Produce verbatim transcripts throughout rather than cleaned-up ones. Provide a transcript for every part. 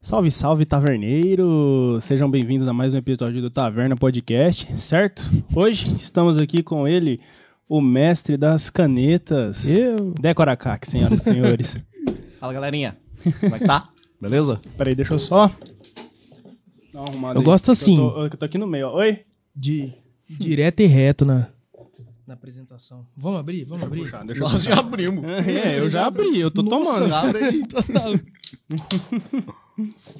Salve, salve, taverneiro! Sejam bem-vindos a mais um episódio do Taverna Podcast, certo? Hoje estamos aqui com ele, o mestre das canetas, eu, Deco Aracaki, senhoras e senhores. Fala, galerinha. Como é que tá? Beleza? Peraí, deixa eu só... Não, eu aí. Gosto assim. Eu tô, eu tô aqui no meio, ó. Oi? De, direto e reto na... na apresentação. Vamos abrir? Vamos abrir? Puxar, deixa Nós eu já abrimos. É, eu já abri, eu tô Nossa, tomando. Abre aí.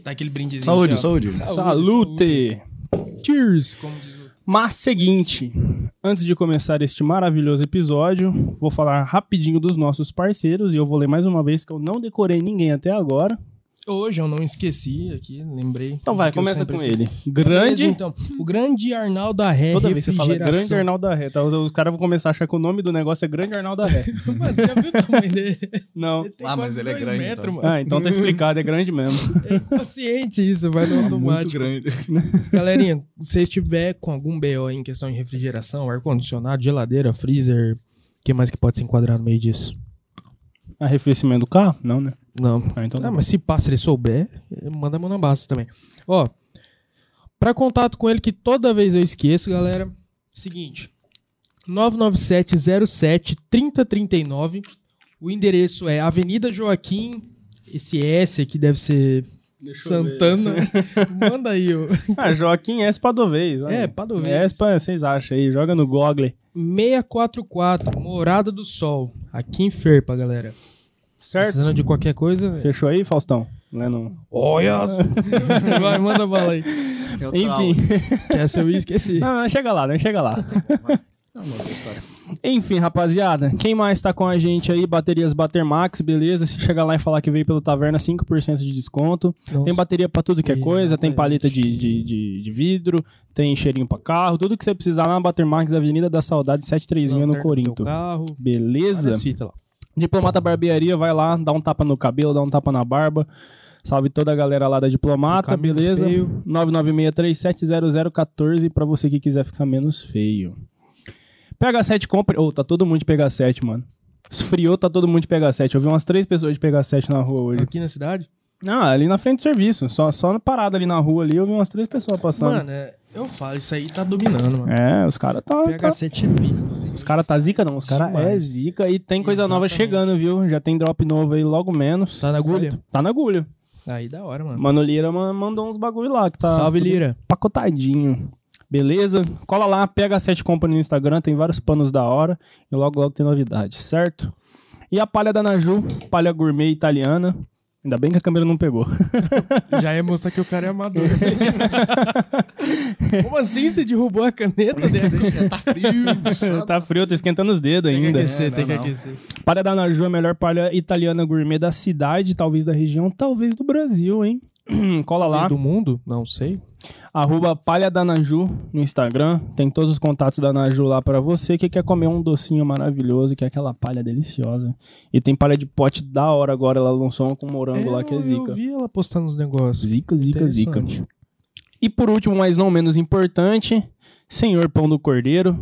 Tá aquele brindezinho. Saúde, aqui, saúde. saúde. Salute. Saúde. Cheers. Como diz o... Mas seguinte, antes de começar este maravilhoso episódio, vou falar rapidinho dos nossos parceiros e eu vou ler mais uma vez que eu não decorei ninguém até agora. Hoje eu não esqueci aqui, lembrei. Então vai, começa com esqueci. ele. Grande. Beleza, então, o grande Arnaldo da Ré. Toda vez que você fala grande Arnaldo da Ré, tá, os caras vão começar a achar que o nome do negócio é grande Arnaldo da Ré. Mas você já viu o tamanho dele? Não. Ele ah, mas ele é grande. Metros, então. Ah, então tá explicado, é grande mesmo. É consciente isso, vai no automático. É muito grande. Galerinha, se você estiver com algum B O em questão de refrigeração, ar-condicionado, geladeira, freezer, o que mais que pode se enquadrar no meio disso? Arrefecimento do carro? Não, né? Não. Ah, então não. Mas se passa, ele souber, manda a mão na massa também. Ó, pra contato com ele, que toda vez eu esqueço, galera, seguinte, nove nove sete zero sete três zero três nove, o endereço é Avenida Joaquim, esse S aqui deve ser Deixa Santana, manda aí. Ó. Ah, Joaquim S Padovez. É, Padovez. S, vocês acham aí, joga no Google. seis quatro quatro, Morada do Sol, aqui em Ferpa, galera. Certo. Precisando de qualquer coisa... Fechou aí, Faustão? Leno. Olha! Vai, manda a bola aí. Enfim. Essa eu esqueci. Não, não, chega lá, não chega lá. Enfim, rapaziada. Quem mais tá com a gente aí? Baterias Bater Max, beleza? Se chegar lá e falar que veio pelo Taverna, cinco por cento de desconto. Nossa. Tem bateria pra tudo que é coisa. Tem paleta de, de, de, de vidro. Tem cheirinho pra carro. Tudo que você precisar lá na Bater Max, Avenida da Saudade, sete três mil no Corinto. Carro, beleza? Fita lá. Diplomata Barbearia, vai lá, dá um tapa no cabelo, dá um tapa na barba. Salve toda a galera lá da Diplomata, beleza? nove nove seis três sete zero zero um quatro pra você que quiser ficar menos feio. P H sete compre... Ô, oh, tá todo mundo de P H sete, mano. Esfriou, tá todo mundo de P H sete. Eu vi umas três pessoas de P H sete na rua hoje. Aqui na cidade? Não, ah, ali na frente do serviço. Só, só parada ali na rua, ali eu vi umas três pessoas passando. Mano, é... eu falo, isso aí tá dominando, mano. É, os caras tá... P H sete é piso. Os caras tá zica, não. Os caras é zica e tem coisa Exatamente. nova chegando, viu? Já tem drop novo aí, logo menos. Tá na agulha? Certo. Tá na agulha. Aí da hora, mano. Mano, Lira mandou uns bagulho lá que tá... Salve, Lira. Pacotadinho. Beleza? Cola lá, P H sete Company no Instagram, tem vários panos da hora. E logo, logo tem novidade, certo? E a Palha da Naju, palha gourmet italiana. Ainda bem que a câmera não pegou. Já ia mostrar que o cara é amador. Como assim você derrubou a caneta dele? Tá frio, sabe? Tá frio, tá esquentando os dedos ainda. Tem que aquecer, tem que aquecer. Palha da Naju é a melhor palha italiana gourmet da cidade, talvez da região, talvez do Brasil, hein? Cola lá. Do mundo? Não sei. Arroba Palha da Naju no Instagram. Tem todos os contatos da Naju lá pra você que quer comer um docinho maravilhoso, que é aquela palha deliciosa. E tem palha de pote da hora agora. Ela lançou uma com morango é, lá que é zica. Eu vi ela postando os negócios. Zica, zica, zica. E por último, mas não menos importante, Senhor Pão do Cordeiro.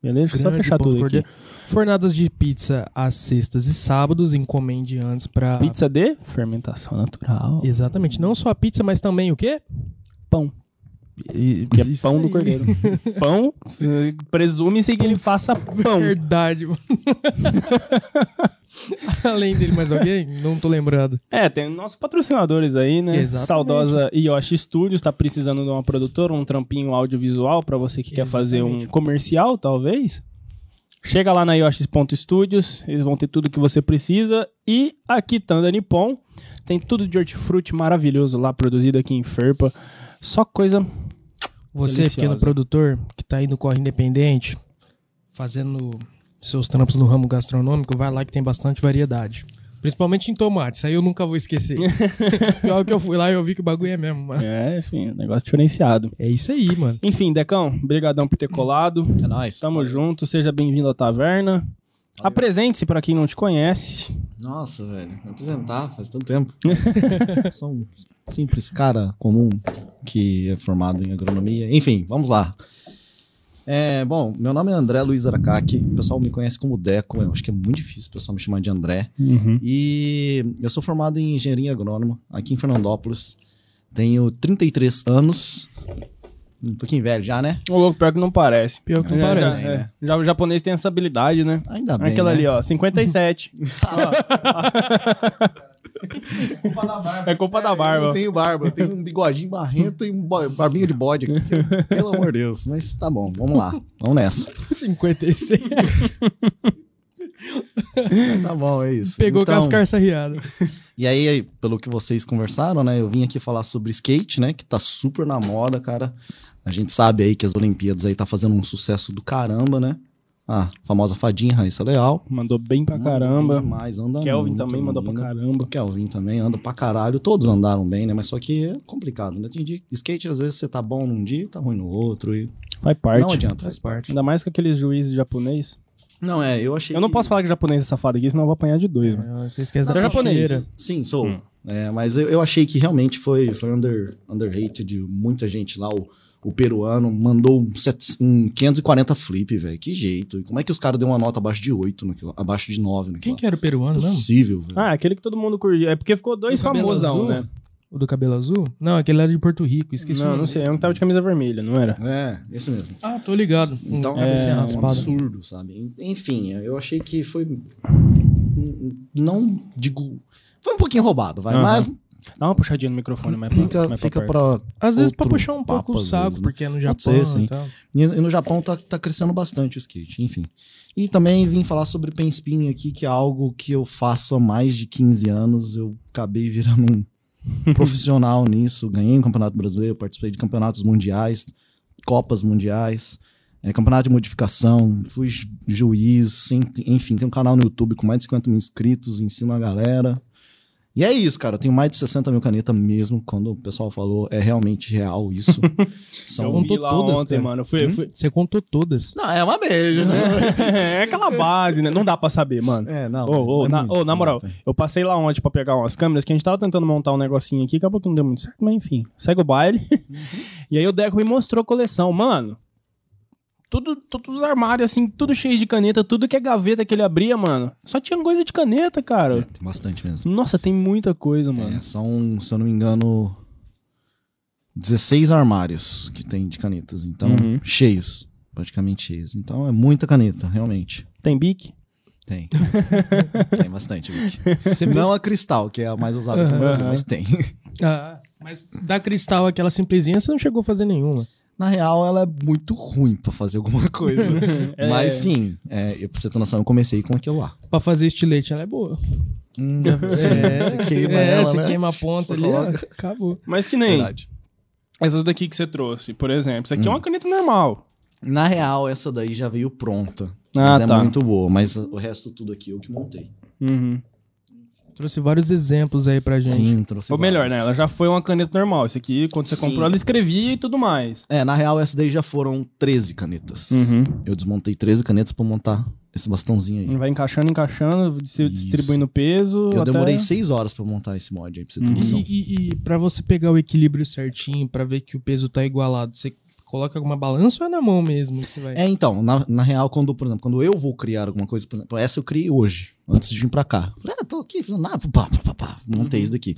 Beleza? Grande, só fechar tudo aqui. Fornadas de pizza às sextas e sábados, encomende antes pra... Pizza de fermentação natural. Exatamente. Não só a pizza, mas também o quê? Pão. E, que é pão aí. Do cordeiro. Pão, presume-se que ele faça pão. Verdade, mano. Além dele, mais alguém? Não tô lembrado. É, tem nossos patrocinadores aí, né? Exatamente. Saudosa Yoshi Studios, tá precisando de uma produtora, um trampinho audiovisual pra você que Exatamente. quer fazer um comercial, talvez. Chega lá na yoshis ponto studios, eles vão ter tudo que você precisa. E aqui, Tanda Nippon, tem tudo de hortifruti maravilhoso lá, produzido aqui em Ferpa. Só coisa Você, deliciosa. Pequeno produtor, que tá aí no corre independente, fazendo seus trampos no ramo gastronômico, vai lá que tem bastante variedade. Principalmente em tomate, isso aí eu nunca vou esquecer. Pior que eu fui lá e eu vi que o bagulho é mesmo, mano. É, enfim, negócio diferenciado. É isso aí, mano. Enfim, Decão, brigadão por ter colado. É nóis. Tamo junto, seja bem-vindo à taverna. Apresente-se pra quem não te conhece. Nossa, velho, me apresentar faz tanto tempo. Sou um simples cara comum que é formado em agronomia. Enfim, vamos lá. É, bom, meu nome é André Luiz Aracaki, o pessoal me conhece como Deco, eu acho que é muito difícil o pessoal me chamar de André. Uhum. E eu sou formado em engenharia agrônoma aqui em Fernandópolis, tenho trinta e três anos, não tô aqui velho já, né? Ô louco, pior que não parece. Pior que não já, parece. Já, é. Né? Já, o japonês tem essa habilidade, né? Ainda bem, aquela né? ali, ó, cinquenta e sete. Ó. É culpa da barba. É culpa é, da barba. Eu tenho barba, eu tenho um bigodinho barrento e uma barbinha de bode aqui. Pelo amor de Deus. Mas tá bom, vamos lá. Vamos nessa. cinquenta e seis. Tá bom, é isso. Pegou então, com as carças riadas. E aí, pelo que vocês conversaram, né? Eu vim aqui falar sobre skate, né? Que tá super na moda, cara. A gente sabe aí que as Olimpíadas aí tá fazendo um sucesso do caramba, né? Ah, famosa fadinha, Raíssa Leal. Mandou bem pra mandou caramba. Bem demais, anda Kelvin muito, também mandou menina. pra caramba. Kelvin também anda pra caralho. Todos andaram bem, né? Mas só que é complicado, né? Tem dia, skate, às vezes, você tá bom num dia, tá ruim no outro. E... Faz parte. Não adianta. Faz parte. Ainda mais com aqueles juízes japonês. Não, é, eu achei... Eu não posso falar que japonês é safado aqui, senão eu vou apanhar de dois. É, você esquece não, da japoneira. Sim, sou. Hum. É, mas eu, eu achei que realmente foi, foi under, underrated de muita gente lá, o... O peruano mandou um, set, um quinhentos e quarenta flip, velho. Que jeito. E como é que os caras deu uma nota abaixo de oito, naquilo, abaixo de nove? Naquilo? Quem que era o peruano? Impossível, velho. Ah, aquele que todo mundo curtiu. É porque ficou dois famosão, né? O do cabelo azul? Não, aquele era de Porto Rico. Esqueci. Não, não sei. É um que tava de camisa vermelha, não era? É, esse mesmo. Ah, tô ligado. Então, é, assim, é um absurdo, sabe? Enfim, eu achei que foi... Não digo... Foi um pouquinho roubado, vai. Uhum. Mas... Dá uma puxadinha no microfone, mas fica, pra, mais fica pra, pra às vezes pra puxar um pouco o saco, vezes, né? Porque é no Japão ser, sim. E tal. E no Japão tá, tá crescendo bastante o skate, enfim. E também vim falar sobre pen spinning aqui, que é algo que eu faço há mais de quinze anos. Eu acabei virando um profissional nisso. Ganhei um campeonato brasileiro, participei de campeonatos mundiais, copas mundiais, é, campeonato de modificação, fui juiz, enfim. Tem um canal no YouTube com mais de cinquenta mil inscritos, ensino a galera... E é isso, cara. Eu tenho mais de sessenta mil canetas mesmo. Quando o pessoal falou, é realmente real isso. São... Eu contou todas, ontem, mano. Eu fui, hum? fui... Você contou todas. Não, é uma beijo, né? É aquela base, né? Não dá pra saber, mano. É, não. Ô, oh, na, oh, na moral, eu passei lá ontem pra pegar umas câmeras que a gente tava tentando montar um negocinho aqui. Acabou que não deu muito certo, mas enfim. Segue o baile. Uhum. E aí o Deco me mostrou a coleção. Mano, tudo, todos os armários, assim, tudo cheio de caneta, tudo que é gaveta que ele abria, mano. Só tinha coisa de caneta, cara. É, tem bastante mesmo. Nossa, tem muita coisa, mano. É, são, se eu não me engano, dezesseis armários que tem de canetas. Então, uhum. cheios. Praticamente cheios. Então, é muita caneta, realmente. Tem bique? Tem. Tem bastante bique. Não a cristal, que é a mais usada no Brasil, mas tem. Ah, mas da cristal, aquela simplesinha, você não chegou a fazer nenhuma. Na real, ela é muito ruim pra fazer alguma coisa. É. Mas sim, é, eu, pra você ter noção, eu comecei com aquilo lá. Pra fazer estilete, ela é boa. Hum, é, você queima é, ela, você né? queima a ponta ali, coloca... acabou. Mas que nem Verdade. essas daqui que você trouxe, por exemplo. Isso aqui hum. é uma caneta normal. Na real, essa daí já veio pronta. Ah, mas tá. É muito boa, mas o resto tudo aqui eu que montei. Uhum. Trouxe vários exemplos aí pra gente. Sim, trouxe Ou vários. melhor, né? Ela já foi uma caneta normal. Isso aqui, quando você Sim. comprou, ela escrevia e tudo mais. É, na real, essa daí já foram treze canetas. Uhum. Eu desmontei treze canetas pra montar esse bastãozinho aí. Vai encaixando, encaixando, Isso. distribuindo peso. Eu até... demorei seis horas pra montar esse mod aí, pra você ter uhum. noção. E, e pra você pegar o equilíbrio certinho, pra ver que o peso tá igualado, você... Coloca alguma balança ou é na mão mesmo que você vai... É, então, na, na real, quando, por exemplo, quando eu vou criar alguma coisa, por exemplo, essa eu criei hoje, antes de vir pra cá. Falei, ah, tô aqui, fazendo nada, pá, pá, pá, pá, montei uhum. isso daqui.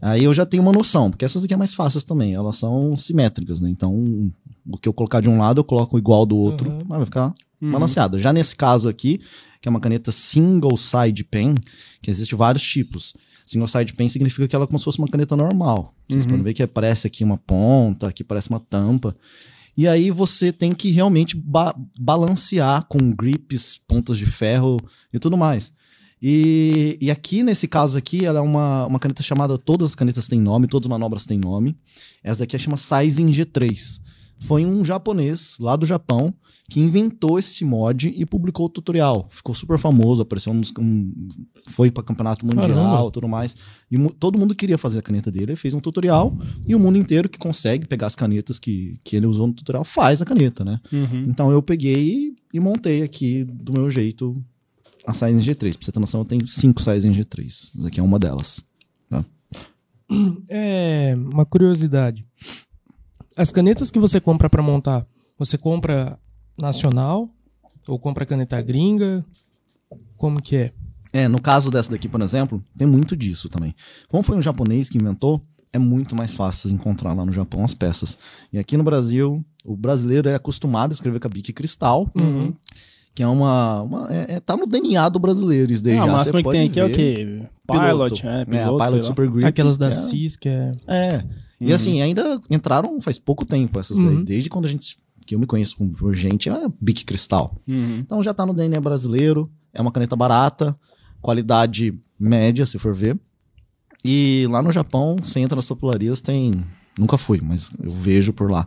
Aí eu já tenho uma noção, porque essas daqui é mais fáceis também, elas são simétricas, né? Então, o que eu colocar de um lado, eu coloco igual do outro, uhum. mas vai ficar uhum. balanceado. Já nesse caso aqui, que é uma caneta single side pen, que existe vários tipos. Single side pen significa que ela é como se fosse uma caneta normal. Vocês uhum. podem ver que aparece aqui uma ponta, aqui parece uma tampa. E aí você tem que realmente ba- balancear com grips, pontas de ferro e tudo mais. E, e aqui, nesse caso aqui, ela é uma, uma caneta chamada... Todas as canetas têm nome, todas as manobras têm nome. Essa daqui chama Sizing G três. Foi um japonês lá do Japão que inventou esse mod e publicou o tutorial. Ficou super famoso, apareceu uns, um, foi para campeonato mundial e tudo mais. E mu- todo mundo queria fazer a caneta dele, ele fez um tutorial e o mundo inteiro que consegue pegar as canetas que, que ele usou no tutorial faz a caneta, né? Uhum. Então eu peguei e montei aqui do meu jeito a Sizing G três. Pra você ter noção, eu tenho cinco Sizing G três. Essa aqui é uma delas. Tá? É uma curiosidade. As canetas que você compra pra montar, você compra nacional ou compra caneta gringa? Como que é? É, no caso dessa daqui, por exemplo, tem muito disso também. Como foi um japonês que inventou, é muito mais fácil encontrar lá no Japão as peças. E aqui no Brasil, o brasileiro é acostumado a escrever com a Bic Cristal, uhum. que é uma... uma é, é, tá no D N A do brasileiro isso daí. É, já. O máximo que tem aqui é o quê? Pilot, é, Pilot, é, a Pilot Super Grip. Aquelas da C I S que é... É, e uhum. assim, ainda entraram faz pouco tempo essas uhum. daí, desde quando a gente... que eu me conheço como gente, é Bic Cristal. Uhum. Então já tá no D N A brasileiro, é uma caneta barata, qualidade média, se for ver. E lá no Japão, você entra nas papelarias, tem... Nunca fui, mas eu vejo por lá.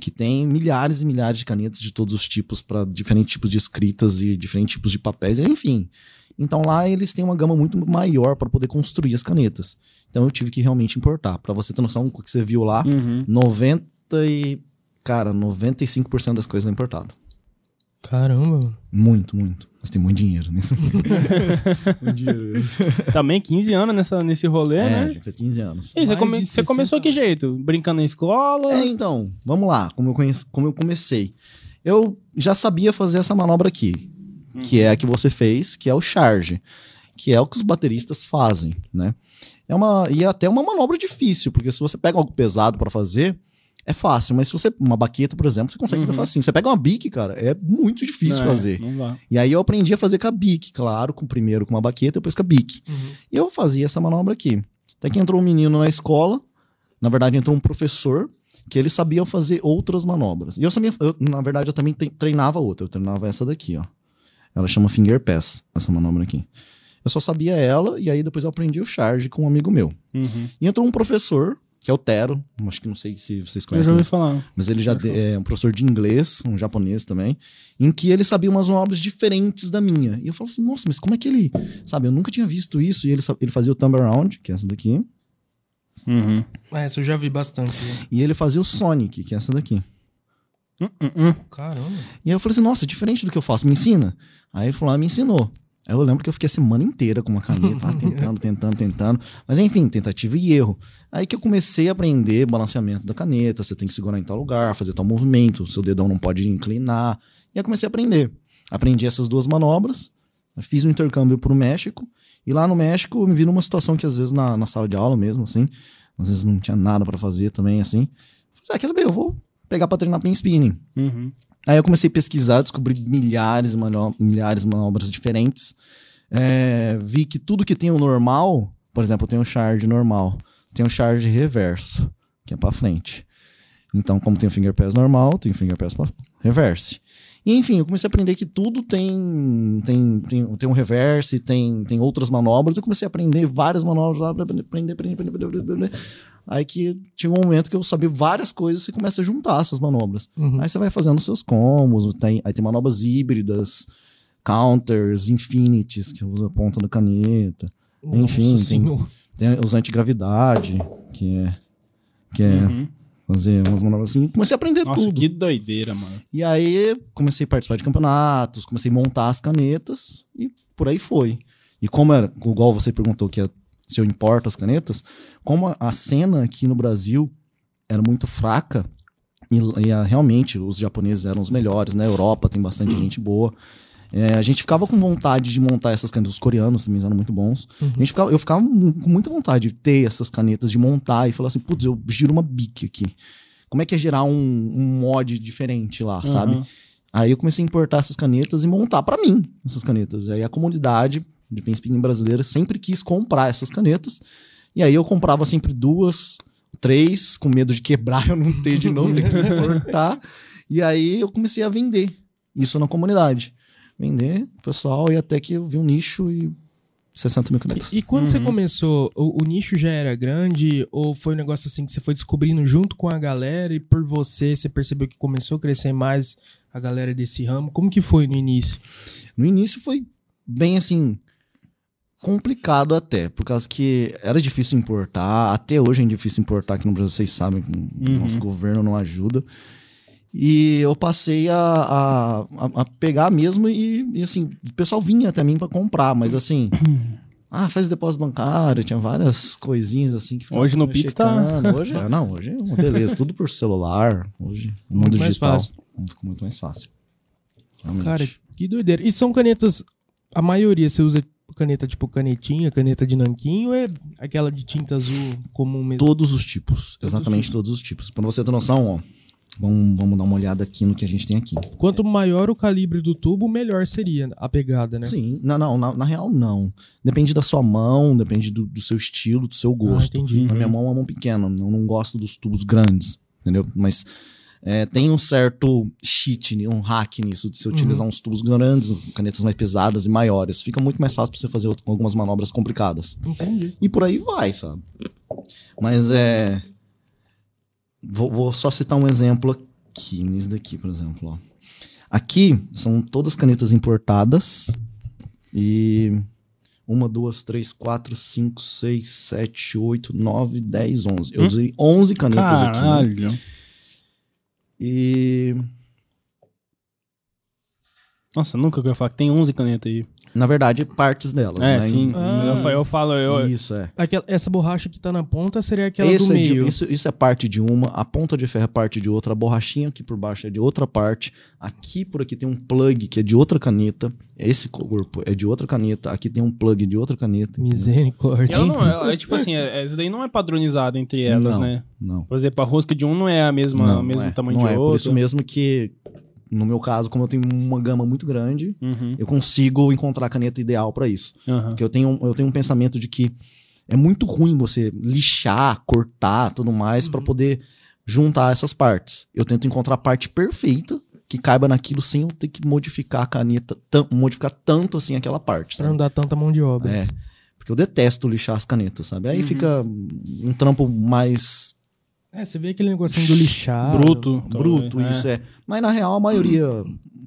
Que tem milhares e milhares de canetas de todos os tipos, para diferentes tipos de escritas e diferentes tipos de papéis, enfim. Então lá eles têm uma gama muito maior para poder construir as canetas. Então eu tive que realmente importar. Para você ter noção, o que você viu lá, uhum. noventa e... Cara, noventa e cinco por cento das coisas é importado. Caramba. Muito, muito. Mas tem muito dinheiro nisso. Muito dinheiro. Também quinze anos nessa, nesse rolê, é, né? É, já fez quinze anos. E você, come, você começou anos. Que jeito? Brincando na escola? É, então, vamos lá. Como eu, conheci, como eu comecei. Eu já sabia fazer essa manobra aqui. Hum. Que é a que você fez, que é o charge. Que é o que os bateristas fazem, né? É uma, e é até uma manobra difícil. Porque se você pega algo pesado pra fazer... É fácil, mas se você... Uma baqueta, por exemplo, você consegue uhum. fazer assim. Você pega uma bique, cara, é muito difícil é, fazer. Não dá. E aí eu aprendi a fazer com a bique, claro. Com, primeiro com uma baqueta, depois com a bique. Uhum. E eu fazia essa manobra aqui. Até que entrou um menino na escola. Na verdade, entrou um professor que ele sabia fazer outras manobras. E eu sabia... Eu, na verdade, eu também treinava outra. Eu treinava essa daqui, ó. Ela chama Finger Pass, essa manobra aqui. Eu só sabia ela e aí depois eu aprendi o charge com um amigo meu. Uhum. E entrou um professor... que é o Tero, acho que não sei se vocês conhecem. Eu já ouvi falar. Mas ele já é um professor de inglês, um japonês também, em que ele sabia umas manobras diferentes da minha. E eu falo assim, nossa, mas como é que ele... Sabe, eu nunca tinha visto isso. E ele, ele fazia o thumb around, que é essa daqui. Uhum. É, essa eu já vi bastante. Né? E ele fazia o Sonic, que é essa daqui. Uh, uh, uh. Caramba. E aí eu falei assim, nossa, é diferente do que eu faço, me ensina? Aí ele falou, ah, me ensinou. Aí eu lembro que eu fiquei a semana inteira com uma caneta, lá, tentando, tentando, tentando. Mas enfim, tentativa e erro. Aí que eu comecei a aprender balanceamento da caneta, você tem que segurar em tal lugar, fazer tal movimento, seu dedão não pode inclinar. E aí eu comecei a aprender. Aprendi essas duas manobras, fiz um intercâmbio pro México, e lá no México eu me vi numa situação que às vezes na, na sala de aula mesmo, assim, às vezes não tinha nada pra fazer também, assim. Eu falei, ah, quer saber, eu vou pegar pra treinar pin spinning. Uhum. Aí eu comecei a pesquisar, descobri milhares, mano... milhares de manobras diferentes. É... Vi que tudo que tem o normal... Por exemplo, tem um charge normal. Tem um charge reverso, que é pra frente. Então, como tem o finger pass normal, tem o finger pass pra... reverse. E, enfim, eu comecei a aprender que tudo tem, tem, tem, tem um reverse, tem, tem outras manobras. Eu comecei a aprender várias manobras lá. Aprender, aprender, aprender, aprender, aprender. Aí que tinha um momento que eu sabia várias coisas e começa a juntar essas manobras. Uhum. Aí você vai fazendo seus combos, tem, aí tem manobras híbridas, counters, infinities, que usa a ponta da caneta. Nossa, enfim, tem, tem os antigravidade, que é, que é uhum. fazer umas manobras assim. Comecei a aprender Nossa, tudo. Nossa, que doideira, mano. E aí comecei a participar de campeonatos, comecei a montar as canetas e por aí foi. E como era, igual você perguntou que é se eu importo as canetas, como a cena aqui no Brasil era muito fraca, e, e a, realmente os japoneses eram os melhores, na né? Europa tem bastante gente boa, é, a gente ficava com vontade de montar essas canetas, os coreanos também eram muito bons, uhum. a gente ficava, eu ficava com muita vontade de ter essas canetas, de montar e falar assim, putz, eu giro uma bique aqui, como é que é gerar um, um mod diferente lá, uhum. sabe? Aí eu comecei a importar essas canetas e montar pra mim essas canetas, aí a comunidade de pin spinning brasileira sempre quis comprar essas canetas, e aí eu comprava sempre duas, três, com medo de quebrar, eu não ter de novo, ter que importar, e aí eu comecei a vender, isso na comunidade, vender, pessoal, e até que eu vi um nicho e sessenta mil canetas. E, e quando uhum. você começou, o, o nicho já era grande, ou foi um negócio assim que você foi descobrindo junto com a galera, e por você, você percebeu que começou a crescer mais a galera desse ramo, como que foi no início? No início foi bem assim... complicado até, por causa que era difícil importar, até hoje é difícil importar aqui no Brasil, vocês sabem que uhum. o nosso governo não ajuda, e eu passei a, a, a pegar mesmo e, e assim, o pessoal vinha até mim pra comprar, mas assim, ah, faz o depósito bancário, tinha várias coisinhas assim que hoje no Pix tá... Hoje, não, hoje é uma beleza, tudo por celular, hoje, no mundo digital, ficou muito mais fácil. Realmente. Cara, que doideira. E são canetas, a maioria você usa caneta tipo canetinha, caneta de nanquim, ou é aquela de tinta azul comum mesmo? Todos os tipos, todos exatamente os tipos. todos os tipos. Pra você ter noção, ó, vamos, vamos dar uma olhada aqui no que a gente tem aqui. Quanto é. maior o calibre do tubo, melhor seria a pegada, né? Sim, não, não na, na real não. Depende da sua mão, depende do, do seu estilo, do seu gosto. Ah, entendi. Na minha mão é uma mão pequena, eu não gosto dos tubos grandes, entendeu? Mas... É, tem um certo cheat, um hack nisso, de você utilizar uhum. uns tubos grandes, canetas mais pesadas e maiores. Fica muito mais fácil pra você fazer algumas manobras complicadas. Entendi. E por aí vai, sabe? Mas é... Vou, vou só citar um exemplo aqui, nesse daqui, por exemplo. Ó. Aqui são todas canetas importadas. E... Uma, duas, três, quatro, cinco, seis, sete, oito, nove, dez, onze. Eu hum? usei onze canetas Caralho. aqui. Caralho! Né? E... Nossa, nunca que eu ia falar que tem onze canetas aí. Na verdade, partes delas, é, né? Sim. Ah, eu, eu falo... Eu... Isso, é. Aquela, essa borracha que tá na ponta seria aquela esse do é meio. De, isso, isso é parte de uma, a ponta de ferro é parte de outra, a borrachinha aqui por baixo é de outra parte, aqui por aqui tem um plug que é de outra caneta, esse corpo é de outra caneta, aqui tem um plug de outra caneta. Misericórdia. Ela não, ela, é tipo assim, é, isso daí não é padronizado entre elas, não, né? Não. Por exemplo, a rosca de um não é a mesma, não, o mesmo é, tamanho não de é, outra. Por isso mesmo que... No meu caso, como eu tenho uma gama muito grande, uhum. eu consigo encontrar a caneta ideal pra isso. Uhum. Porque eu tenho, eu tenho um pensamento de que é muito ruim você lixar, cortar, tudo mais, uhum. pra poder juntar essas partes. Eu tento encontrar a parte perfeita que caiba naquilo sem eu ter que modificar a caneta, modificar tanto assim aquela parte. Pra sabe? não dar tanta mão de obra. É, porque eu detesto lixar as canetas, sabe? Aí uhum. fica um trampo mais... É, você vê aquele negocinho do lixar. Bruto. Bruto, é. isso é. Mas na real a maioria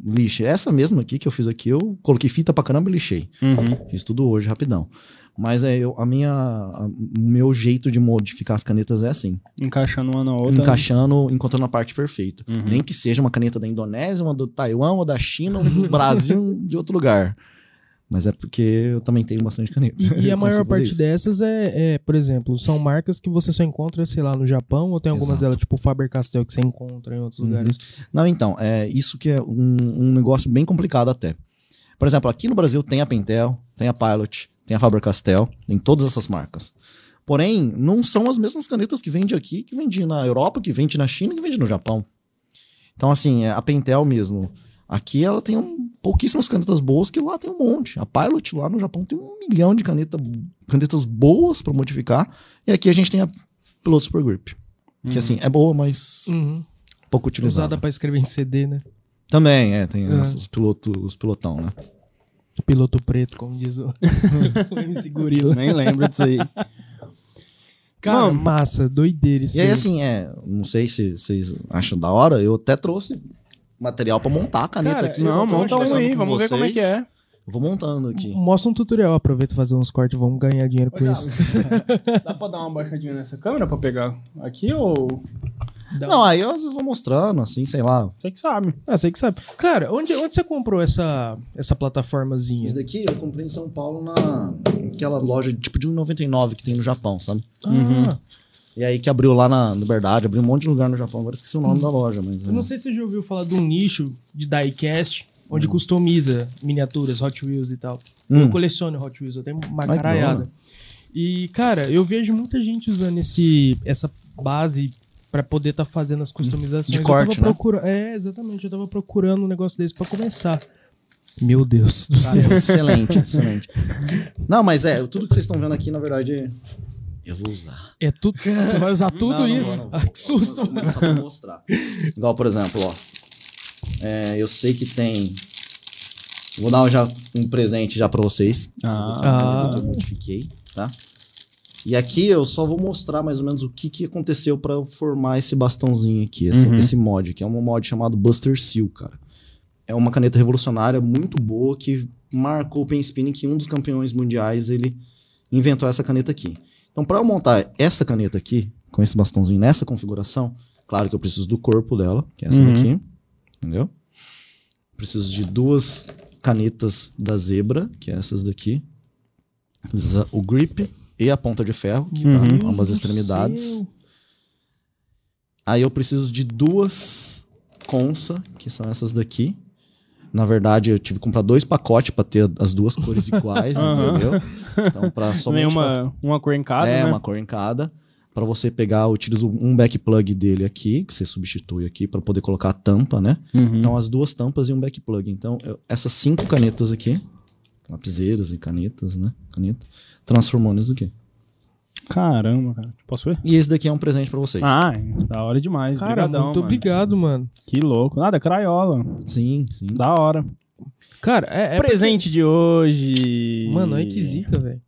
lixa. Essa mesma aqui que eu fiz aqui, eu coloquei fita pra caramba e lixei. Uhum. Fiz tudo hoje, rapidão. Mas é, eu, a minha, a, o meu jeito de modificar as canetas é assim. Encaixando uma na outra. Encaixando, encontrando a parte perfeita. Uhum. Nem que seja uma caneta da Indonésia, uma do Taiwan, ou da China, ou do Brasil, de outro lugar. Mas é porque eu também tenho bastante caneta. E, e a maior parte isso. dessas é, é, por exemplo, são marcas que você só encontra, sei lá, no Japão, ou tem algumas Exato. delas, tipo Faber-Castell, que você encontra em outros uhum. lugares? Não, então, é isso que é um, um negócio bem complicado até. Por exemplo, aqui no Brasil tem a Pentel, tem a Pilot, tem a Faber-Castell, tem todas essas marcas. Porém, não são as mesmas canetas que vende aqui, que vende na Europa, que vende na China, que vende no Japão. Então, assim, a Pentel mesmo... Aqui ela tem um, pouquíssimas canetas boas, que lá tem um monte. A Pilot lá no Japão tem um milhão de caneta, canetas boas pra modificar. E aqui a gente tem a Pilot Super Grip. Uhum. Que assim, é boa, mas uhum. pouco utilizada. Usada pra escrever em C D, né? Também, é. Tem uhum. os, piloto, os pilotão, né? Piloto preto, como diz o... Esse gorila. Nem lembro disso aí. Cara, não, massa, doideira isso. E aí assim, é, não sei se vocês acham da hora, eu até trouxe... material pra montar a caneta. Cara, aqui. Não, monta um aí, vamos vocês. ver como é que é. Vou montando aqui. Mostra um tutorial, aproveita e fazer uns cortes, vamos ganhar dinheiro Olha, com isso. Dá pra dar uma baixadinha nessa câmera pra pegar aqui ou... Dá Não, uma... aí eu às vezes vou mostrando, assim, sei lá. Você que sabe. Ah, você que sabe. Cara, onde, onde você comprou essa, essa plataformazinha? Isso daqui eu comprei em São Paulo na... Aquela loja tipo de um e noventa e nove que tem no Japão, sabe? Ah... Uhum. E aí que abriu lá na Liberdade, abriu um monte de lugar no Japão, agora esqueci o nome da loja. Mas, eu é. não sei se você já ouviu falar de um nicho de diecast, onde hum. customiza miniaturas, Hot Wheels e tal. Hum. Eu coleciono Hot Wheels, eu tenho uma Ai, caralhada. E, cara, eu vejo muita gente usando esse, essa base pra poder estar tá fazendo as customizações. De eu corte, tava procura... né? É, exatamente, eu tava procurando um negócio desse pra começar. Meu Deus do céu. Ah, excelente, excelente. Não, mas é, tudo que vocês estão vendo aqui, na verdade... Eu vou usar. É tudo. Você vai usar tudo não, e... Não vou, não vou. Ah, que susto. Só pra, só pra mostrar. Igual, por exemplo, ó. É, eu sei que tem... Vou dar já um presente já pra vocês. Ah. Que eu modifiquei, tá? E aqui eu só vou mostrar mais ou menos o que, que aconteceu pra eu formar esse bastãozinho aqui. Esse, uhum. esse mod, que é um mod chamado Buster Seal, cara. É uma caneta revolucionária muito boa que marcou o Pen Spinning, que um dos campeões mundiais, ele inventou essa caneta aqui. Então, para eu montar essa caneta aqui, com esse bastãozinho nessa configuração, claro que eu preciso do corpo dela, que é essa uhum. daqui, entendeu? Preciso de duas canetas da Zebra, que é essas daqui. O grip e a ponta de ferro, que tá em ambas as extremidades. Céu. Aí eu preciso de duas consa, que são essas daqui. Na verdade, eu tive que comprar dois pacotes pra ter as duas cores iguais, entendeu? Então, pra somente... Uma, pra... uma cor em cada, É, né? uma cor em cada. Pra você pegar, eu utilizo um back plug dele aqui, que você substitui aqui, pra poder colocar a tampa, né? Uhum. Então, as duas tampas e um back plug. Então, eu, essas cinco canetas aqui, lapiseiras e canetas, né? Caneta. Transformou nisso aqui. Caramba, cara. Posso ver? E esse daqui é um presente pra vocês. Ah, da hora demais. Cara, Obrigadão, muito mano. obrigado, mano. Que louco. Nada, ah, Crayola. Sim, sim. Da hora. Cara, é... é presente porque... de hoje. Mano, olha que zica, velho.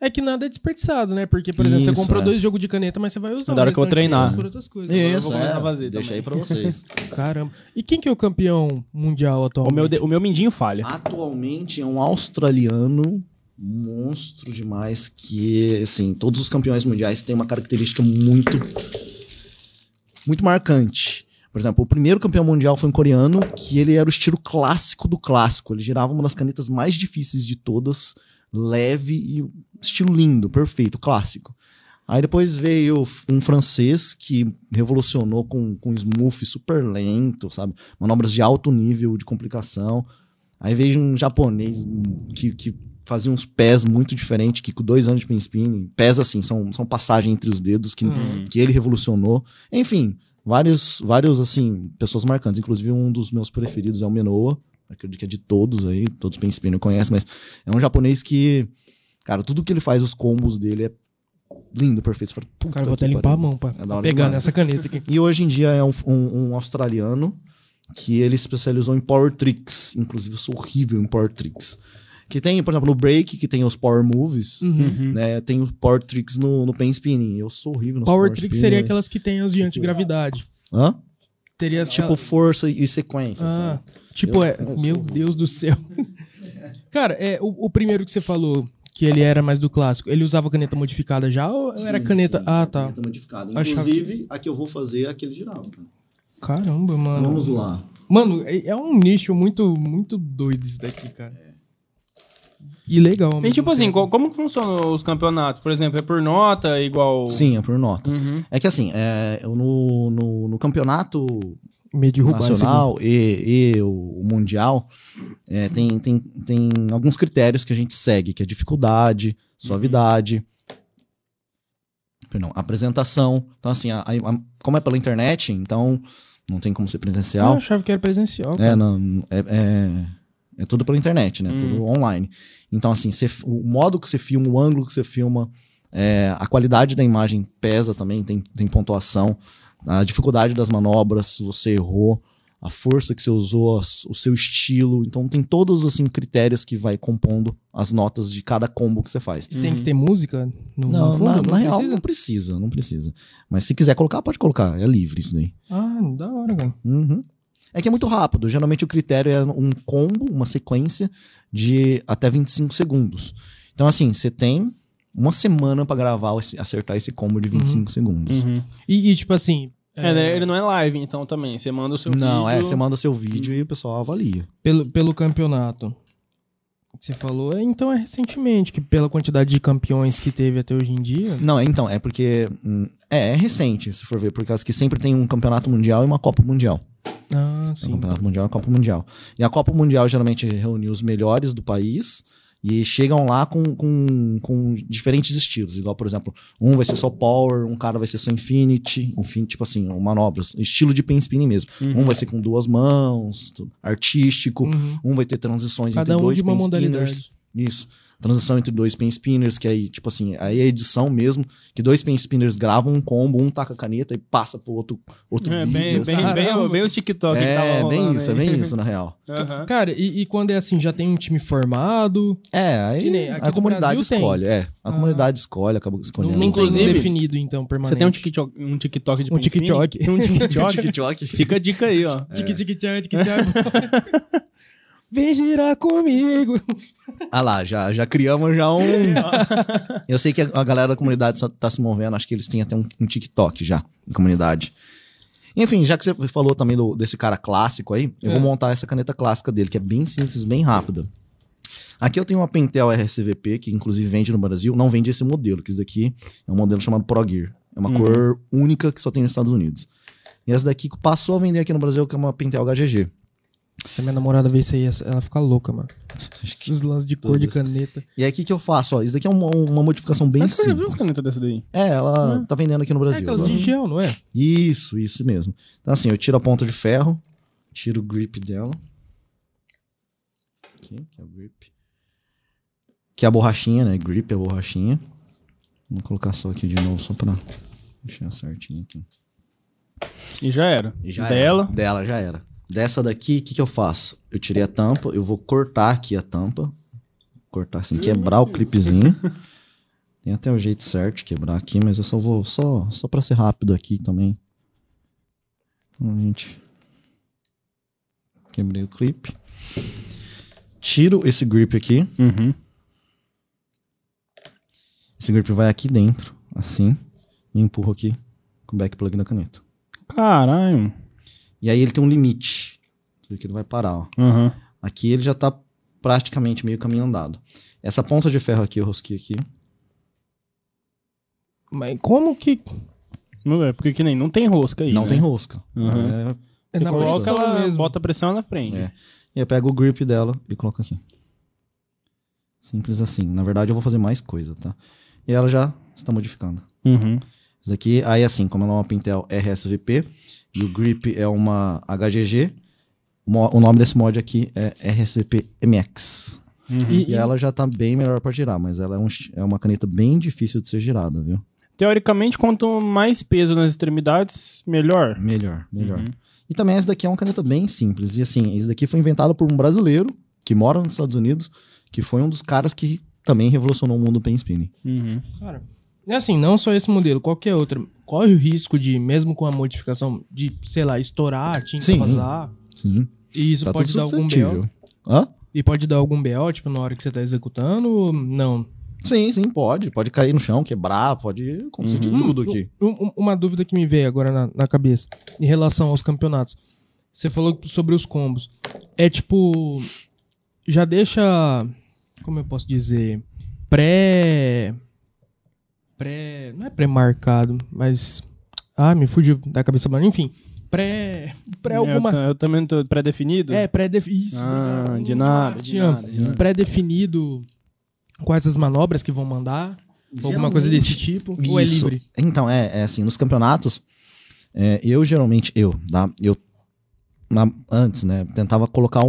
É que nada é desperdiçado, né? Porque, por exemplo, Isso, você comprou é. dois jogos de caneta, mas você vai usar. Da hora que eu vou treinar. Por outras coisas. Isso, é. a fazer Deixa aí pra vocês. Caramba. E quem que é o campeão mundial atualmente? O meu, de... o meu mindinho falha. Atualmente é um australiano... monstro demais, que assim, todos os campeões mundiais têm uma característica muito muito marcante. Por exemplo, o primeiro campeão mundial foi um coreano, que ele era o estilo clássico do clássico. Ele girava uma das canetas mais difíceis de todas, leve e estilo lindo, perfeito, clássico. Aí depois veio um francês que revolucionou com, com smooth super lento, sabe? Manobras de alto nível de complicação. Aí veio um japonês que, que fazia uns pés muito diferentes, que com dois anos de pin spin, pés assim, são, são passagem entre os dedos, que, hum. que ele revolucionou. Enfim, vários, vários, assim, pessoas marcantes. Inclusive, um dos meus preferidos é o Menoa, acredito que é de todos aí, todos pin spin eu conheço, mas é um japonês que, cara, tudo que ele faz, os combos dele é lindo, perfeito. Fala, cara, vou até limpar a mão pra é pegar nessa caneta aqui. E hoje em dia é um, um, um australiano que ele se especializou em power tricks. Inclusive, eu sou horrível em power tricks. Que tem, por exemplo, no break, que tem os power moves, uhum. né? Tem os power tricks no, no pen spinning. Eu sou horrível nos power, power tricks. Seria aquelas que tem as de antigravidade. Hã? Teria tipo aquelas... força e sequência. Ah, assim. Tipo, eu, é... Eu meu sou... Deus do céu. Cara, é, o, o primeiro que você falou, que ele era mais do clássico, ele usava caneta modificada já ou sim, era caneta... Sim, ah, tá. Caneta modificada. Inclusive, Achava... a que eu vou fazer é a que ele girava. Caramba, mano. Vamos lá. Mano, é, é um nicho muito, muito doido isso daqui, cara. É. E legal. E tipo assim, tempo. como que funcionam os campeonatos? Por exemplo, é por nota, é igual... Sim, é por nota. Uhum. É que assim, é, no, no, no campeonato nacional e, e o mundial, é, tem, tem, tem alguns critérios que a gente segue, que é dificuldade, suavidade, uhum. perdão, apresentação. Então assim, a, a, como é pela internet, então não tem como ser presencial. Eu achava que era presencial. Cara. É, não... É, é... É tudo pela internet, né? Hum. Tudo online. Então, assim, cê, o modo que você filma, o ângulo que você filma, é, a qualidade da imagem pesa também, tem, tem pontuação. A dificuldade das manobras, se você errou, a força que você usou, as, o seu estilo. Então, tem todos, assim, critérios que vai compondo as notas de cada combo que você faz. Tem hum. que ter música? No, não, no fundo, na, não na real, precisa? não precisa, não precisa. Mas se quiser colocar, pode colocar. É livre isso daí. Ah, da hora, cara. Uhum. É que é muito rápido. Geralmente o critério é um combo, uma sequência de até vinte e cinco segundos. Então, assim, você tem uma semana pra gravar, acertar esse combo de vinte e cinco uhum. segundos. Uhum. E, e, tipo assim... É... É, ele não é live, então, também. Você manda o seu não, vídeo... Não, é. Você manda o seu vídeo e o pessoal avalia. Pelo, pelo campeonato que você falou, então é recentemente, que pela quantidade de campeões que teve até hoje em dia... Não, então, é porque... É, é recente, se for ver, por causa que sempre tem um campeonato mundial e uma Copa Mundial. Ah, sim. O Campeonato Mundial é a Copa Mundial. E a Copa Mundial geralmente reúne os melhores do país e chegam lá com, com, com diferentes estilos. Igual, por exemplo, um vai ser só Power, um cara vai ser só Infinity, enfim, tipo assim, manobras, estilo de pin-spinning mesmo. Uhum. Um vai ser com duas mãos, artístico, uhum. um vai ter transições Cada entre um dois pin-spinners. Isso. Transição entre dois pen spinners, que aí, tipo assim, aí é edição mesmo, que dois pen spinners gravam um combo, um taca a caneta e passa pro outro, outro é, vídeo. Bem, assim. bem, bem os TikTok. É, bem isso, é bem isso, na real. Uhum. Cara, e, e quando é assim, já tem um time formado? É, aí nem, a comunidade escolhe, tem. é. A ah. comunidade escolhe, acaba escolhendo. Não, inclusive, definido, então, permanente. Você tem um TikTok, um TikTok de um TikTok. Um TikTok. Fica a dica aí, ó. Tic-tic-tac, tic-tac. Vem girar comigo. Ah lá, já, já criamos já um... Eu sei que a galera da comunidade tá se movendo, acho que eles têm até um, um TikTok já, na comunidade. Enfim, já que você falou também do, desse cara clássico aí, eu é. vou montar essa caneta clássica dele, que é bem simples, bem rápida. Aqui eu tenho uma Pentel R C V P, que inclusive vende no Brasil, não vende esse modelo, que isso daqui é um modelo chamado Pro Gear. É uma uhum. cor única que só tem nos Estados Unidos. E essa daqui passou a vender aqui no Brasil, que é uma Pentel H G G. Se minha namorada ver isso aí, ela fica louca, mano. Esses lances de cor de caneta. E aí, o que que eu faço? Ó, isso daqui é uma, uma modificação bem simples. Acho que eu já vi umas canetas dessa daí. É, ela hum. tá vendendo aqui no Brasil. É aquelas de gel, não é? Isso, isso mesmo. Então assim, eu tiro a ponta de ferro, tiro o grip dela. Aqui, que é o grip. Que é a borrachinha, né? Grip é a borrachinha. Vou colocar só aqui de novo, só pra deixar certinho aqui. E já era. E já dela? Era. Dela, já era. Dessa daqui, o que que eu faço? Eu tirei a tampa, eu vou cortar aqui a tampa. Cortar assim, quebrar o clipezinho. Tem até o jeito certo de quebrar aqui, mas eu só vou, só, só pra ser rápido aqui também. Então, gente... Quebrei o clipe. Tiro esse grip aqui. Uhum. Esse grip vai aqui dentro, assim. E empurro aqui com o back plug da caneta. Caralho! E aí ele tem um limite. Aqui ele vai parar, ó. Uhum. Aqui ele já tá praticamente meio caminho andado. Essa ponta de ferro aqui, eu rosquei aqui. Mas como que... Não é, porque que nem... Não tem rosca aí, Não né? tem rosca. Uhum. É, você coloca, ela mesmo. Bota a pressão na frente. É. E eu pego o grip dela e coloco aqui. Simples assim. Na verdade, eu vou fazer mais coisa, tá? E ela já está modificando. Uhum. Isso daqui... Aí assim, como ela é uma Pintel R S V P... E o grip é uma H G G. O nome desse mod aqui é R S V P M X. Uhum. E, e ela já tá bem melhor pra girar, mas ela é, um, é uma caneta bem difícil de ser girada, viu? Teoricamente, quanto mais peso nas extremidades, melhor. Melhor, melhor. Uhum. E também essa daqui é uma caneta bem simples. E assim, esse daqui foi inventado por um brasileiro que mora nos Estados Unidos, que foi um dos caras que também revolucionou o mundo do pen spinning. Uhum. Cara... É assim, não só esse modelo, qualquer outro. Corre o risco de, mesmo com a modificação, de, sei lá, estourar a tinta, sim, vazar. Sim. E isso tá pode dar algum B O. Hã? E pode dar algum B O, tipo, na hora que você tá executando? Não. Sim, sim, pode. Pode cair no chão, quebrar, pode acontecer uhum. de tudo aqui. Um, uma dúvida que me veio agora na, na cabeça, em relação aos campeonatos. Você falou sobre os combos. É tipo... Já deixa... Como eu posso dizer? Pré... Pré... Não é pré-marcado, mas... Ah, me fugiu da cabeça branca. Enfim, pré... Pré alguma... Eu, eu também tô pré-definido? É, pré-definido. Isso. Ah, de nada, de nada, de nada. Pré-definido quais as manobras que vão mandar? Geralmente, alguma coisa desse tipo? Isso. Ou é livre? Então, é, é assim, nos campeonatos, é, eu geralmente... Eu, tá? Eu na, antes, né? Tentava colocar...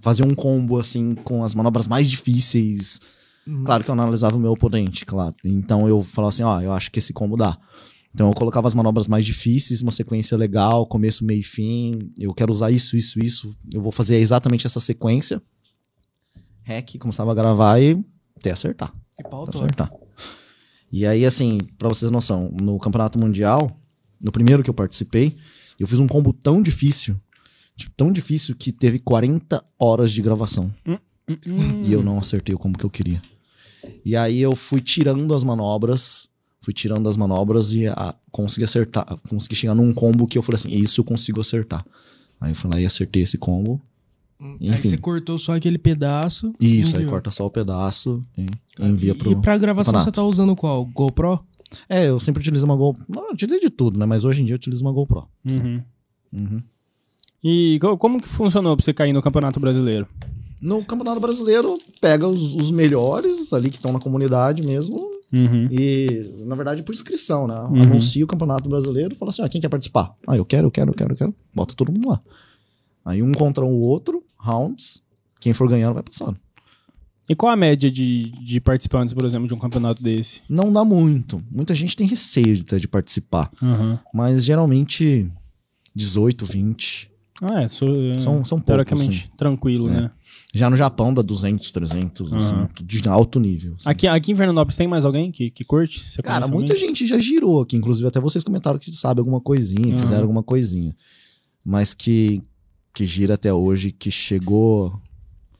Fazer um combo, assim, com as manobras mais difíceis... Claro que eu analisava o meu oponente, claro. Então eu falava assim, ó, eu acho que esse combo dá. Então eu colocava as manobras mais difíceis, uma sequência legal, começo, meio e fim. Eu quero usar isso, isso, isso. Eu vou fazer exatamente essa sequência. Hack, começava a gravar e até acertar. E pau até acertar. E aí, assim, pra vocês terem noção, no Campeonato Mundial, no primeiro que eu participei, eu fiz um combo tão difícil, tipo, tão difícil que teve quarenta horas de gravação. Hum? E eu não acertei o combo que eu queria. E aí eu fui tirando as manobras, fui tirando as manobras e a, consegui acertar, consegui chegar num combo que eu falei assim, isso eu consigo acertar. Aí eu fui lá e acertei esse combo. Enfim. Aí você cortou só aquele pedaço. Isso, enviou. Aí corta só o pedaço e envia pro... E pra gravação campeonato. Você tá usando qual? GoPro? É, eu sempre utilizo uma GoPro. Não, eu utilizo de tudo, né? Mas hoje em dia eu utilizo uma GoPro. Uhum. Uhum. E como que funcionou pra você cair no Campeonato Brasileiro? No Campeonato Brasileiro, pega os, os melhores ali que estão na comunidade mesmo. Uhum. E, na verdade, por inscrição, né? Uhum. Anuncia o Campeonato Brasileiro, fala assim, ó, ah, quem quer participar? Ah, eu quero, eu quero, eu quero, eu quero. Bota todo mundo lá. Aí um contra o outro, rounds. Quem for ganhando vai passando. E qual a média de, de participantes, por exemplo, de um campeonato desse? Não dá muito. Muita gente tem receio de, de participar. Uhum. Mas, geralmente, dezoito, vinte... Ah, é, sou, são, são teoricamente pouco, assim. Tranquilo, é. Né? Já no Japão dá duzentos, trezentos, uhum. assim, de alto nível. Assim. Aqui, aqui em Fernandópolis tem mais alguém que, que curte? Você Cara, muita alguém? Gente já girou aqui, inclusive até vocês comentaram que sabe alguma coisinha, uhum. fizeram alguma coisinha, mas que, que gira até hoje, que chegou...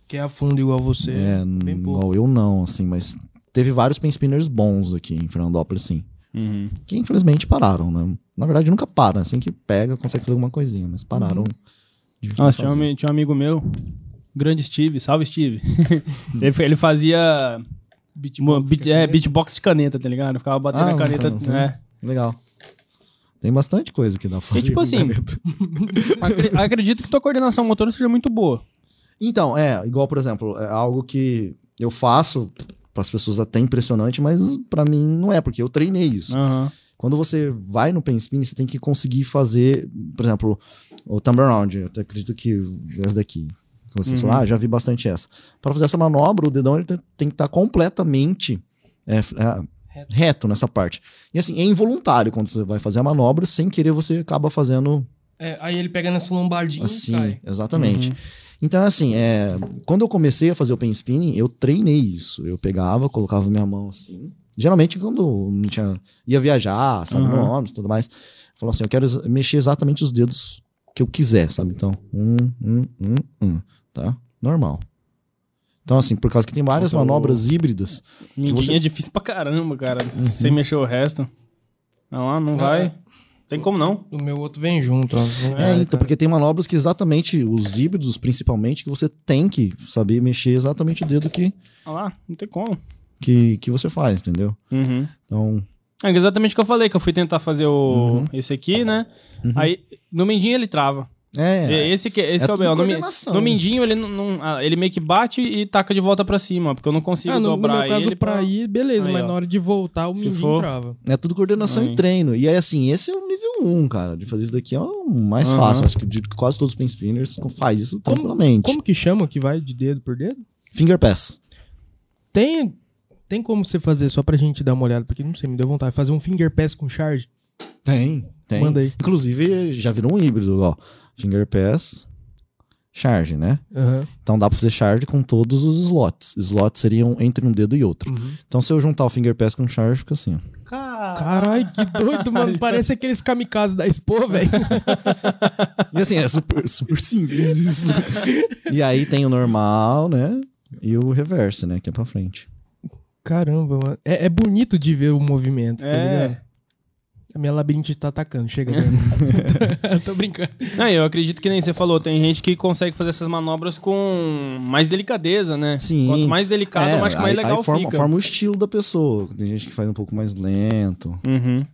Que é a fundo igual você, é, bem pouco. Igual eu não, assim, mas teve vários pen spinners bons aqui em Fernandópolis, sim. Uhum. Que infelizmente pararam, né? Na verdade nunca param, assim que pega, consegue fazer alguma coisinha, mas pararam. Uhum. Ah, tinha um, tinha um amigo meu, grande Steve, salve Steve. ele, ele fazia beatbox, uma, beat, de é, beatbox de caneta, tá ligado? Ficava batendo ah, a caneta, então, né? Legal. Tem bastante coisa que dá pra fazer. E tipo assim, acredito que tua coordenação motora seja muito boa. Então, é, igual, por exemplo, é algo que eu faço, para as pessoas até impressionante, mas para mim não é, porque eu treinei isso. Uhum. Quando você vai no pen spin, você tem que conseguir fazer, por exemplo, o tumble round, eu até acredito que essa daqui, que vocês uhum. falaram, ah, já vi bastante essa. Para fazer essa manobra, o dedão ele tem que estar tá completamente... É, é, reto nessa parte. E assim, é involuntário quando você vai fazer a manobra, sem querer você acaba fazendo... É, aí ele pega nessa lombardinha assim, e cai. Exatamente. Uhum. Então assim, é, quando eu comecei a fazer o pen spinning, eu treinei isso. Eu pegava, colocava minha mão assim. Geralmente quando não tinha, ia viajar, sabe, uhum. no ônibus e tudo mais. Falou assim, eu quero mexer exatamente os dedos que eu quiser, sabe? Então, um, um, um, um. Tá? Normal. Então, assim, por causa que tem várias Nossa, manobras o... híbridas. Ninguém você... é difícil pra caramba, cara. Uhum. Sem mexer o resto. Não, não, não vai. É. Tem como não. O meu outro vem junto. Ó. É, é, então, cara. Porque tem manobras que exatamente, os híbridos principalmente, que você tem que saber mexer exatamente o dedo que... Ah lá, não tem como. Que, que você faz, entendeu? Uhum. Então... É exatamente o que eu falei, que eu fui tentar fazer o... Uhum. esse aqui, né? Uhum. Aí, no mindinho ele trava. É, esse que, esse é, que é o meu. No mindinho, ele, não, não, ele meio que bate e taca de volta pra cima, porque eu não consigo ah, no, dobrar no meu caso, ele. Pra ir, beleza, aí, mas ó. Na hora de voltar, o Se mindinho for... trava. É tudo coordenação aí. E treino. E aí, assim, esse é o nível um, cara. De fazer isso daqui é o mais uhum. fácil. Acho que de, quase todos os pin spinners faz isso como, tranquilamente. Como que chama que vai de dedo por dedo? Finger pass. Tem, tem como você fazer, só pra gente dar uma olhada, porque não sei, me deu vontade, fazer um finger pass com charge? Tem, tem. Manda aí. Inclusive, já virou um híbrido, ó. Finger pass, charge, né? Uhum. Então dá pra fazer charge com todos os slots. Slots seriam entre um dedo e outro. Uhum. Então se eu juntar o finger pass com charge, fica assim, ó. Car... Caralho, que doido, mano. Parece aqueles kamikazes da Expo, velho. E assim, é super, super simples isso. E aí tem o normal, né? E o reverse, né? Que é pra frente. Caramba, mano. É, é bonito de ver o movimento, é. Tá ligado? A minha labirintite tá atacando, chega. Tô brincando. Não, eu acredito que nem você falou, tem gente que consegue fazer essas manobras com mais delicadeza, né? Sim. Quanto mais delicado, é, mais, aí, mais legal forma, fica. Forma o estilo da pessoa. Tem gente que faz um pouco mais lento. Uhum.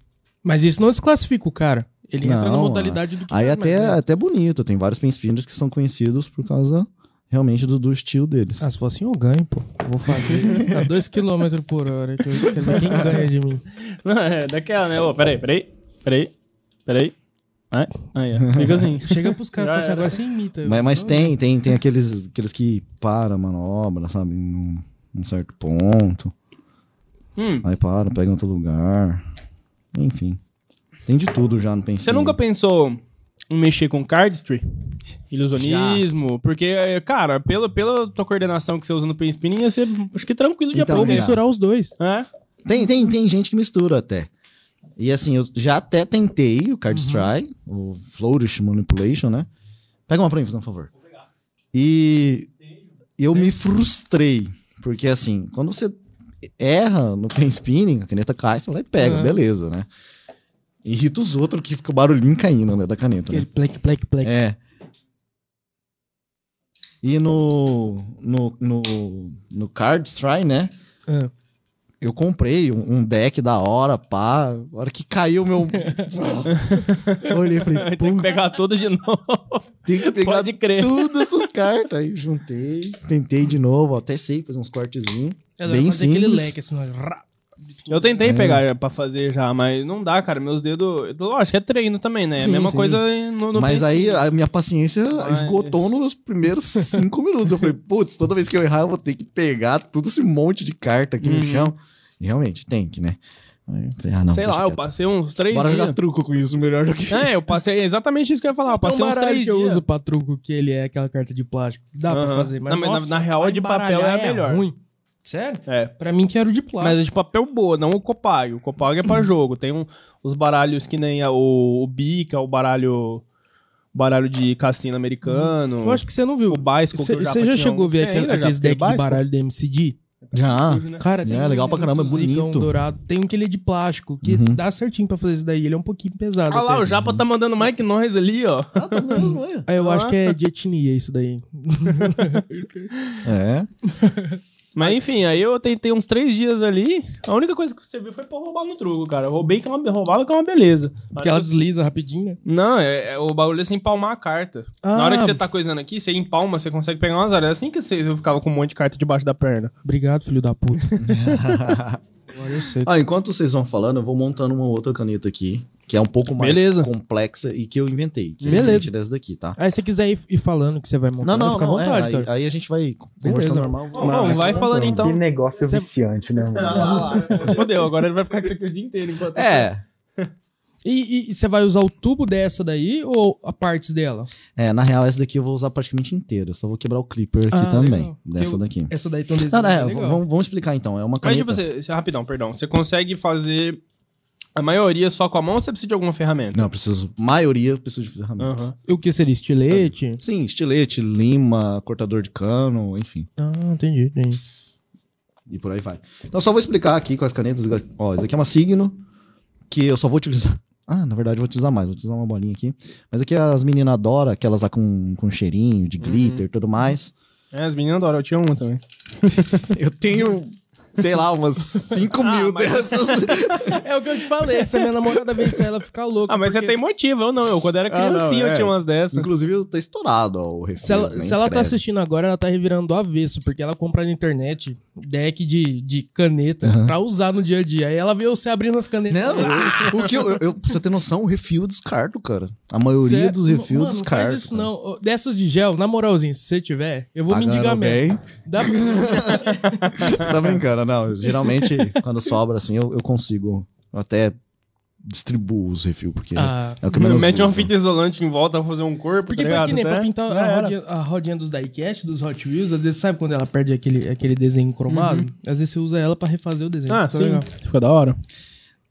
Mas isso não desclassifica o cara. Ele não, entra na modalidade do que... Aí é até, até bonito. Tem vários pin spinners que são conhecidos por causa... Realmente do, do estilo deles. Ah, se fosse assim eu ganho, pô. Vou fazer a dois quilômetros por hora. Que eu, quem ganha de mim? Não, é daquela, né? Ô, peraí, peraí, peraí, peraí. Aí, aí, ó. Fica assim. Chega pros caras e fala assim, agora você imita. Mas, mas tem, tem, tem aqueles, aqueles que param a manobra, sabe? Num, num certo ponto. Hum. Aí para, pega em outro lugar. Enfim. Tem de tudo já, não tem. Você nunca pensou... mexer com cardistry, ilusionismo, já. Porque, cara, pela, pela tua coordenação que você usa no pen spinning, ia ser, acho que tranquilo de então, misturar os dois. É? Tem, tem, tem gente que mistura até. E assim, eu já até tentei o cardistry, uhum. o flourish manipulation, né? Pega uma pra mim, por favor. E eu me frustrei, porque assim, quando você erra no pen spinning, a caneta cai, você vai lá e pega, uhum. beleza, né? Irrita os outros que fica o barulhinho caindo, né? Da caneta. Aquele né? plec, plec, plec. É. E no... No, no, no Cardistry, né? É. Eu comprei um, um deck da hora, pá. A hora que caiu o meu... Eu olhei e falei... Tem que pegar tudo de novo. Tem que pegar Pode crer. Tudo essas cartas. Aí juntei, tentei de novo. Até sei, fiz uns cortezinhos. Ela bem simples. Aquele leque, assim, eu tentei é. pegar pra fazer já, mas não dá, cara. Meus dedos... Lógico que é treino também, né? Sim, a mesma sim. coisa no, no mas aí a minha paciência mas... esgotou nos primeiros cinco minutos. Eu falei, putz, toda vez que eu errar eu vou ter que pegar todo esse monte de carta aqui uhum. no chão. E realmente, tem que, né? Ah, não, sei lá, quieto. Eu passei uns três Bora dias. Bora jogar truco com isso, melhor do que... É, eu passei exatamente isso que eu ia falar. Eu passei uns três dias. Que eu uso pra truco, que ele é aquela carta de plástico. Dá uhum. pra fazer, mas não, nossa, na, na real, a de papel é a melhor. É ruim. Sério? É. Pra mim que era o de plástico. Mas é de papel boa, não o Copag. O Copag é pra jogo. Tem um, os baralhos que nem a, o, o Bica, o baralho baralho de cassino americano. Eu acho que você não viu. O Baisco. Você já, já chegou a ver aquele, ainda, aqueles decks de baralho da M C D? Já. Cara, é, é legal pra caramba, é bonito. Dourado. Tem um que ele é de plástico, que uhum. dá certinho pra fazer isso daí. Ele é um pouquinho pesado. Ah lá, até. O Japa tá mandando mais que nós ali, ó. Ah, tá mesmo, é. Eu ah. acho que é de etnia isso daí. É. Mas enfim, aí eu tentei uns três dias ali. A única coisa que você viu foi por roubar no truco, cara. Eu roubei que é uma, roubado que é uma beleza. Porque ela desliza rapidinho, né? Não, é, é o bagulho é você empalmar a carta. Ah, na hora que você tá coisando aqui, você empalma, você consegue pegar umas areias. Assim que você, eu ficava com um monte de carta debaixo da perna. Obrigado, filho da puta. Agora eu sei. Ah, enquanto vocês vão falando, eu vou montando uma outra caneta aqui. Que é um pouco mais Beleza. complexa e que eu inventei. Que Beleza. Gente dessa daqui, tá? Aí se quiser ir, ir falando que você vai montar, não, não, fica não, à vontade, é, aí, aí a gente vai conversando normal. Não, não, não vai falando então. Que negócio você... viciante, né? Fodeu, agora ele vai ficar aqui o dia inteiro. Enquanto é. E, e você vai usar o tubo dessa daí ou a partes dela? É, na real, essa daqui eu vou usar praticamente inteira. Eu só vou quebrar o clipper aqui ah, também. Legal. Dessa eu, daqui. Essa daí também. Não, não, é, vamos, vamos explicar então. É uma caneta. Mas tipo, você, rapidão, perdão. Você consegue fazer... A maioria só com a mão ou você precisa de alguma ferramenta? Não, eu preciso. Maioria precisa de ferramentas. Uhum. E o que seria? Estilete? Sim, estilete, lima, cortador de cano, enfim. Ah, entendi, entendi. E por aí vai. Então só vou explicar aqui com as canetas. Ó, isso aqui é uma Signo que eu só vou utilizar. Ah, na verdade eu vou utilizar mais, vou utilizar uma bolinha aqui. Mas aqui as meninas adoram, aquelas lá com, com cheirinho, de glitter e uhum. tudo mais. É, as meninas adoram, eu tinha uma também. Eu tenho... Sei lá, umas cinco mil ah, mas... dessas. É o que eu te falei. Se a minha namorada vencer, ela fica louca. Ah, mas porque... você tem motivo. Eu não. Eu, quando era criancinha, ah, é. eu tinha umas dessas. Inclusive, tá estourado ó, o recurso. Se, ela, se ela tá assistindo agora, ela tá revirando do avesso. Porque ela compra na internet deck de, de caneta uhum. pra usar no dia a dia. Aí ela vê você abrindo as canetas. Não, eu, o que eu, eu, pra você ter noção, o refil eu descarto, cara. A maioria é... dos refil eu descarto. Não faz isso, cara. Não. Dessas de gel, na moralzinha, se você tiver, eu vou mendigar mesmo. Dá... tá brincando. Não, geralmente, quando sobra assim, eu, eu consigo. Eu até distribuo os refil, porque ah, é o que menos mete uso. Uma fita isolante em volta pra fazer um corpo, porque tá ligado, que nem né? pra pintar a rodinha, a rodinha dos diecast, dos Hot Wheels, às vezes, sabe quando ela perde aquele, aquele desenho cromado? Uhum. Às vezes você usa ela pra refazer o desenho. Ah, tá sim. Legal. Fica da hora.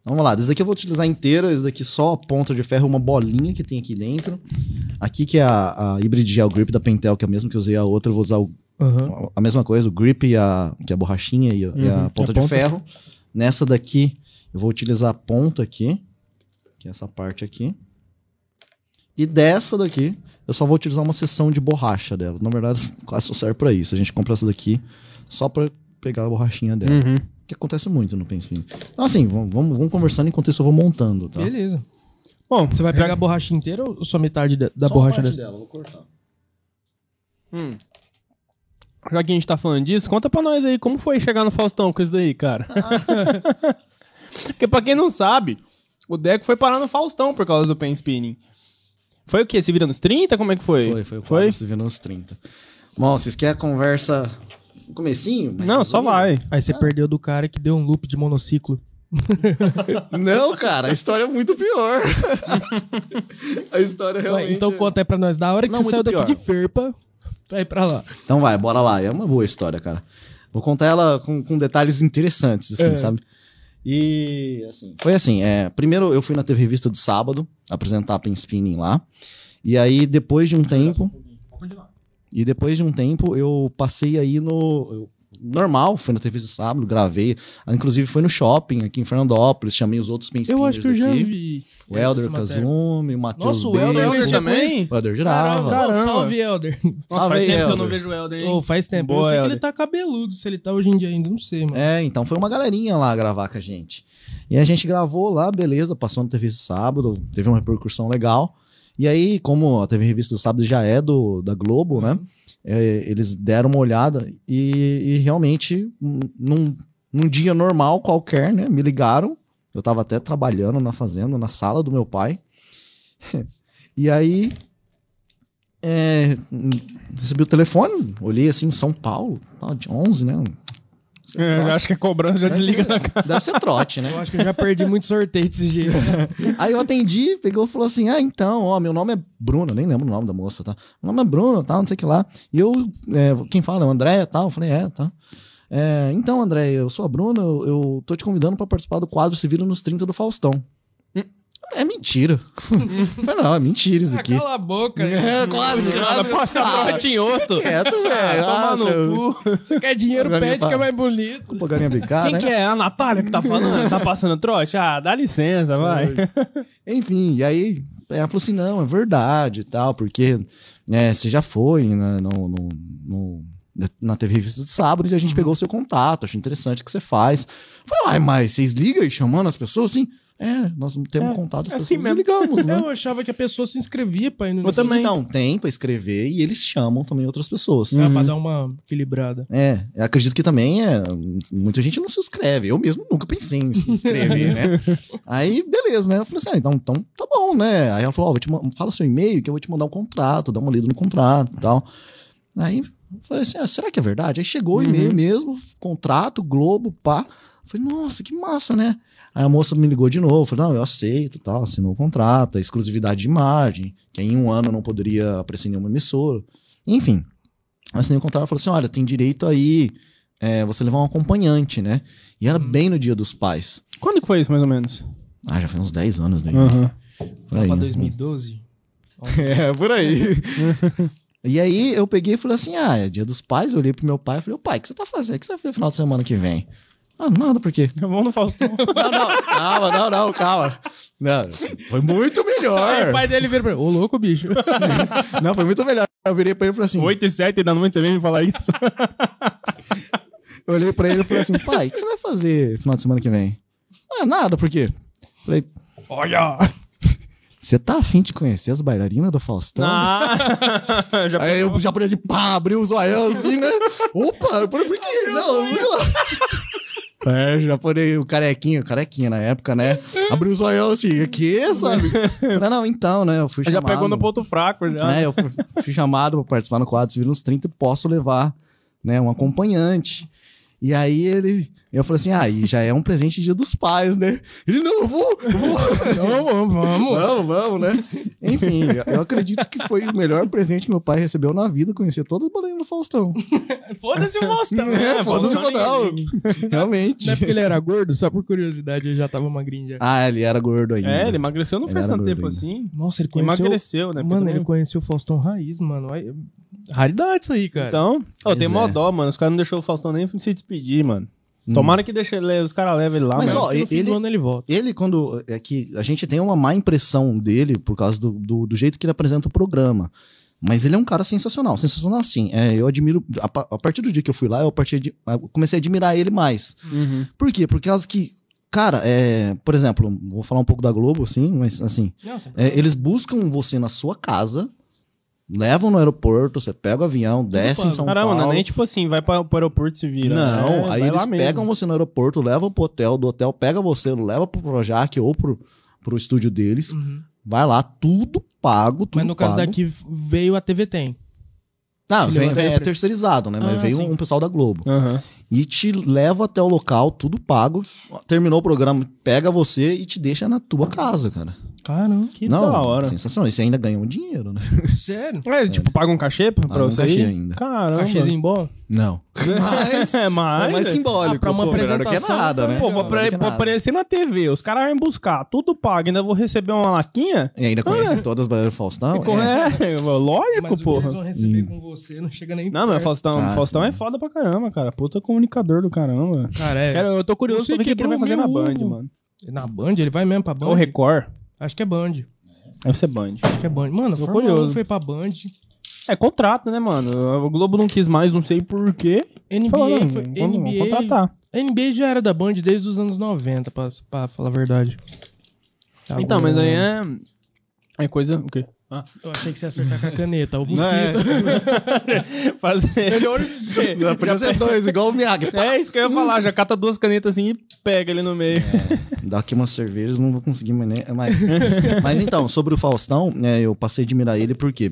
Vamos lá, desse daqui eu vou utilizar inteira, esse daqui só a ponta de ferro, uma bolinha que tem aqui dentro. Aqui que é a, a Hybrid Gel Grip da Pentel, que é a mesma que eu usei a outra, eu vou usar o Uhum. a mesma coisa, o grip, e a, que é a borrachinha e, uhum. e a ponta a de ponta. ferro. Nessa daqui, eu vou utilizar a ponta aqui, que é essa parte aqui. E dessa daqui, eu só vou utilizar uma seção de borracha dela. Na verdade, quase só serve pra isso. A gente compra essa daqui só pra pegar a borrachinha dela. Uhum. Que acontece muito no Penspin. Então assim, vamos, vamos conversando enquanto isso eu vou montando, tá? Beleza. Bom, você vai pegar é... a borracha inteira ou só metade da, da só borracha dela? Só a parte dela, eu vou cortar. Hum... Já que a gente tá falando disso, conta pra nós aí como foi chegar no Faustão com isso daí, cara. Ah. Porque pra quem não sabe, o Deco foi parar no Faustão por causa do pen spinning. Foi o quê? Se vira nos trinta? Como é que foi? Foi, foi o quadro, se vira nos trinta. Bom, vocês querem a conversa no comecinho? Mas não, só vai. vai. Aí você ah. perdeu do cara que deu um loop de monociclo. Não, cara, a história é muito pior. A história realmente... Ué, então conta aí pra nós, da hora que não, você saiu daqui pior. de Ferpa... Vai pra lá. Então vai, bora lá. É uma boa história, cara. Vou contar ela com, com detalhes interessantes, assim, é. sabe? E, assim, foi assim. É, primeiro eu fui na T V Vista do sábado apresentar a Pen Spinning lá. E aí, depois de um tempo... E depois de um tempo, eu passei aí no... Eu, normal, fui na T V Vista do sábado, gravei. Inclusive, foi no shopping aqui em Fernandópolis. Chamei os outros Pen Spinners. Eu acho que eu já vi. O Helder Kazumi, o Matheus. Nossa, o Helder também? O Helder girava. Caramba. Salve, Helder. Nossa, Salve, faz tempo Helder. que eu não vejo o Helder, hein? Oh, faz tempo. Boa, eu sei Helder. que ele tá cabeludo, se ele tá hoje em dia ainda, não sei, mano. É, então foi uma galerinha lá gravar com a gente. E a gente gravou lá, beleza, passou na T V esse sábado, teve uma repercussão legal. E aí, como a T V Revista do Sábado já é do, da Globo, né? É, eles deram uma olhada e, e realmente, num, num dia normal qualquer, né? Me ligaram. Eu tava até trabalhando na fazenda, na sala do meu pai. E aí, é, recebi o telefone, olhei assim, São Paulo, de onze, né? É, eu acho que a cobrança já deve desliga ser, na cara. Deve ser trote, né? Eu acho que eu já perdi muito sorteio desse jeito. Aí eu atendi, pegou e falou assim, ah, então, ó, meu nome é Bruna, nem lembro o nome da moça, tá? Meu nome é Bruna, tá, não sei o que lá. E eu, é, quem fala é o André, tá? Eu falei, é, tá. É, então, André, eu sou a Bruna, eu, eu tô te convidando pra participar do quadro Se Vira nos trinta do Faustão. Hum. É mentira. Falei, não, é mentira isso aqui. Ah, cala a boca. É, quase, quase. Passa a prova tinhoto. Quieto, velho. Toma no cu. Você quer dinheiro, pede que é mais bonito. Um pouquinho brincar, Quem né? que é? A Natália que tá falando? Tá passando trote? Ah, dá licença, vai. Enfim, e aí... Ela falou assim, não, é verdade e tal, porque... É, você já foi, né, no... no, no na T V Revista de sábado, e a gente pegou o seu contato, acho interessante o que você faz. Eu falei, ai, mas vocês ligam e chamando as pessoas assim? É, nós não temos é, contato, as é pessoas assim mesmo. Ligamos, né? Eu achava que a pessoa se inscrevia pra ir no... Mas também dá um tempo pra escrever e eles chamam também outras pessoas. É, uhum. Pra dar uma equilibrada. É, eu acredito que também é, muita gente não se inscreve. Eu mesmo nunca pensei em se inscrever, né? Aí, beleza, né? Eu falei assim, ah, então, então tá bom, né? Aí ela falou, ó, vou te ma- fala seu e-mail que eu vou te mandar um contrato, dar uma lida no contrato e tal. Aí, eu falei assim, ah, será que é verdade? Aí chegou o e-mail uhum. mesmo, contrato, Globo, pá. Eu falei, nossa, que massa, né? Aí a moça me ligou de novo, falou, não, eu aceito, tal, assinou o contrato, exclusividade de imagem, que em um ano eu não poderia aparecer em nenhuma emissora. Enfim, assinei o contrato e falou assim, olha, tem direito aí, é, você levar um acompanhante, né? E era hum. bem no Dia dos Pais. Quando que foi isso, mais ou menos? Ah, já foi uns dez anos daí. Uhum. Foi pra dois mil e doze? É, por aí. E aí eu peguei e falei assim, ah, é Dia dos Pais, eu olhei pro meu pai e falei, ô pai, o que você tá fazendo? O que você vai fazer no final de semana que vem? Ah, nada, por quê? Vamos no Faustão. Não, não, calma, não, não, calma. Não, foi muito melhor. Aí o pai dele vira pra ele, ô louco, bicho. Não, foi muito melhor. Eu virei pra ele e falei assim... oito e sete da noite, você vem me falar isso? Eu olhei pra ele e falei assim, pai, o que você vai fazer no final de semana que vem? Ah, nada, por quê? Falei, olha... Você tá afim de conhecer as bailarinas do Faustão? Ah, já aí eu já por ele, pá, abriu os olhão assim, né? Opa, por quê? Não, viu lá. É, já porei o carequinho, carequinha na época, né? Abriu os olhão assim, que, sabe? Falei, não, então, né? Eu fui chamado. Já pegou no ponto fraco, já. Né? Eu fui, fui chamado pra participar no quadro Civil nos trinta e posso levar, né, um acompanhante. E aí ele... Eu falei assim, ah, e já é um presente de Dia dos Pais, né? Ele, não, eu vou, eu vou. Não, vamos, vamos. Vamos, vamos, né? Enfim, eu acredito que foi o melhor presente que meu pai recebeu na vida, conhecer todas as baleias do Faustão. Foda-se o Faustão. É, foda-se o Faustão. Realmente. Não é porque ele era gordo? Só por curiosidade, ele já tava magrinho já. Ah, ele era gordo ainda. É, ele emagreceu não faz tanto tempo ainda. Assim. Nossa, ele conheceu... Emagreceu, né? Mano, também... ele conheceu o Faustão raiz, mano. Raridade isso aí, cara. Então, ó, tem é. mó dó, mano. Os caras não deixaram o Faustão nem se despedir, mano. Tomara que deixe ele, os caras levem ele lá, mas, mas ó, ele, ele, ele volta. Ele, quando... É que a gente tem uma má impressão dele por causa do, do, do jeito que ele apresenta o programa. Mas ele é um cara sensacional. Sensacional, sim. É, eu admiro... A, a partir do dia que eu fui lá, eu, partir de, eu comecei a admirar ele mais. Uhum. Por quê? Por causa que... Cara, é, por exemplo, vou falar um pouco da Globo, assim, mas assim... Nossa, é, eles buscam você na sua casa... Levam no aeroporto, você pega o avião, desce em São Paulo. Caramba, nem tipo assim, vai para o aeroporto e se vira. Não, é, aí eles pegam mesmo. Você no aeroporto, levam pro hotel, do hotel pega você, leva pro Projac ou pro, pro estúdio deles. Uhum. Vai lá, tudo pago, tudo pago. Mas no caso pago. Daqui veio a T V Tem. Não, vem, vem, é terceirizado, né? Mas ah, veio sim. um pessoal da Globo. Uhum. E te leva até o local, tudo pago. Terminou o programa, pega você e te deixa na tua casa, cara. Caramba, que não, da hora. Sensacional. E você ainda ganhou dinheiro, né? Sério? É, tipo, Sério. paga um cachê pra, pra um você cachê ir? Ainda. Caramba. Cachezinho bom? Não. Mas é mais, mas simbólico. Ah, pra uma pô, apresentação. Melhor do que nada, né? Pô, vou, apre- vou aparecer na T V. Os caras vão buscar. Tudo pago. Ainda vou receber uma laquinha. E ainda conhecem é. todas as baleiras do Faustão? É, é lógico, mas porra. Mas vão receber hum. com você. Não chega nem Não, perto. Mas Faustão, ah, Faustão sim, é foda pra caramba, cara. Puta comunicador do caramba. Cara, é. Cara, eu tô curioso sobre o que ele vai fazer na Band, mano. Na Band? Ele vai mesmo pra Band? Ou Record? Acho que é Band. Deve ser Band. Acho que é Band. Mano, Fórmula um foi pra Band. É contrato, né, mano? O Globo não quis mais, não sei porquê. N B A Fala, não, foi... Vamos, N B A... vamos contratar. A N B A já era da Band desde os anos noventa, pra, pra falar a verdade. Tá então, bom. Mas aí é... É coisa... O quê? Ah. Eu achei que você ia acertar com a caneta, o mosquito. É. Fazer... Melhor dizer. Precisa ser dois, igual o Miyagi. É isso que eu ia falar, já cata duas canetas assim e pega ali no meio. É, dá aqui umas cervejas, não vou conseguir mais. Mas então, sobre o Faustão, né, eu passei a admirar ele porque,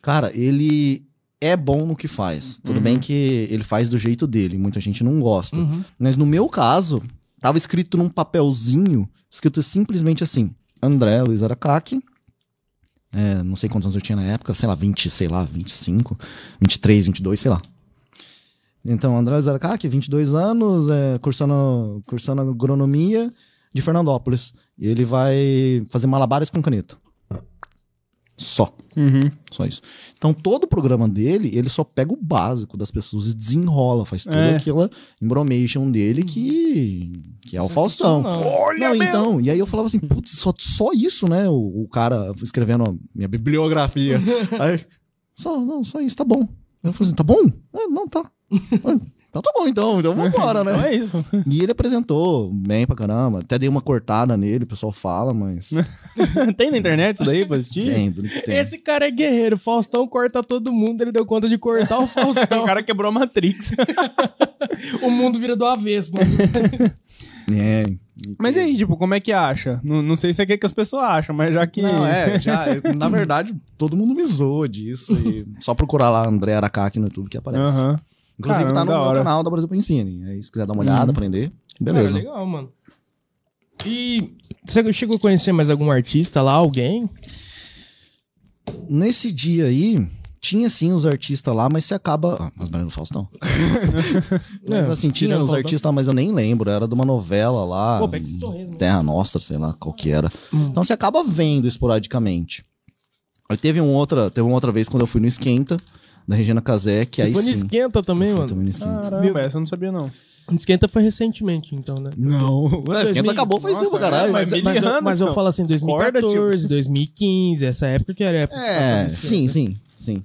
cara, ele é bom no que faz. Tudo uhum. bem que ele faz do jeito dele, muita gente não gosta. Uhum. Mas no meu caso, tava escrito num papelzinho, escrito simplesmente assim, André Luiz Aracaki. É, não sei quantos anos eu tinha na época, sei lá, vinte, sei lá, vinte e cinco, vinte e três, vinte e dois, sei lá. Então, André Zarcac, vinte e dois anos, é, cursando, cursando agronomia de Fernandópolis. E ele vai fazer malabares com caneta. Só. Uhum. Só isso. Então, todo o programa dele, ele só pega o básico das pessoas e desenrola. Faz toda é. aquela embromation dele que, que é o Faustão. Olha, não, então, e aí eu falava assim, putz, só, só isso, né? O, o cara escrevendo a minha bibliografia. Aí, só, não, só isso, tá bom. Eu falei assim, tá bom? Ah, não, tá. Então tá bom, então, então vambora, né? Então é isso. E ele apresentou bem pra caramba. Até dei uma cortada nele, o pessoal fala, mas... Tem na internet isso daí pra assistir? Tem, tem. Esse cara é guerreiro. Faustão corta todo mundo, ele deu conta de cortar o Faustão. O cara quebrou a Matrix. O mundo vira do avesso, né? É. Mas e aí, tipo, como é que acha? Não, não sei se é que, é que as pessoas acham, mas já que... Não, é, já... Na verdade, todo mundo me zoa disso. E só procurar lá André Aracaki no YouTube que aparece. Aham. Uh-huh. Inclusive, caramba, tá no meu canal da Brasil Pan Spinning. Aí, se quiser dar uma olhada, hum. aprender, beleza. É legal, mano. E você chegou a conhecer mais algum artista lá, alguém? Nesse dia aí, tinha sim os artistas lá, mas você acaba... Ah, mas não é do Faustão. Mas assim, tinha os artistas lá, mas eu nem lembro. Era de uma novela lá, pô, Terra Nostra, sei lá qual que era. Hum. Então você acaba vendo esporadicamente. Aí teve, um outra, teve uma outra vez quando eu fui no Esquenta, da Regina Casé, que aí sim... Você foi no Esquenta também, mano? Foi no Esquenta. Caramba, essa eu não sabia, não. No Esquenta foi recentemente, então, né? Não, o Esquenta acabou faz tempo, caralho. Mas, mas, mas, eu, mas eu falo assim, dois mil e quatorze, dois mil e quinze, essa época que era a época. É, sim, sim, sim.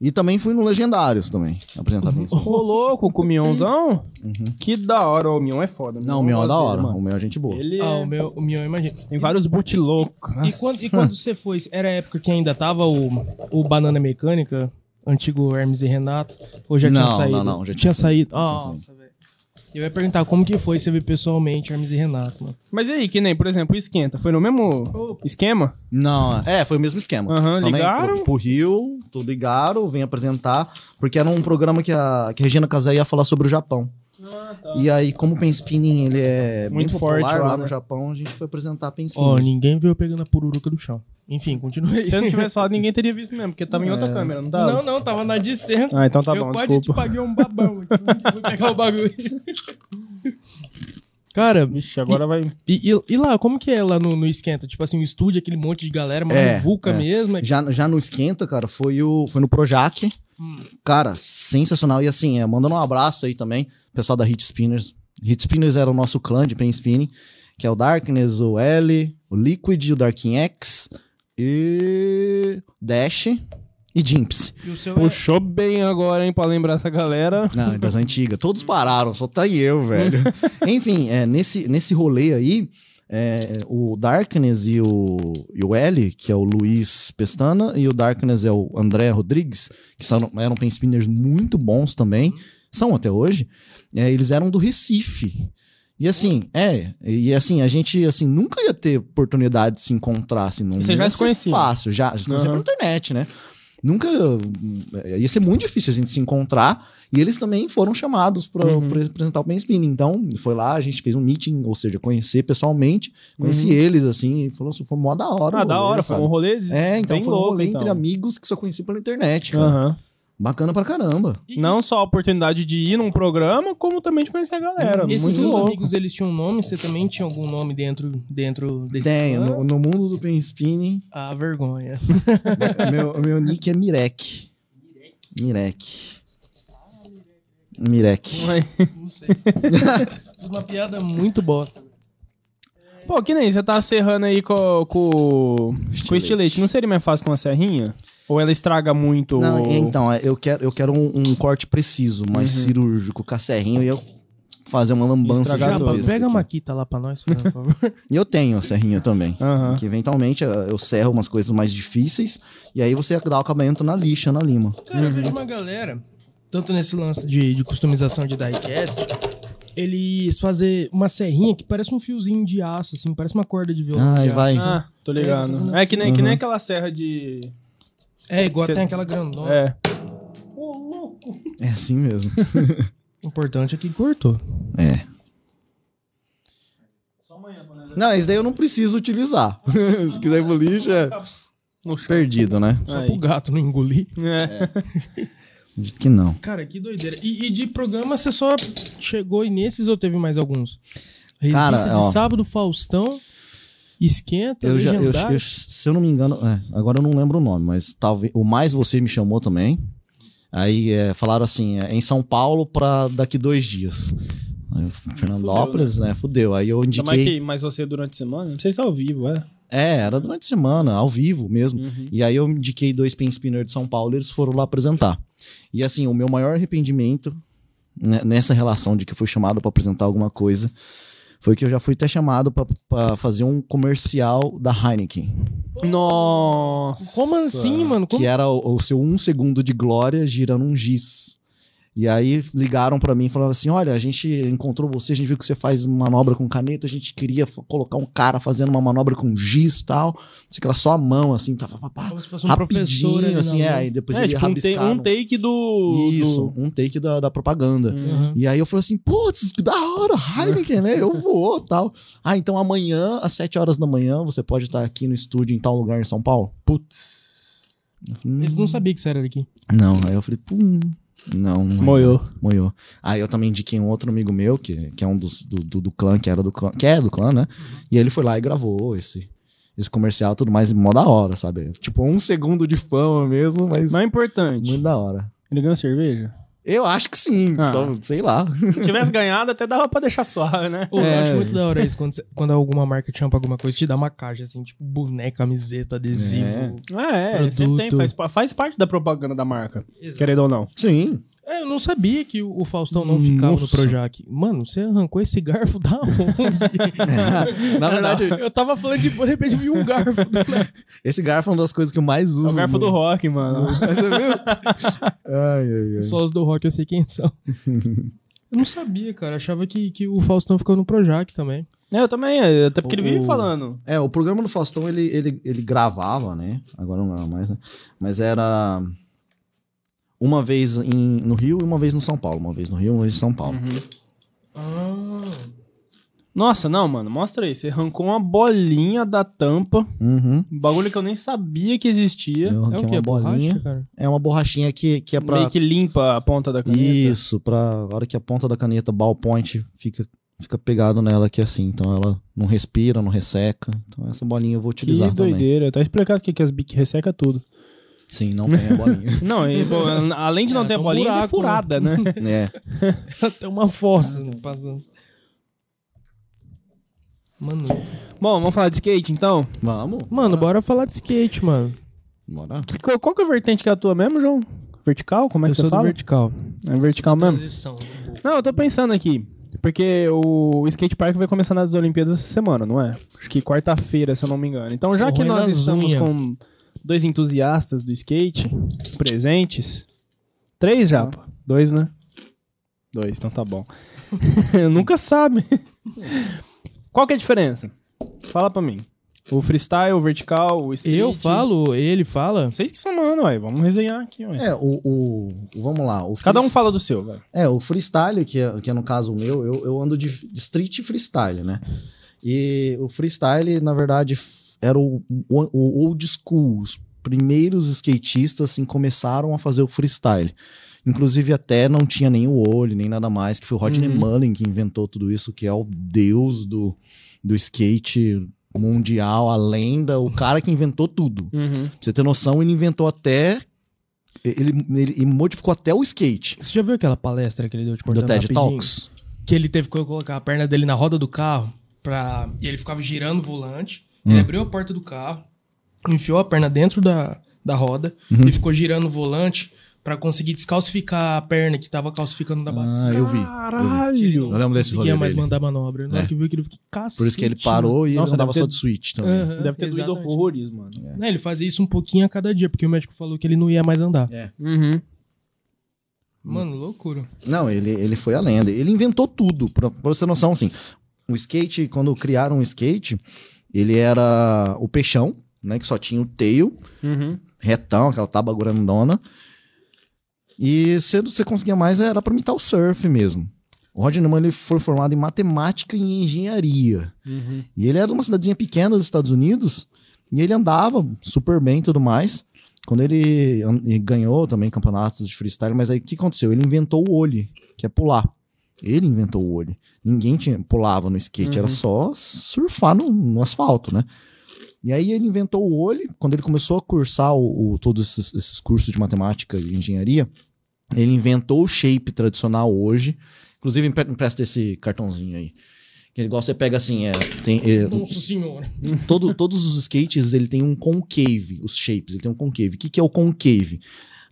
E também fui no Legendários também, apresentar isso. Ô, louco, com o Mionzão? Uhum. Que da hora, o Mion é foda. Não, o Mion é da hora, mano. O Mion é gente boa. Ele ah, é... o, meu, o Mion, imagina. Tem vários boot loucos. E quando, e quando você foi, era a época que ainda tava o, o Banana Mecânica... Antigo Hermes e Renato, ou já não, tinha saído? Não, não, já tinha, tinha saído. saído. Nossa, Nossa velho. Eu ia perguntar como que foi você ver pessoalmente Hermes e Renato, mano. Mas e aí, que nem, por exemplo, o Esquenta, foi no mesmo oh. esquema? Não, é, foi o mesmo esquema. Aham, uhum, ligaram? Pro, pro Rio, tô ligaram, vem apresentar, porque era um programa que a, que a Regina Casé ia falar sobre o Japão. Ah, tá. E aí, como o Pen Spinning, ele é muito bem popular forte, lá, lá no né? Japão, a gente foi apresentar Pen Spinning. Ó, oh, ninguém veio pegando a pururuca do chão. Enfim, continue. Se eu não tivesse falado, ninguém teria visto mesmo, porque tava é... em outra câmera, não tava? Não, não, tava na de centro. Ah, então tá eu bom, desculpa. Eu quase te paguei um babão. Vou pegar o bagulho. Cara, vixe, agora e, vai... E, e, e lá, como que é lá no, no Esquenta? Tipo assim, o estúdio, aquele monte de galera, uma é, vulca é. mesmo. É... Já, já no Esquenta, cara, foi, o, foi no Projac. Hum. Cara, sensacional. E assim, é, mandando um abraço aí também, pessoal da Hit Spinners. Hit Spinners era o nosso clã de Pen Spinning, que é o Darkness, o L, o Liquid, o Darkin X, e Dash e Jimps. E puxou é... bem agora, hein, pra lembrar essa galera. Não, das antigas. Todos pararam, só tá eu, velho. Enfim, é, nesse, nesse rolê aí, é, o Darkness e o, e o L, que é o Luiz Pestana, e o Darkness é o André Rodrigues, que são, eram pen spinners muito bons também, uhum. são até hoje. É, eles eram do Recife. E assim, é, e assim, a gente assim, nunca ia ter oportunidade de se encontrar, assim, não ia ser fácil, já, já se conhecia pela internet, né? Nunca, ia ser muito difícil a gente se encontrar, e eles também foram chamados para uhum. apresentar o Pen Spinning, então foi lá, a gente fez um meeting, ou seja, conhecer pessoalmente, conheci uhum. eles, assim, e falou assim, foi mó da hora. Ah, rolê, da hora, sabe? Foi um rolê É, então foi um louco, rolê então. Entre amigos que só conheci pela internet, cara. Uhum. Bacana pra caramba. E... Não só a oportunidade de ir num programa, como também de conhecer a galera. Esses muito seus louco. Amigos, eles tinham um nome? Você também tinha algum nome dentro, dentro desse Tem, no, no mundo do Pen Spinning... Ah, vergonha. meu, meu nick é Mirek. Mirek. Mirek. Não sei. Uma piada muito bosta. Pô, que nem você tá serrando aí com, com, estilete. com o estilete. Não seria mais fácil com uma serrinha? Ou ela estraga muito? Não, ou... então, eu quero, eu quero um, um corte preciso, mais uhum. cirúrgico, com a serrinha, e eu fazer uma lambança. Já, pega uma maquita lá pra nós, por favor. E eu tenho a serrinha também. Uhum. Que eventualmente eu serro umas coisas mais difíceis, e aí você dá o acabamento na lixa, na lima. Cara, eu vejo uma galera, tanto nesse lance de, de customização de diecast, eles fazem uma serrinha que parece um fiozinho de aço, assim, parece uma corda de violão. Ah, vai. Aço. Ah, tô ligado. É, é que, nem, uhum. que nem aquela serra de... É, igual Cê... tem aquela grandona. É. Ô, louco! É assim mesmo. O importante é que cortou. É. Só amanhã, nós... Não, esse daí eu não preciso utilizar. Se quiser engolir, já é perdido, né? Só Aí. Pro gato não engolir. É. é. Dito que não. Cara, que doideira. E, e de programa você só chegou e nesses ou teve mais alguns? Cara, Revista de ó. Sábado, Faustão... Esquenta, eu já, eu, eu, se eu não me engano, é, agora eu não lembro o nome, mas talvez o Mais Você me chamou também. Aí é, falaram assim, é, em São Paulo pra daqui dois dias. Aí, Fernandópolis, fudeu, né? né? Fudeu. Aí eu indiquei. Então, mas, que, mas você durante a semana? Não sei se é ao vivo, é? É, era durante a semana, ao vivo mesmo. Uhum. E aí eu indiquei dois pen spinners de São Paulo e eles foram lá apresentar. E assim, o meu maior arrependimento né, nessa relação de que eu fui chamado para apresentar alguma coisa foi que eu já fui até chamado para fazer um comercial da Heineken. Nossa! Como assim, mano? Como... Que era o, o seu um segundo de glória girando um giz. E aí ligaram pra mim e falaram assim, olha, a gente encontrou você, a gente viu que você faz manobra com caneta, a gente queria colocar um cara fazendo uma manobra com giz e tal, sei que era só a mão, assim, tá, pá, pá, pá, como se fosse um professor ali, assim, é, aí depois é, ele tipo, rabiscaram. Um, ta um take do... Isso, do... um take da, da propaganda. Uhum. E aí eu falei assim, putz, que da hora, Heineken, né, eu vou, tal. Ah, então amanhã, às sete horas da manhã, você pode estar aqui no estúdio em tal lugar em São Paulo? Putz. Falei, hum. Eles não sabiam que você era daqui. Não, aí eu falei, pum... Não, moiou. Moiou. Aí eu também indiquei um outro amigo meu, que, que é um dos, do, do, do clã, que era do clã, que é do clã, né? E ele foi lá e gravou esse, esse comercial e tudo mais, mó da hora, sabe? Tipo, um segundo de fama mesmo, mas... Não é importante. Muito da hora. Ele ganhou cerveja? Eu acho que sim, ah. só, sei lá. Se tivesse ganhado, até dava pra deixar suave, né? Pô, é. Eu acho muito da hora isso, quando, quando alguma marca te champa alguma coisa, te dá uma caixa, assim, tipo boneca, camiseta, adesivo. É, é sempre tem, faz, faz parte da propaganda da marca, exato. Querendo ou não. Sim. É, eu não sabia que o Faustão não ficava Nossa. No Projac. Mano, você arrancou esse garfo da onde? Na verdade... Eu tava falando de... De repente vi um garfo. Esse garfo é uma das coisas que eu mais uso. É o garfo mano. Do rock, mano. Você viu? Ai, ai, ai. Só os do rock eu sei quem são. Eu não sabia, cara. Achava que, que o Faustão ficou no Projac também. É, eu também. Até porque o, ele vive falando. É, o programa do Faustão, ele, ele, ele gravava, né? Agora não grava mais, né? Mas era... Uma vez em, no Rio e uma vez no São Paulo. Uma vez no Rio e uma vez em São Paulo. Uhum. Ah. Nossa, não, mano. Mostra aí. Você arrancou uma bolinha da tampa. Uhum. Um bagulho que eu nem sabia que existia. Eu é o quê? Uma borracha, cara? É uma borrachinha que, que é pra... Meio que limpa a ponta da caneta. Isso. Pra hora que a ponta da caneta, ball point, fica, fica pegado nela aqui assim. Então ela não respira, não resseca. Então essa bolinha eu vou utilizar também. Que doideira. Também. Tá explicado que, que as bic resseca tudo. Sim, não tem a bolinha. Não, e, pô, além de não é, ter a bolinha, buraco, é furada, né? né? É. Tem uma força. Né? Mano. Bom, vamos falar de skate, então? Vamos. Mano, bora, bora falar de skate, mano. Bora. Que, qual que é a vertente que é a tua mesmo, João? Vertical? Como é eu que você fala? Eu sou vertical. É vertical mesmo? Transição. Não, eu tô pensando aqui. Porque o skate park vai começar nas Olimpíadas essa semana, não é? Acho que quarta-feira, se eu não me engano. Então, já o que Roy nós estamos Zunha. Com... Dois entusiastas do skate presentes. Três já, pô. Dois, né? Dois, então tá bom. Nunca sabe. Qual que é a diferença? Fala pra mim. O freestyle, o vertical, o street. Eu falo, ele fala. Vocês que são, mano, ué. Vamos resenhar aqui, ué. É, o... o vamos lá. O free... Cada um fala do seu, velho. É, o freestyle, que é, que é no caso o meu, eu, eu ando de street freestyle, né? E o freestyle, na verdade... Era o, o, o old school, os primeiros skatistas assim, começaram a fazer o freestyle. Inclusive até não tinha nem o olho, nem nada mais, que foi o Rodney uhum. Mullen que inventou tudo isso, que é o deus do, do skate mundial, a lenda, o cara que inventou tudo. Uhum. Pra você ter noção, ele inventou até... Ele, ele, ele modificou até o skate. Você já viu aquela palestra que ele deu de cortando rapidinho? Do TED Talks? Que ele teve que colocar a perna dele na roda do carro, pra... e ele ficava girando o volante... Ele hum. abriu a porta do carro, enfiou a perna dentro da, da roda uhum. e ficou girando o volante pra conseguir descalcificar a perna que tava calcificando da bacia. Ah, eu vi. Caralho! Eu, eu lembro desse rolê. Não conseguia mais dele. Mandar manobra. Na hora é. Que viu que ele ficou cacete. Por isso que ele parou e Nossa, ele andava ter... só de switch também. Uhum, deve ter doído horrores, mano. É. Não, ele fazia isso um pouquinho a cada dia, porque o médico falou que ele não ia mais andar. É. Uhum. Mano, loucura. Não, ele, ele foi a lenda. Ele inventou tudo. Pra, pra você ter noção, assim, o skate, quando criaram o skate... Ele era o peixão, né? Que só tinha o tail, uhum. retão, aquela tábua grandona. E cedo você conseguia mais, era pra imitar o surf mesmo. O Rodney Mullen foi formado em matemática e em engenharia. Uhum. E ele era de uma cidadezinha pequena dos Estados Unidos. E ele andava super bem e tudo mais. Quando ele, ele ganhou também campeonatos de freestyle, mas aí o que aconteceu? Ele inventou o ollie, que é pular. Ele inventou o ollie. Ninguém tinha, pulava no skate, uhum. era só surfar no, no asfalto, né? E aí ele inventou o ollie. Quando ele começou a cursar o, o, todos esses, esses cursos de matemática e engenharia, ele inventou o shape tradicional hoje. Inclusive, empresta esse cartãozinho aí. Que igual você pega assim... É, tem, é, Nossa senhora! Todo, todos os skates, ele tem um concave, os shapes. Ele tem um concave. O que, que é o concave?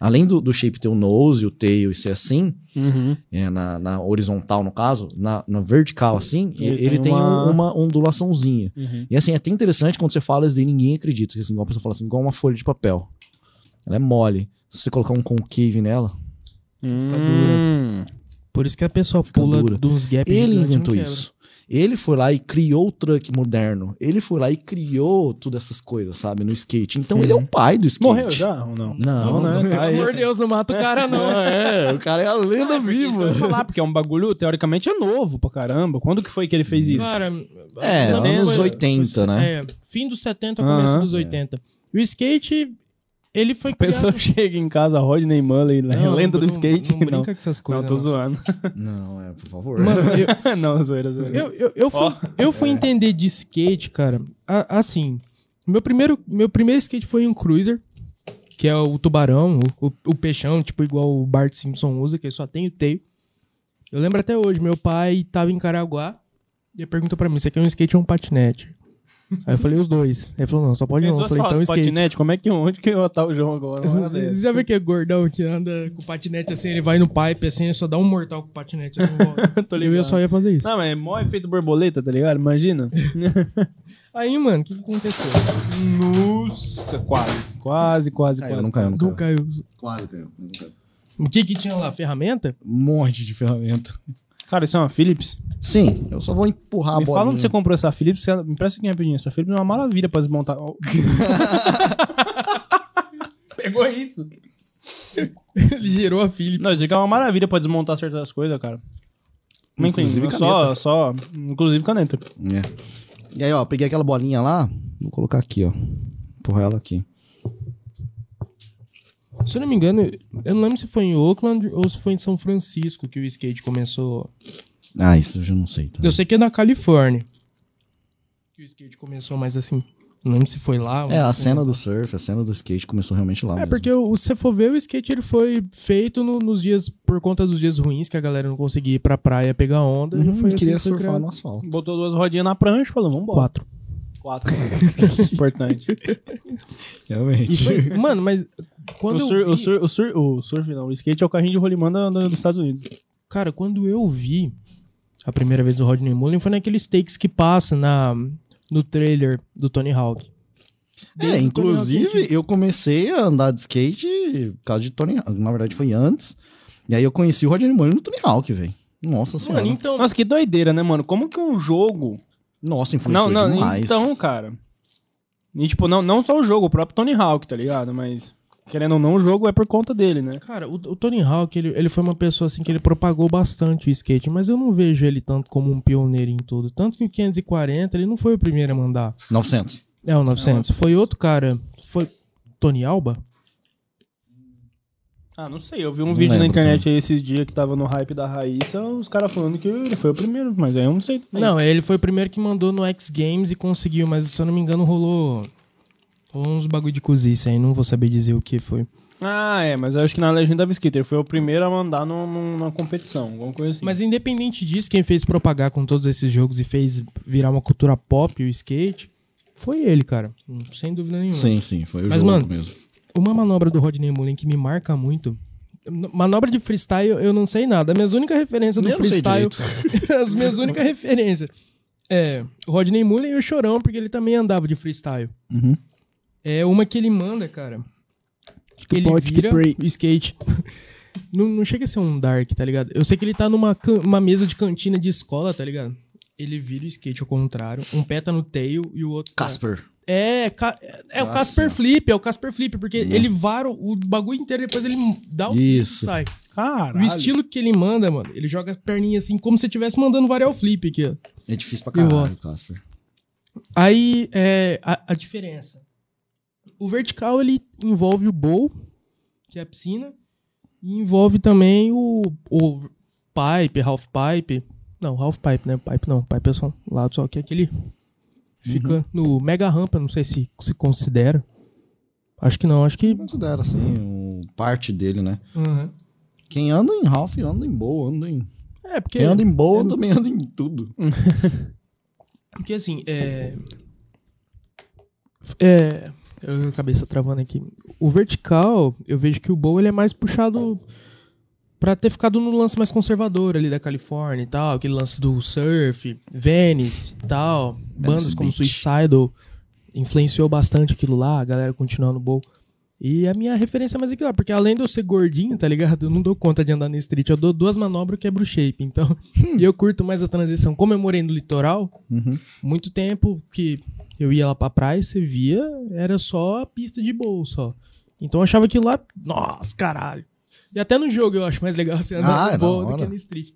além do, do shape ter o nose, o tail e ser assim, uhum. é, na, na horizontal, no caso, na, na vertical assim, ele, ele tem, tem uma... uma ondulaçãozinha. Uhum. E assim, é até interessante quando você fala isso e ninguém acredita. Assim, igual a pessoa fala assim, igual uma folha de papel. Ela é mole. Se você colocar um concave nela, hum. fica dura. Por isso que a pessoa fica pula dura. Dos gaps. Ele inventou isso. Ele foi lá e criou o truck moderno. Ele foi lá e criou todas essas coisas, sabe? No skate. Então hum. ele é o pai do skate. Morreu já ou não? Não, não, não, não. Tá, por Deus, não mata o cara não. É, o cara é a lenda ah, viva. Eu vou falar, porque é um bagulho, teoricamente, é novo pra caramba. Quando que foi que ele fez isso? Cara... É, anos oitenta, foi, né? É, fim dos setenta, começo ah, dos oitenta. É. O skate... Ele foi a criado... pessoa chega em casa, Rodney Mullen, não, lenda não, do skate. Não, não brinca não. Com essas coisas. Não, tô não. zoando. Não, é, por favor. Mano, eu... não, zoeira, zoeira. Eu, eu, eu fui, oh. eu fui é. entender de skate, cara, assim, meu primeiro, meu primeiro skate foi um cruiser, que é o tubarão, o, o, o peixão, tipo igual o Bart Simpson usa, que ele só tem o tail. Eu lembro até hoje, meu pai tava em Caraguá, e ele perguntou pra mim, isso aqui é um skate ou um patinete? Aí eu falei os dois. Ele falou, não, só pode não. Eu falei, então skate. Patinete, como é que onde que eu tá o João agora? Você já vê que é gordão que anda com patinete assim, ele vai no pipe assim, ele só dá um mortal com patinete assim. Tô ligado. Eu só ia fazer isso. Não, mas é mó efeito borboleta, tá ligado? Imagina. Aí, mano, o que, que aconteceu? Nossa, quase, quase, quase, caiu, quase. Não caiu, não caiu. Não caiu. Quase caiu, não caiu. O que que tinha lá? Ferramenta? Um monte de ferramenta. Cara, isso é uma Philips? Sim, eu só vou empurrar me a bolinha. Me fala onde você comprou essa Philips, você... me presta aqui rapidinho. Essa Philips é uma maravilha pra desmontar. Pegou isso. Ele gerou a Philips. Não, isso aqui é uma maravilha pra desmontar certas coisas, cara. Inclusive caneta. Só, só, inclusive caneta. É. E aí, ó, peguei aquela bolinha lá, vou colocar aqui, ó. Empurrar ela aqui. Se eu não me engano, eu não lembro se foi em Oakland ou se foi em São Francisco que o skate começou... Ah, isso eu já não sei. Tá? Eu sei que é na Califórnia que o skate começou, mas assim, não lembro se foi lá... É, ou... a cena do surf, a cena do skate começou realmente lá. É, mesmo. Porque se você for ver, o skate ele foi feito no, nos dias, por conta dos dias ruins, que a galera não conseguia ir pra praia pegar onda. Uhum, foi queria assim, surfar no asfalto. Botou duas rodinhas na prancha e falou, vambora. Quatro. Quatro. Importante. Realmente. E foi, mano, mas... Quando o, sur, vi... o, sur, o, sur, o surf não, o skate é o carrinho de rolimã dos Estados Unidos. Cara, quando eu vi a primeira vez do Rodney Mullen foi naqueles takes que passa na, no trailer do Tony Hawk. Desde é, inclusive Tony Hawk, eu comecei a andar de skate por causa de Tony Hawk, na verdade foi antes. E aí eu conheci o Rodney Mullen no Tony Hawk, velho. Nossa senhora. Mano, então... Nossa, que doideira, né, mano? Como que um jogo... Nossa, influenciou não, não, demais. Então, cara... E tipo, não, não só o jogo, o próprio Tony Hawk, tá ligado? Mas... Querendo ou não, o jogo é por conta dele, né? Cara, o, o Tony Hawk, ele, ele foi uma pessoa assim que ele propagou bastante o skate, mas eu não vejo ele tanto como um pioneiro em tudo. Tanto que em quinhentos e quarenta ele não foi o primeiro a mandar. novecentos. É, o novecentos. É, foi outro cara. Foi Tony Alba? Ah, não sei. Eu vi um não vídeo lembro, na internet aí esses dias que tava no hype da Raíssa, os caras falando que ele foi o primeiro, mas aí eu não sei. Também. Não, ele foi o primeiro que mandou no X Games e conseguiu, mas se eu não me engano rolou... uns bagulho de cozice aí, não vou saber dizer o que foi. Ah, é, mas eu acho que na legenda da Skitter foi o primeiro a mandar num, num, numa competição, alguma coisa assim. Mas independente disso, quem fez propagar com todos esses jogos e fez virar uma cultura pop o skate, foi ele, cara. Sem dúvida nenhuma. Sim, sim, foi o mas, jogo mano, mesmo. Uma manobra do Rodney Mullen que me marca muito... Manobra de freestyle, eu não sei nada. As minhas únicas referências do eu freestyle... As minhas únicas referências. É, o Rodney Mullen e o Chorão, porque ele também andava de freestyle. Uhum. É uma que ele manda, cara. Que ele vira o skate. não, não chega a ser um dark, tá ligado? Eu sei que ele tá numa uma mesa de cantina de escola, tá ligado? Ele vira o skate ao contrário. Um pé tá no tail e o outro... Casper. Tá... É, ca... é, é o Casper Flip. É o Casper Flip, porque hum. ele vara o bagulho inteiro, depois ele dá o flip e sai. Caralho. O estilo que ele manda, mano, ele joga as perninhas assim, como se estivesse mandando variar o flip aqui, ó. É difícil pra caralho, Casper. Aí, é, a, a diferença... O vertical, ele envolve o bowl, que é a piscina, e envolve também o, o pipe, half pipe. Não, half pipe, né? Pipe não, pipe é só um lado, só que aquele fica uhum. no mega rampa, não sei se se considera. Acho que não, acho que... Considera, sim, um, parte dele, né? Uhum. Quem anda em half, anda em bowl, anda em... É, porque... Quem anda em bowl, é... também anda em tudo. Porque, assim, é... É... Eu, cabeça travando aqui. O vertical, eu vejo que o Bow ele é mais puxado pra ter ficado no lance mais conservador ali da Califórnia e tal. Aquele lance do surf, Venice e tal. Bandas como Suicidal influenciou bastante aquilo lá. A galera continuando no Bow. E a minha referência é mais aquilo lá. Porque além de eu ser gordinho, tá ligado? Eu não dou conta de andar na street. Eu dou duas manobras e quebro o shape. Então, e eu curto mais a transição. Como eu morei no litoral, uhum. muito tempo que... eu ia lá pra praia e você via, era só a pista de bowl, só. Então eu achava que lá, nossa, caralho. E até no jogo eu acho mais legal você andar ah, no bowl do que no street.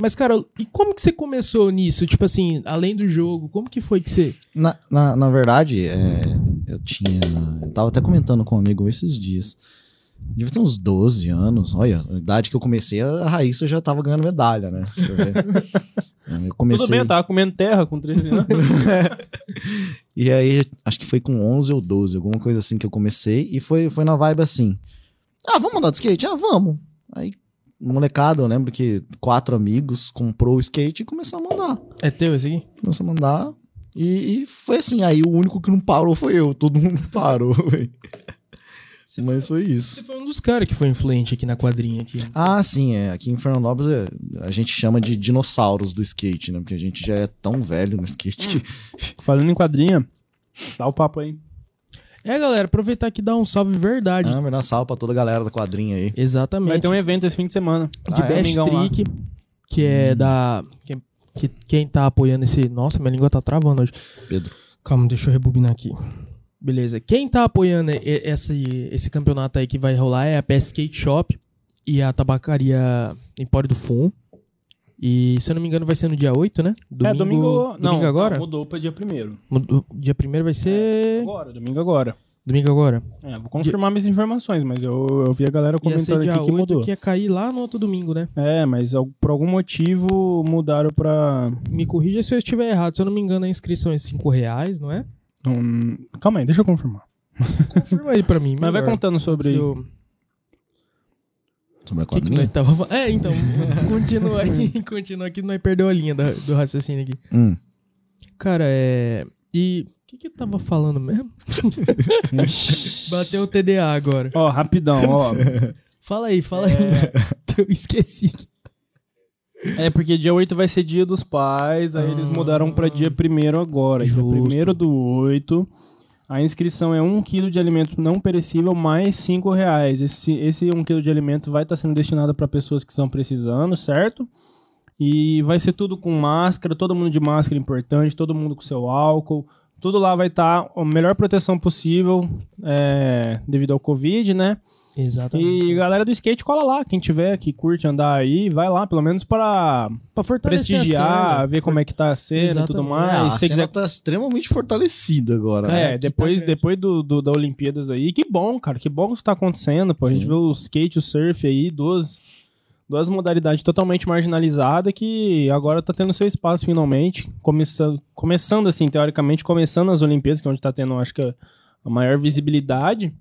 Mas, cara, e como que você começou nisso? Tipo assim, além do jogo, como que foi que você... Na, na, na verdade, é, eu tinha... Eu tava até comentando com um amigo esses dias. Devia ter uns doze anos. Olha, a idade que eu comecei, a Raíssa já tava ganhando medalha, né? Se for ver. Eu comecei... Tudo bem, eu tava comendo terra com treze anos. E aí, acho que foi com onze ou doze, alguma coisa assim que eu comecei. E foi, foi na vibe assim. Ah, vamos andar de skate? Ah, vamos. Aí, molecada, eu lembro que quatro amigos comprou o skate e começamos a andar. É teu esse aqui? Começamos a andar. E, e foi assim. Aí o único que não parou foi eu. Todo mundo parou, velho. Mas foi isso. Você foi um dos caras que foi influente aqui na quadrinha. Aqui. Ah, sim. É. Aqui em Fernandópolis a gente chama de dinossauros do skate, né? Porque a gente já é tão velho no skate. Que... Falando em quadrinha, dá o papo aí. É, galera, aproveitar aqui e dar um salve verdade. Ah, melhor salve pra toda a galera da quadrinha aí. Exatamente. Vai ter um evento esse fim de semana. De ah, Best é? Trick, que é hum. da... Que, que, quem tá apoiando esse... Nossa, minha língua tá travando hoje. Pedro. Calma, deixa eu rebobinar aqui. Beleza. Quem tá apoiando esse, esse campeonato aí que vai rolar é a P S Skate Shop e a tabacaria Empório do Fumo. E, se eu não me engano, vai ser no dia oito, né? Domingo, é, domingo... domingo não, agora? Não, mudou pra dia primeiro. Mudou, dia primeiro vai ser... É, agora, domingo agora. Domingo agora. É, vou confirmar dia... minhas informações, mas eu, eu vi a galera comentando aqui que mudou. Que ia cair lá no outro domingo, né? É, mas por algum motivo mudaram pra... Me corrija se eu estiver errado. Se eu não me engano, a inscrição é cinco reais, não é? Hum, calma aí, deixa eu confirmar. Confirma aí pra mim. Mas vai contando sobre... Eu... Sobre a quadrinha? Que que é, então, continua aí. Continua aqui, nós perdeu a linha do, do raciocínio aqui. Hum. Cara, é... E... O que que eu tava falando mesmo? Bateu o T D A agora. Ó, rapidão, ó. Fala aí, fala é... aí. Eu esqueci. É, porque dia oito vai ser dia dos pais, aí ah, eles mudaram pra dia primeiro agora. Justo. Dia primeiro do oito, a inscrição é um quilo de alimento não perecível mais cinco reais. Esse, esse um quilo de alimento vai estar tá sendo destinado pra pessoas que estão precisando, certo? E vai ser tudo com máscara, todo mundo de máscara importante, todo mundo com seu álcool. Tudo lá vai estar tá a melhor proteção possível é, devido ao Covid, né? Exatamente. E galera do skate, cola lá. Quem tiver que curte andar aí, vai lá, pelo menos para prestigiar, a cena, ver como é que tá a cena e tudo mais. É, a Se cena quiser... tá extremamente fortalecida agora. É, né? depois, tá depois do, do, da Olimpíadas aí. Que bom, cara. Que bom que isso tá acontecendo, pô. Sim. A gente vê o skate, o surf aí, duas, duas modalidades totalmente marginalizadas que agora tá tendo seu espaço finalmente. Começando, começando assim, teoricamente, começando as Olimpíadas, que é onde tá tendo, acho que, a maior visibilidade.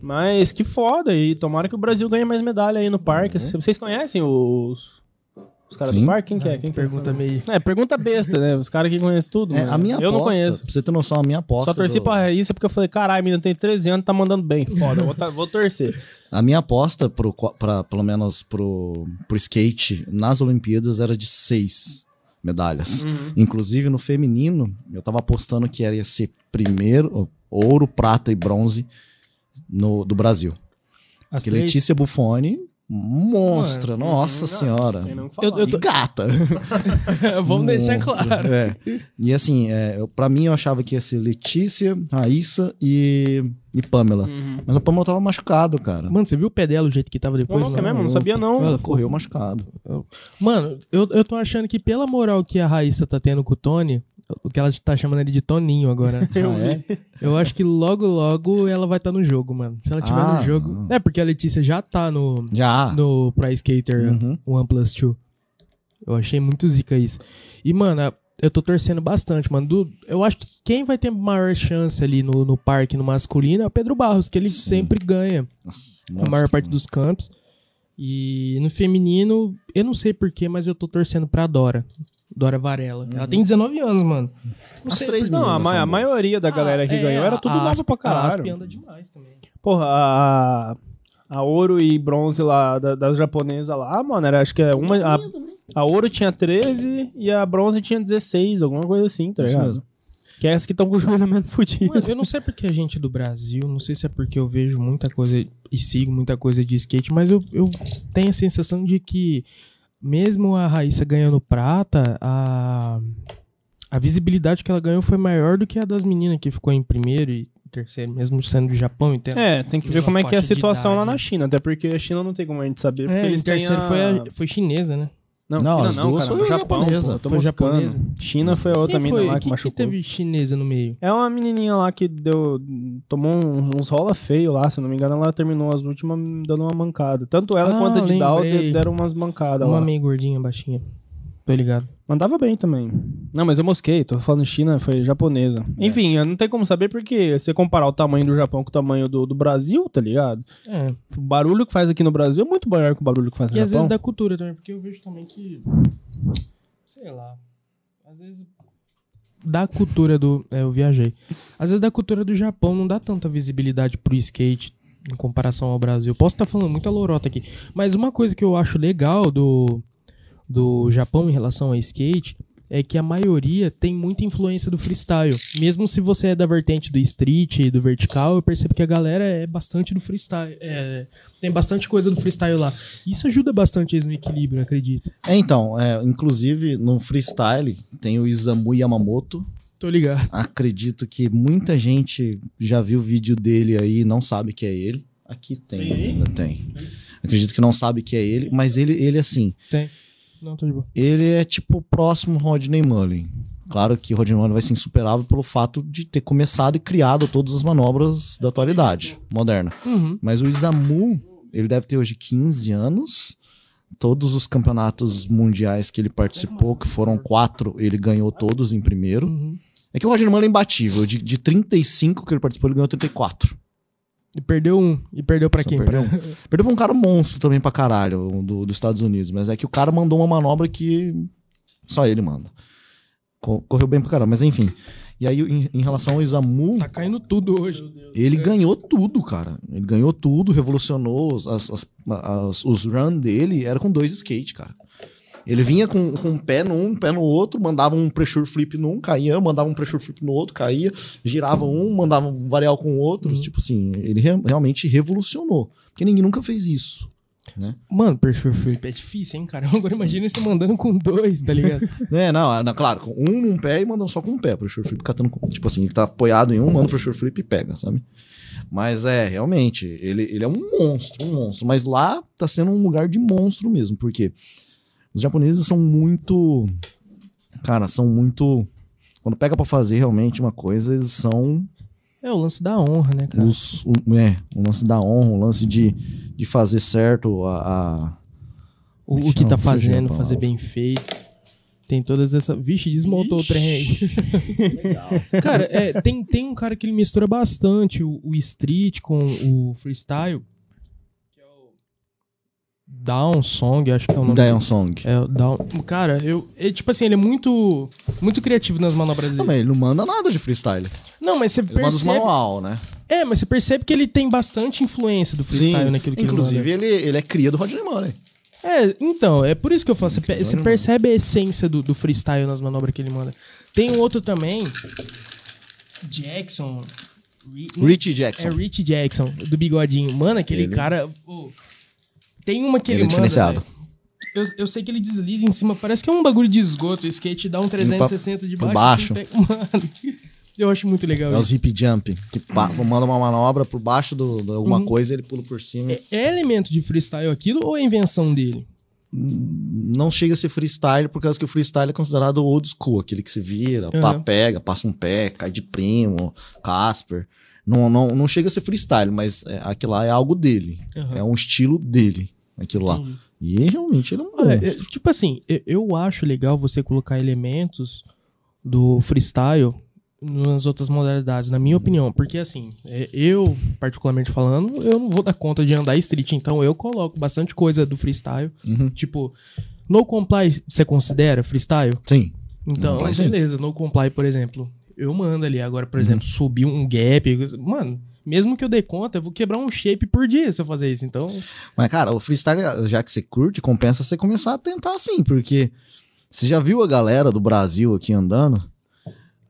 Mas que foda, e tomara que o Brasil ganhe mais medalha aí no parque. Uhum. Vocês conhecem os, os caras do parque? Quem que é? Quem pergunta meio... É, pergunta besta, né? Os caras que conhecem tudo. É, a minha eu aposta, não conheço. Pra você ter noção, a minha aposta... Só torci do... pra Raíssa porque eu falei, caralho, a menina tem treze anos, tá mandando bem. Foda, vou, tá, vou torcer. A minha aposta, pro, pra, pelo menos pro, pro skate, nas Olimpíadas era de seis medalhas. Uhum. Inclusive no feminino, eu tava apostando que ia ser primeiro, ouro, prata e bronze... No, do Brasil. As que três... Letícia Buffoni, monstra, mano, nossa não, senhora. Eu, eu tô... E gata. Vamos deixar claro. É. E assim, é, eu, pra mim eu achava que ia ser Letícia, Raíssa e, e Pamela. Uhum. Mas a Pamela tava machucada, cara. Mano, você viu o pé dela, o jeito que tava depois? Nossa, não, é mesmo? Não sabia não. Ela correu machucado. Mano, eu, eu tô achando que pela moral que a Raíssa tá tendo com o Tony... O que ela tá chamando ele de Toninho agora. Ah, é? Eu acho que logo, logo ela vai estar tá no jogo, mano. Se ela tiver ah, no jogo... Não. É, porque a Letícia já tá no... Já. No Pro Skater uhum. um plus dois. Eu achei muito zica isso. E, mano, eu tô torcendo bastante, mano. Do, eu acho que quem vai ter maior chance ali no, no parque, no masculino, é o Pedro Barros, que ele Sim. sempre ganha. Nossa, a maior parte dos campos. E no feminino, eu não sei porquê, mas eu tô torcendo pra Dora. Dora Varela. Uhum. Ela tem dezenove anos, mano. Não, sei, três não a, ma a maioria da galera ah, que é, ganhou era tudo nova pra caralho. A Asp anda demais também. Porra, a, a ouro e bronze lá, da, das japonesas lá, mano, era, acho que é uma... A, a ouro tinha treze e a bronze tinha dezesseis, alguma coisa assim, tá ligado? Mesmo. Que é as que estão com o julgamento fudido. Mano, eu não sei porque a gente do Brasil, não sei se é porque eu vejo muita coisa e sigo muita coisa de skate, mas eu, eu tenho a sensação de que mesmo a Raíssa ganhando prata, a, a visibilidade que ela ganhou foi maior do que a das meninas que ficou em primeiro e terceiro, mesmo sendo do Japão. Então, é, tem que ver como é que é a situação lá na China, até porque a China não tem como a gente saber. Porque é, eles em terceiro a... Foi, a, foi chinesa, né? Não, não, as não, duas cara, foi Japão, japonesa. Pô, foi japonesa. China foi a outra menina lá que, que machucou. Que teve chinesa no meio? É uma menininha lá que deu, tomou uns, uns rola feio lá, se não me engano, ela terminou as últimas dando uma mancada. Tanto ela ah, quanto a Didal deram umas mancadas uma lá. Uma meio gordinha, baixinha. Tô ligado. Mandava bem também. Não, mas eu mosquei, tô falando China, foi japonesa. É. Enfim, não tem como saber porque você comparar o tamanho do Japão com o tamanho do, do Brasil, tá ligado? É. O barulho que faz aqui no Brasil é muito maior que o barulho que faz no Japão. E às vezes da cultura também, porque eu vejo também que... Sei lá. Às vezes... Da cultura do... É, eu viajei. Às vezes da cultura do Japão não dá tanta visibilidade pro skate em comparação ao Brasil. Posso estar falando muita lorota aqui. Mas uma coisa que eu acho legal do... do Japão em relação a skate, é que a maioria tem muita influência do freestyle. Mesmo se você é da vertente do street e do vertical, eu percebo que a galera é bastante do freestyle. É, tem bastante coisa do freestyle lá. Isso ajuda bastante eles no equilíbrio, acredito. É, então, é, inclusive no freestyle tem o Isamu Yamamoto. Tô ligado. Acredito que muita gente já viu o vídeo dele aí e não sabe que é ele. Aqui tem, tem. Ainda tem. Acredito que não sabe que é ele, mas ele, ele assim... Tem. Não, tô de boa. Ele é tipo o próximo Rodney Mullen. Claro que Rodney Mullen vai ser insuperável pelo fato de ter começado e criado todas as manobras da atualidade moderna. Uhum. Mas o Isamu, ele deve ter hoje quinze anos. Todos os campeonatos mundiais que ele participou, que foram quatro, ele ganhou todos em primeiro. Uhum. É que o Rodney Mullen é imbatível. De, de trinta e cinco que ele participou, ele ganhou trinta e quatro. E perdeu um. E perdeu pra só quem? Perdeu pra... Um. Perdeu pra um cara monstro também pra caralho, do, dos Estados Unidos. Mas é que o cara mandou uma manobra que só ele manda. Correu bem pra caralho, mas enfim. E aí, em, em relação ao Isamu... Tá caindo tudo hoje. Ele é. ganhou tudo, cara. Ele ganhou tudo, revolucionou. As, as, as, as, os run dele era com dois skate, cara. Ele vinha com, com um pé num, um pé no outro, mandava um pressure flip num, caía, mandava um pressure flip no outro, caía, girava um, mandava um varial com o outro. Uhum. Tipo assim, ele re realmente revolucionou. Porque ninguém nunca fez isso, né? Mano, pressure flip é difícil, hein, cara? Agora imagina você mandando com dois, tá ligado? É, não, não, claro, com um num pé e mandando só com um pé. Pressure flip catando com... Tipo assim, ele tá apoiado em um, manda o pressure flip e pega, sabe? Mas é, realmente, ele, ele é um monstro, um monstro. Mas lá tá sendo um lugar de monstro mesmo, porque... Os japoneses são muito... Cara, são muito... Quando pega pra fazer realmente uma coisa, eles são... É o lance da honra, né, cara? Os, o, é, o lance da honra, o lance de, de fazer certo a... a... O, o que tá fazendo, fazer bem feito. Tem todas essas... Vixe, desmontou Ixi. o trem aí. Legal. Cara, é, tem, tem um cara que ele mistura bastante o, o street com o freestyle. Daewon Song, acho que é o nome. Daewon Song. É, Daewon... Cara, eu... É, tipo assim, ele é muito muito criativo nas manobras dele. Não, ele não manda nada de freestyle. Não, mas você ele percebe... Ele manda os manual, né? É, mas você percebe que ele tem bastante influência do freestyle. Sim. Naquilo que Inclusive, ele manda. Inclusive, ele, ele é cria do Rodney Mullen. É, então, é por isso que eu falo. Você, pe... você percebe a essência do, do freestyle nas manobras que ele manda. Tem um outro também. Jackson. Ri... Richie Jackson. É, Richie Jackson, do bigodinho. Mano, aquele ele... cara... Oh. Tem uma que ele, ele manda, né? eu, eu sei que ele desliza em cima, parece que é um bagulho de esgoto, o skate dá um trezentos e sessenta de baixo. baixo. Pega... Mano, eu acho muito legal é isso. É os hip jump, que pa... manda uma manobra por baixo de alguma uhum. coisa e ele pula por cima. É, é elemento de freestyle aquilo ou é invenção dele? Não chega a ser freestyle, por causa que o freestyle é considerado old school, aquele que se vira, uhum. pá, pega, passa um pé, cai de primo, Casper... Não, não, não chega a ser freestyle, mas é, aquilo lá é algo dele. Uhum. É um estilo dele, aquilo lá. Uhum. E realmente ele é um ah, monstro. É, tipo assim, eu, eu acho legal você colocar elementos do freestyle nas outras modalidades, na minha opinião. Porque assim, eu, particularmente falando, eu não vou dar conta de andar street. Então eu coloco bastante coisa do freestyle. Uhum. Tipo... No comply, você considera freestyle? Sim. Então, no beleza, no comply, por exemplo, eu mando ali. Agora, por exemplo, uhum. subir um gap, mano... Mesmo que eu dê conta, eu vou quebrar um shape por dia se eu fazer isso, então... Mas, cara, o freestyle, já que você curte, compensa você começar a tentar assim, porque... Você já viu a galera do Brasil aqui andando?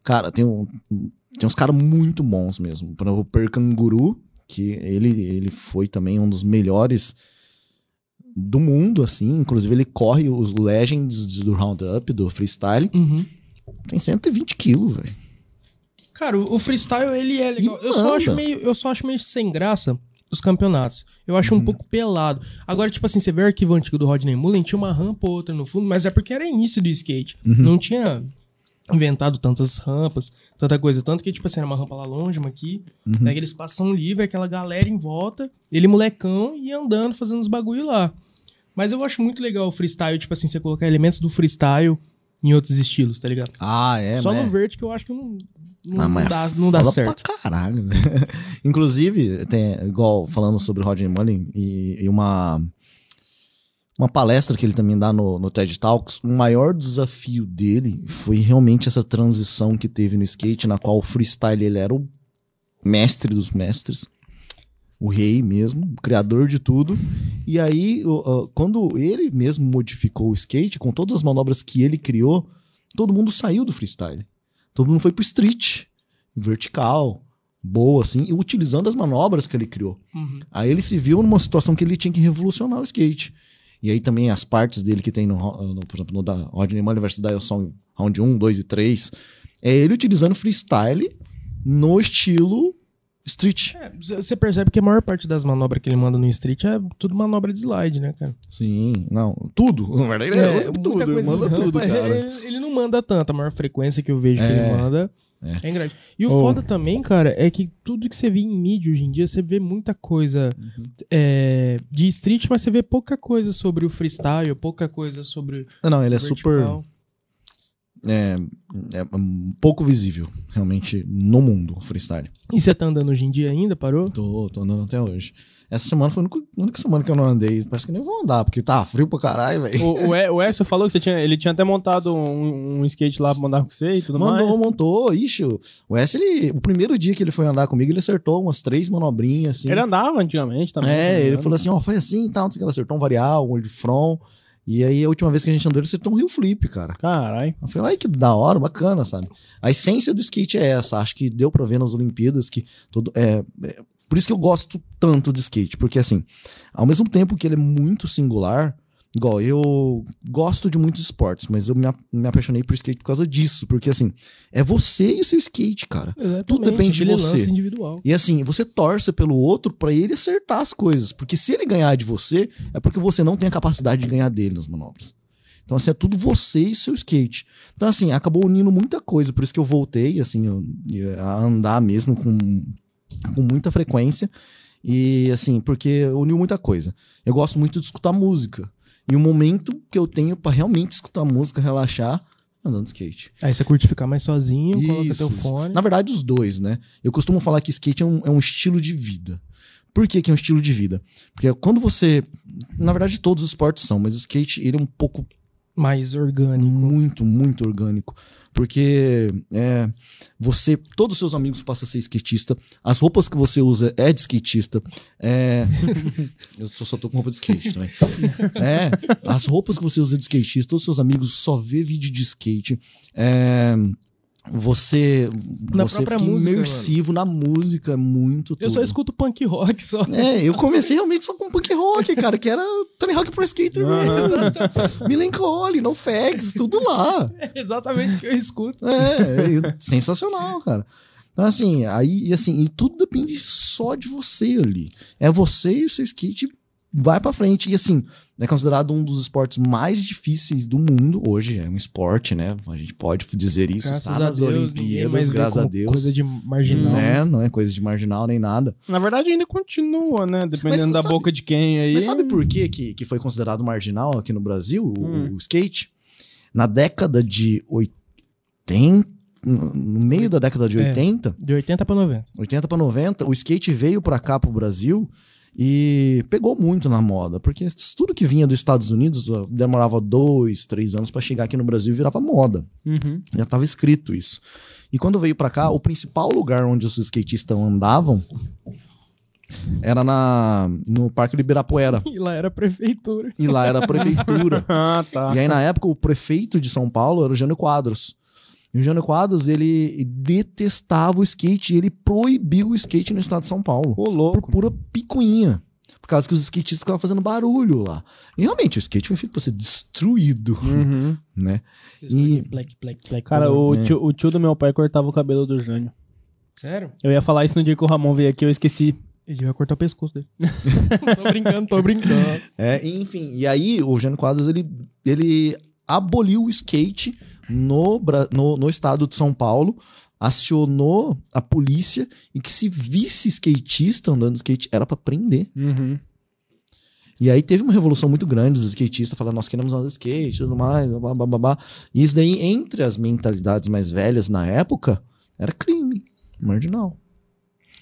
Cara, tem, um, tem uns caras muito bons mesmo. Por exemplo, o Per Canguru, que ele, ele foi também um dos melhores do mundo, assim. Inclusive, ele corre os Legends do Roundup, do freestyle. Uhum. Tem cento e vinte quilos, velho. Cara, o freestyle, ele é legal. Eu só, acho meio, eu só acho meio sem graça os campeonatos. Eu acho uhum. um pouco pelado. Agora, tipo assim, você vê o arquivo antigo do Rodney Mullen, tinha uma rampa ou outra no fundo, mas é porque era início do skate. Uhum. Não tinha inventado tantas rampas, tanta coisa. Tanto que, tipo assim, era uma rampa lá longe, uma aqui. Uhum. Daí eles passam livre, aquela galera em volta, ele molecão e andando, fazendo os bagulho lá. Mas eu acho muito legal o freestyle, tipo assim, você colocar elementos do freestyle em outros estilos, tá ligado? Ah, é, Só né? no vert que eu acho que não... Não, não, dá, não dá certo. Pra caralho, né? Inclusive, tem, igual falando sobre o Rodney Mullen e, e uma, uma palestra que ele também dá no, no TED Talks, o maior desafio dele foi realmente essa transição que teve no skate, na qual o freestyle ele era o mestre dos mestres, o rei mesmo, o criador de tudo. E aí, quando ele mesmo modificou o skate, com todas as manobras que ele criou, todo mundo saiu do freestyle. Todo mundo foi pro street, vertical, boa, assim, e utilizando as manobras que ele criou. Uhum. Aí ele se viu numa situação que ele tinha que revolucionar o skate. E aí também as partes dele que tem, no, no, por exemplo, no da Rodney Mullen versus Daewon Song, round um, dois e três, é ele utilizando freestyle no estilo street. Você é, percebe que a maior parte das manobras que ele manda no street é tudo manobra de slide, né, cara? Sim, não, tudo, na verdade, ele é, tudo, muita coisa ele manda rampa, tudo, cara. Ele, ele não manda tanto, a maior frequência que eu vejo é, que ele manda é, é engraçado. E o oh. foda também, cara, é que tudo que você vê em mídia hoje em dia, você vê muita coisa uhum. é, de street, mas você vê pouca coisa sobre o freestyle, pouca coisa sobre... Não, não, ele é vertical. super... É, é um pouco visível, realmente, no mundo, o freestyle. E você tá andando hoje em dia ainda, parou? Tô, tô andando até hoje. Essa semana foi a única semana que eu não andei. Parece que nem vou andar, porque tá frio pra caralho, velho. O, o Écio falou que você tinha, ele tinha até montado um, um skate lá pra mandar com você e tudo Mandou, mais. Mandou, montou. Ixi, o Écio, ele, o primeiro dia que ele foi andar comigo, ele acertou umas três manobrinhas, assim. Ele andava antigamente também. É, assim, ele falou assim, ó, oh, faz assim e tal, não sei o que, ele acertou um varial, um olho de front... E aí, a última vez que a gente andou, ele acertou um heel flip, cara. Caralho. Eu falei, ai, que da hora, bacana, sabe? A essência do skate é essa. Acho que deu pra ver nas Olimpíadas que... Todo, é, é, por isso que eu gosto tanto de skate. Porque, assim, ao mesmo tempo que ele é muito singular... Igual, eu gosto de muitos esportes, mas eu me, a, me apaixonei por skate por causa disso. Porque, assim, é você e o seu skate, cara. Exatamente, tudo depende de você. Individual. E, assim, você torce pelo outro pra ele acertar as coisas. Porque se ele ganhar de você, é porque você não tem a capacidade de ganhar dele nas manobras. Então, assim, é tudo você e seu skate. Então, assim, acabou unindo muita coisa. Por isso que eu voltei, assim, eu, eu, a andar mesmo com, com muita frequência. E, assim, porque uniu muita coisa. Eu gosto muito de escutar música. E o momento que eu tenho pra realmente escutar música, relaxar, andando de skate. Aí você curte ficar mais sozinho, isso, coloca teu fone. Isso. Na verdade, os dois, né? Eu costumo falar que skate é um, é um estilo de vida. Por que que é um estilo de vida? Porque quando você... Na verdade, todos os esportes são, mas o skate, ele é um pouco... Mais orgânico. Muito, muito orgânico. Porque é, você... Todos os seus amigos passam a ser skatista. As roupas que você usa é de skatista. É, eu só, só tô com roupa de skate também. É, as roupas que você usa é de skatista. Todos os seus amigos só vê vídeo de skate. É... Você, na você fica música, imersivo mano. na música, muito tudo. Eu só escuto punk rock, só. É, eu comecei realmente só com punk rock, cara, que era Tony Hawk Pro Skater mesmo. Milencoli, No Fags, tudo lá. É exatamente o que eu escuto. É, é sensacional, cara. Então, assim, aí, assim, e tudo depende só de você ali. É você e o seu skate vai pra frente. E, assim, é considerado um dos esportes mais difíceis do mundo. Hoje é um esporte, né? A gente pode dizer isso. Graças está nas Olimpíadas, graças a Deus. Coisa de marginal. Né? Não é coisa de marginal nem nada. Na verdade, ainda continua, né? Dependendo mas, da sabe, boca de quem aí. Mas sabe por que, que foi considerado marginal aqui no Brasil, hum. o, o skate? Na década de oitenta... No meio da década de oitenta... É, de oitenta pra noventa. oitenta pra noventa, o skate veio pra cá, pro Brasil... E pegou muito na moda, porque tudo que vinha dos Estados Unidos demorava dois, três anos para chegar aqui no Brasil e virava moda. Uhum. Já estava escrito isso. E quando veio para cá, o principal lugar onde os skatistas andavam era na, no Parque do Ibirapuera. E lá era a prefeitura. E lá era a prefeitura. Ah, tá. E aí, na época, o prefeito de São Paulo era o Jânio Quadros. E o Jânio Quadros, ele detestava o skate, ele proibiu o skate no estado de São Paulo. Ô, louco. Por pura picuinha. Por causa que os skatistas ficavam fazendo barulho lá. E realmente, o skate foi feito pra ser destruído. Uhum. Né? E... Black, black, black, cara, né? O, tio, o tio do meu pai cortava o cabelo do Jânio. Sério? Eu ia falar isso no dia que o Ramon veio aqui, eu esqueci. Ele vai cortar o pescoço dele. Tô brincando, tô brincando. É, enfim, e aí o Jânio Quadros, ele, ele aboliu o skate no, no, no estado de São Paulo, acionou a polícia e que se visse skatista andando de skate, era pra prender. Uhum. E aí teve uma revolução muito grande, os skatistas falaram, nós queremos andar de skate, tudo mais, blá, blá, blá, blá. E isso daí, entre as mentalidades mais velhas na época, era crime, marginal.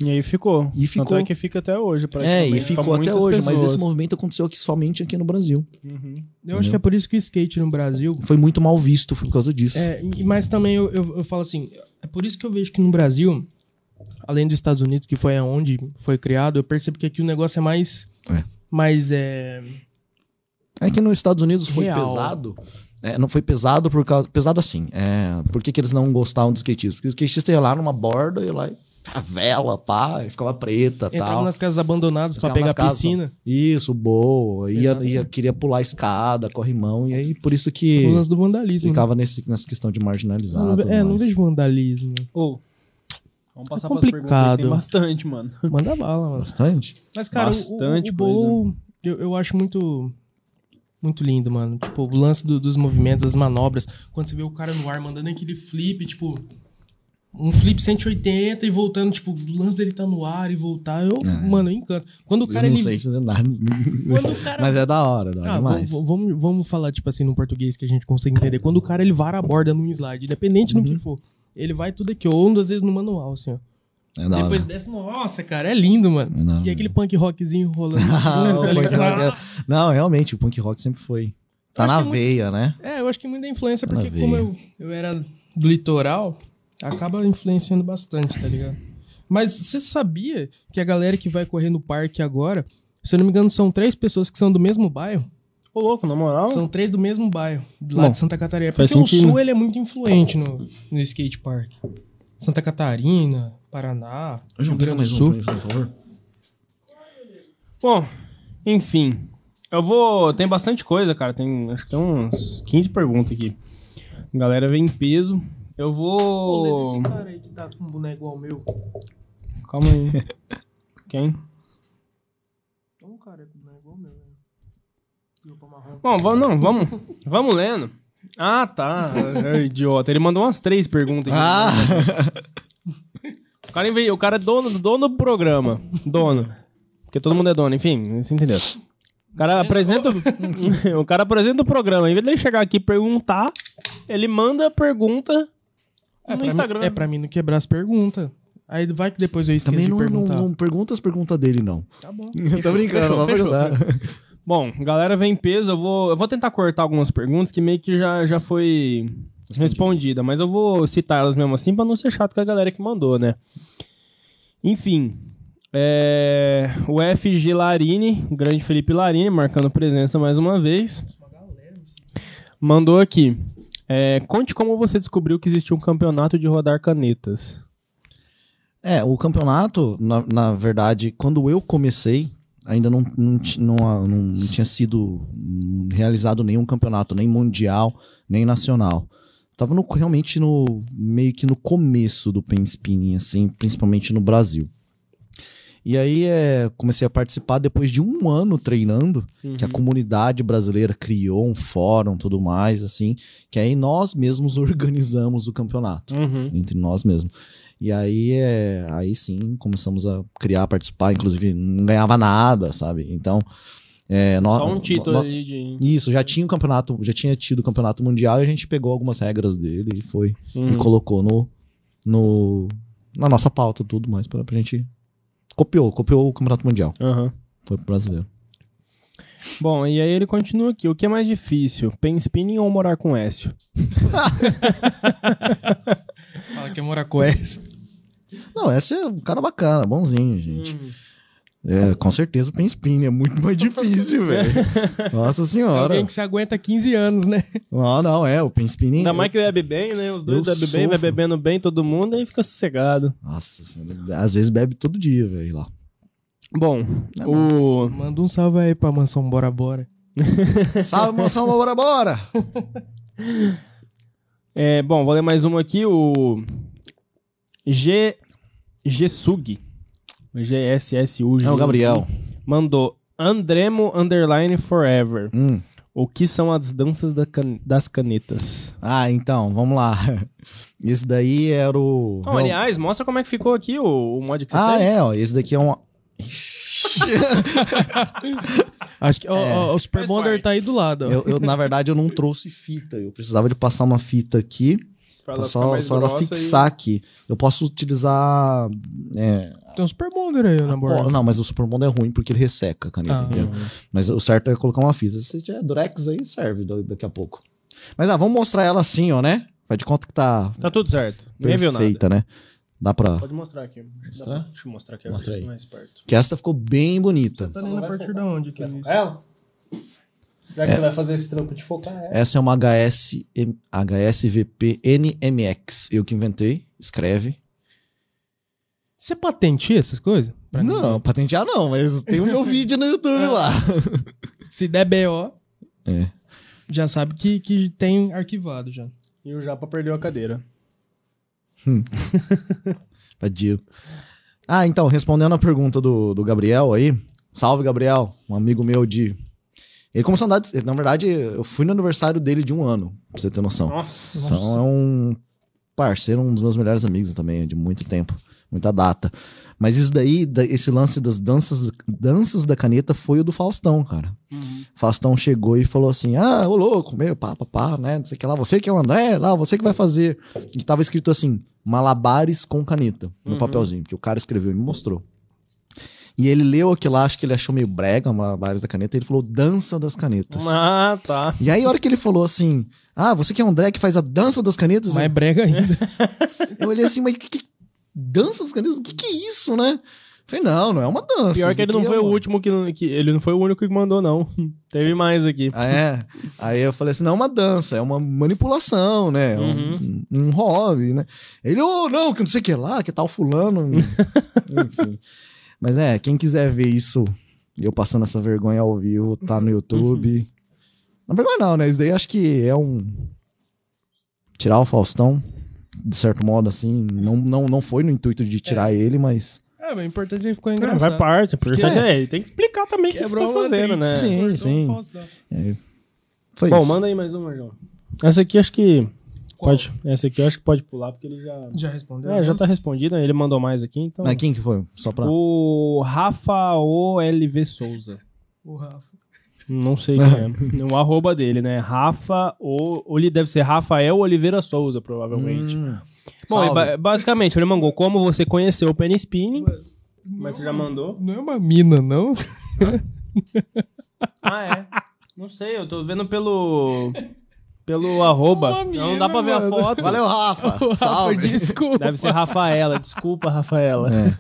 E aí ficou. E ficou. Tanto é que fica até hoje, praticamente. É, e ficou até hoje, pessoas. Mas esse movimento aconteceu aqui, somente aqui no Brasil. Uhum. Eu acho que é por isso que o skate no Brasil... Foi muito mal visto, foi por causa disso. É, mas também eu, eu, eu falo assim, é por isso que eu vejo que no Brasil, além dos Estados Unidos, que foi onde foi criado, eu percebo que aqui o negócio é mais... É. Mais, é... é que nos Estados Unidos foi real. Pesado... É, não foi pesado por causa... Pesado assim, é... Por que que eles não gostavam dos skatistas? Porque os skatistas iam lá numa borda, iam lá e... A vela, pá, ficava preta e tal. Entrava nas casas abandonadas pra pegar a piscina. Isso, boa. Ia, ia, queria pular a escada, corrimão, e aí por isso que... O lance do vandalismo. Ficava nesse, nessa questão de marginalizado. É, não vejo vandalismo. Ou... Vamos passar pras perguntas, tem bastante, mano. Manda bala, mano. Bastante? Mas, cara, bastante o, o, o coisa. Eu, eu acho muito... Muito lindo, mano. Tipo, o lance do, dos movimentos, das manobras. Quando você vê o cara no ar mandando aquele flip, tipo... Um flip cento e oitenta e voltando, tipo, o lance dele tá no ar e voltar, eu, é. Mano, eu encanto. Quando o cara eu não ele... sei fazer nada. Quando o cara... Mas é da hora, da hora ah, demais. Vamos, vamos falar, tipo assim, no português que a gente consegue entender. Quando o cara, ele vara a borda num slide, independente uhum. do que for, ele vai tudo aqui, ou às vezes no manual, assim, ó. É da Depois hora. Dessa, nossa, cara, é lindo, mano. É e hora. Aquele punk rockzinho rolando. Fundo, tá punk rock é... Não, realmente, o punk rock sempre foi. Tá na veia, muito... né? É, eu acho que muita influência, tá porque como eu, eu era do litoral... Acaba influenciando bastante, tá ligado? Mas você sabia que a galera que vai correr no parque agora, se eu não me engano, são três pessoas que são do mesmo bairro? Ô, louco, na moral? São três do mesmo bairro, do lado de Santa Catarina. Porque o Sul, ele é muito influente no, no skate park. Santa Catarina, Paraná, Rio Grande do Sul. Por favor. Bom, enfim. Eu vou... Tem bastante coisa, cara. Tem, acho que tem uns quinze perguntas aqui. A galera vem em peso... Eu vou... Pô, esse cara aí que tá com um boneco igual ao meu. Calma aí. Quem? Um cara com um boneco igual ao meu. Bom, vamos, não, vamos, vamos lendo. Ah, tá. É idiota. Ele mandou umas três perguntas aqui. Ah. O cara veio, o cara é dono, dono do programa. Dono. Porque todo mundo é dono, enfim, você entendeu. O cara apresenta o, o, cara apresenta o programa. Em vez de ele chegar aqui e perguntar, ele manda a pergunta... É no Instagram. Mim, é pra mim não quebrar as perguntas. Aí vai que depois eu esqueço também não, de perguntar. Não, não pergunta as perguntas dele, não. Tá bom. Fechou, tô brincando, vamos ajudar. Bom, galera vem em peso. Eu vou, eu vou tentar cortar algumas perguntas que meio que já, já foi respondida. Mas eu vou citar elas mesmo assim pra não ser chato com a galera que mandou, né? Enfim. É, o F G Larini, o grande Felipe Larini, marcando presença mais uma vez. Mandou aqui. É, conte como você descobriu que existia um campeonato de rodar canetas. É, o campeonato, na, na verdade, quando eu comecei, ainda não, não, não, não tinha sido realizado nenhum campeonato, nem mundial, nem nacional. Tava no, realmente no, meio que no começo do pen spinning, assim, principalmente no Brasil. E aí é, comecei a participar depois de um ano treinando, uhum. que a comunidade brasileira criou um fórum e tudo mais, assim, que aí nós mesmos organizamos o campeonato, uhum. entre nós mesmos. E aí, é, aí sim, começamos a criar, participar, inclusive não ganhava nada, sabe? Então... É, nó, só um título nó, ali de... Isso, já tinha o campeonato, já tinha tido o campeonato mundial e a gente pegou algumas regras dele e foi, uhum. e colocou no, no, na nossa pauta tudo mais pra, pra gente... Copiou, copiou o Campeonato Mundial. Uhum. Foi pro brasileiro. Bom, e aí ele continua aqui. O que é mais difícil? Pen spinning ou morar com Écio? Fala que é morar com Écio. Não, Écio é um cara bacana, bonzinho, gente. Hum. É, com certeza o pen spinning é muito mais difícil, velho. Nossa senhora. Alguém que se aguenta quinze anos, né? Não, não, é, o pen spinning... Ainda eu... mais que bebe bem, né? Os dois bebem bem, vai bebendo bem todo mundo e fica sossegado. Nossa senhora, às vezes bebe todo dia, velho, lá. Bom, é o... Manda um salve aí pra Mansão Bora Bora. Salve, Mansão Bora Bora! É, bom, vou ler mais uma aqui, o... G... G-Sug. G S S U G. É o Gabriel. Mandou Andremo Underline Forever. Hum. O que são as danças da can... das canetas? Ah, então, vamos lá. Esse daí era o... Não, aliás, mostra como é que ficou aqui o, o mod que você ah, fez. Ah, é, ó, esse daqui é um... Acho que ó, é. ó, o Super Bonder tá aí do lado. Eu, eu, na verdade, eu não trouxe fita. Eu precisava de passar uma fita aqui. Pra ela só só ela fixar e... aqui. Eu posso utilizar... É, tem um Super Bonder aí na borda. Não, mas o Super Bonder é ruim porque ele resseca a caneta. Ah, entendeu? É. Mas o certo é colocar uma fita. Se tiver Durex aí, serve daqui a pouco. Mas ah, vamos mostrar ela assim, ó, né? Faz de conta que tá... Tá tudo certo. Ninguém viu nada. Perfeita, né? Dá pra... Pode mostrar aqui. Mostrar? Pra... Deixa eu mostrar aqui. Mostra aí. Mais perto. Que essa ficou bem bonita. Você tá lendo a partir de onde? Que é isso? Ela? Já que é. Você vai fazer esse trampo de focar, é. Essa é uma H S, H S V P N M X. Eu que inventei. Escreve. Você patenteia essas coisas? Pra não, mim? Patentear não, mas tem o meu vídeo no YouTube é. Lá. Se der B O, é. Já sabe que, que tem arquivado já. E o Japa perdeu a cadeira. Hum. Vadio. Ah, então, respondendo a pergunta do, do Gabriel aí. Salve, Gabriel. Um amigo meu de... Ele começou a andar... De... Na verdade, eu fui no aniversário dele de um ano, pra você ter noção. Nossa. Então é um parceiro, um dos meus melhores amigos também, de muito tempo. Muita data. Mas isso daí, esse lance das danças, danças da caneta foi o do Faustão, cara. Uhum. Faustão chegou e falou assim, ah, ô louco, meu, pá, pá, pá, né, não sei o que lá, você que é o André, lá, você que vai fazer. E tava escrito assim, malabares com caneta, no uhum. papelzinho, que o cara escreveu e me mostrou. E ele leu aquilo lá, acho que ele achou meio brega, malabares da caneta, e ele falou dança das canetas. Ah, tá. E aí a hora que ele falou assim, ah, você que é o André que faz a dança das canetas? Mas eu... é brega ainda. Eu olhei assim, mas que... que... dança das canetas? O que que é isso, né? Falei, não, não é uma dança. Pior que ele não foi é o último que, que... Ele não foi o único que mandou, não. Teve mais aqui. Ah, é? Aí eu falei assim, não é uma dança, é uma manipulação, né? Uhum. Um, um hobby, né? Ele, oh, não, que não sei o que lá, que tal fulano. Enfim. Mas é, quem quiser ver isso, eu passando essa vergonha ao vivo, tá no YouTube. Uhum. Não é vergonha não, né? Isso daí acho que é um... Tirar o Faustão... De certo modo, assim, não, não, não foi no intuito de tirar é. Ele, mas... É, mas o importante é ele ficar engraçado. Não, vai parte, o importante é. É, tem que explicar também o que, que você tá fazendo, né? Sim, sim. É. Foi Bom, isso. Manda aí mais uma, João. Essa aqui acho que... Qual? Pode, essa aqui eu acho que pode pular, porque ele já... Já respondeu? É, já tá respondida, ele mandou mais aqui, então... Mas quem que foi? Só pra... O Rafa O L V Souza. O Rafa. Não sei quem é. O arroba dele, né? Rafa, ou, ou ele deve ser Rafael Oliveira Souza, provavelmente. Hum, Bom, ele, basicamente, ele mandou como você conheceu o pen spinning. Ué, mas não, você já mandou. Não é uma mina, não? Ah, é? Não sei, eu tô vendo pelo... Pelo arroba. Minha, não dá pra ver mano. A foto. Valeu, Rafa. O Salve. Rafa, desculpa. Deve ser Rafaela. Desculpa, Rafaela. É.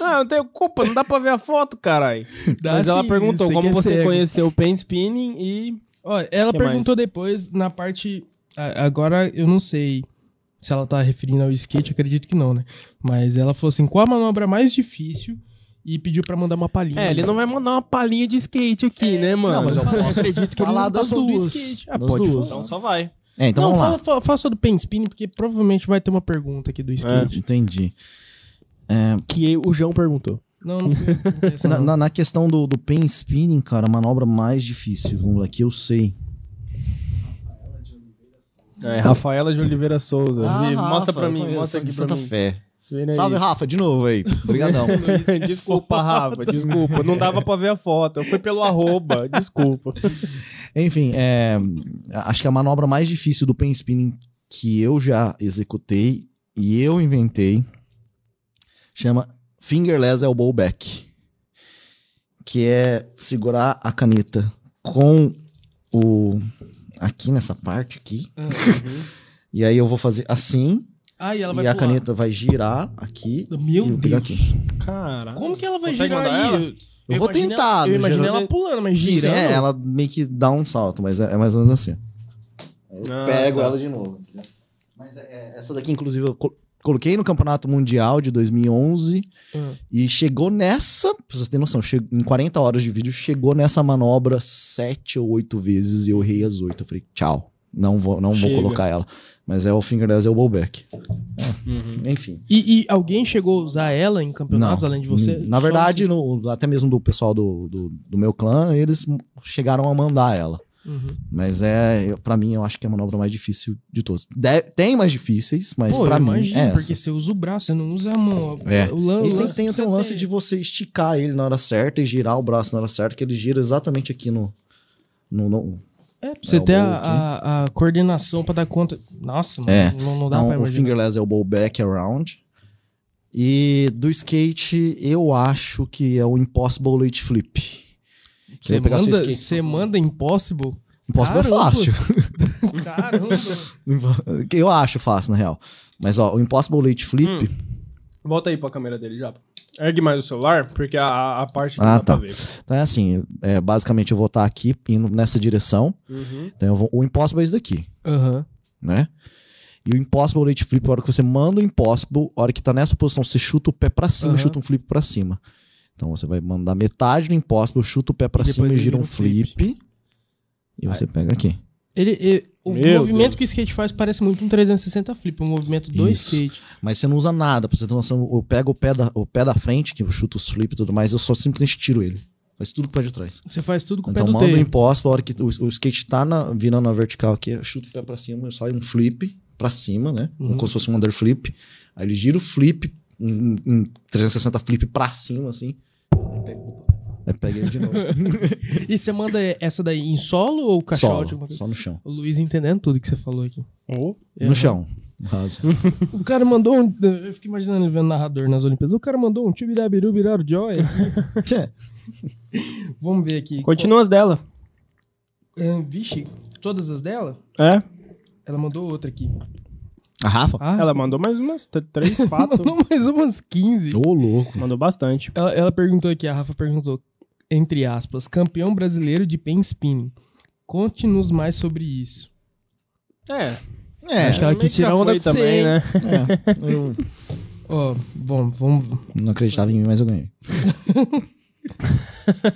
Ah, não tenho culpa, não dá pra ver a foto, caralho. Mas sim, ela perguntou como você ser. Conheceu o pen spinning e... Olha, ela que perguntou mais? Depois na parte... Agora eu não sei se ela tá referindo ao skate, acredito que não, né? Mas ela falou assim, qual a manobra mais difícil... E pediu pra mandar uma palhinha. É, ele não vai mandar uma palhinha de skate aqui, é, né, mano? Não, mas eu posso acredito que ele não das duas. Ah, das pode duas. Falar. Então só vai. É, então não, fala, fala, fala só do pen spinning, porque provavelmente vai ter uma pergunta aqui do skate. É, entendi. É... Que o João perguntou. Não, não, não, não. na, na questão do, do pen spinning, cara, a manobra mais difícil, vamos lá, que eu sei. É, Rafaela de Oliveira Souza. Ah, Rafa, mostra pra mim, mostra aqui pra mim. Fé. Salve, Rafa, de novo aí. Obrigadão. Desculpa, Rafa, desculpa. Não dava pra ver a foto. Eu fui pelo arroba, desculpa. Enfim, é, acho que a manobra mais difícil do pen spinning que eu já executei e eu inventei chama Fingerless Elbow Back, que é segurar a caneta com o... aqui nessa parte aqui. Uhum. E aí eu vou fazer assim. Ah, e ela vai e a pular. Caneta vai girar aqui. Meu Deus. Aqui. Caralho. Como que ela vai Consegue girar aí? Ela? Eu, eu vou tentar. Ela, eu imagino ela pulando, mas girando. É, ela meio que dá um salto, mas é, é mais ou menos assim. Eu ah, pego tá. ela de novo. Mas é, é, essa daqui, inclusive, eu col coloquei no Campeonato Mundial de dois mil e onze. Uhum. E chegou nessa... Pra vocês terem noção, em quarenta horas de vídeo, chegou nessa manobra sete ou oito vezes e eu errei as oito. Eu falei, tchau. Não vou, não vou colocar ela. Mas é o Fingerless Elbow Back. É. Uhum. Enfim. E, e alguém chegou a usar ela em campeonatos, não, além de você? Na verdade, no, até mesmo do pessoal do, do, do meu clã, eles chegaram a mandar ela. Uhum. Mas é, pra mim, eu acho que é a manobra mais difícil de todos. De, tem mais difíceis, mas Pô, pra mim imagino, é porque essa. Você usa o braço, você não usa a mão. É. O lan, Eles têm tem um lance ter... de você esticar ele na hora certa e girar o braço na hora certa, que ele gira exatamente aqui no... no, no É, pra você é, ter a, a, a coordenação pra dar conta. Nossa, mano, é. não, não dá então, pra imaginar. O Fingerless Elbow Back Around. E do skate, eu acho que é o Impossible Late Flip. Você manda, skate, manda Impossible? Impossible Caramba. É fácil. Caramba. Eu acho fácil, na real. Mas, ó, o Impossible Late Flip... Hum. Volta aí pra câmera dele, já. Ergue mais o celular, porque a, a parte que ah, não dá tá. pra ver. Então é assim, é, basicamente eu vou estar aqui, indo nessa direção. Uhum. Então eu vou, o Impossible é isso daqui. Uhum. Né? E o Impossible Late Flip, a hora que você manda o Impossible, a hora que tá nessa posição, você chuta o pé pra cima, uhum. chuta um flip pra cima. Então você vai mandar metade do Impossible, chuta o pé pra e cima e gira um flip. flip. E você Ai. pega aqui. Ele... ele... O Meu movimento Deus. que o skate faz parece muito um trezentos e sessenta flip, um movimento do Isso. skate. Mas você não usa nada, pra você ter noção, eu pego o pé da, o pé da frente, que eu chuto os flips e tudo mais, eu só simplesmente tiro ele. Faz tudo com o pé de trás. Você faz tudo com então, o pé do Então manda o imposto, a hora que o, o skate tá na, virando na vertical aqui, eu chuto o pé pra cima, eu saio um flip pra cima, né? Uhum. Como se fosse um under flip. Aí ele gira o flip, um, um trezentos e sessenta flip pra cima, assim. É, pega ele de novo. E você manda essa daí em solo ou caixote? Solo, só no chão. O Luiz entendendo tudo que você falou aqui. Oh, é no errado. chão, raso. O cara mandou um... Eu fico imaginando ele vendo narrador nas Olimpíadas. O cara mandou um tibirabiru, biraru, joy. Vamos ver aqui. Continua as dela. É, vixe, todas as dela? É. Ela mandou outra aqui. A Rafa? Ah, ela mandou mais umas três, quatro. Mandou mais umas quinze. Ô, louco. Mandou bastante. Ela, ela perguntou aqui, a Rafa perguntou... Entre aspas, campeão brasileiro de pen spinning. Conte-nos mais sobre isso. É. é Acho que ela quis tirar onda também, né? É. Eu... Oh, bom, vamos... Não acreditava em mim, mas eu ganhei.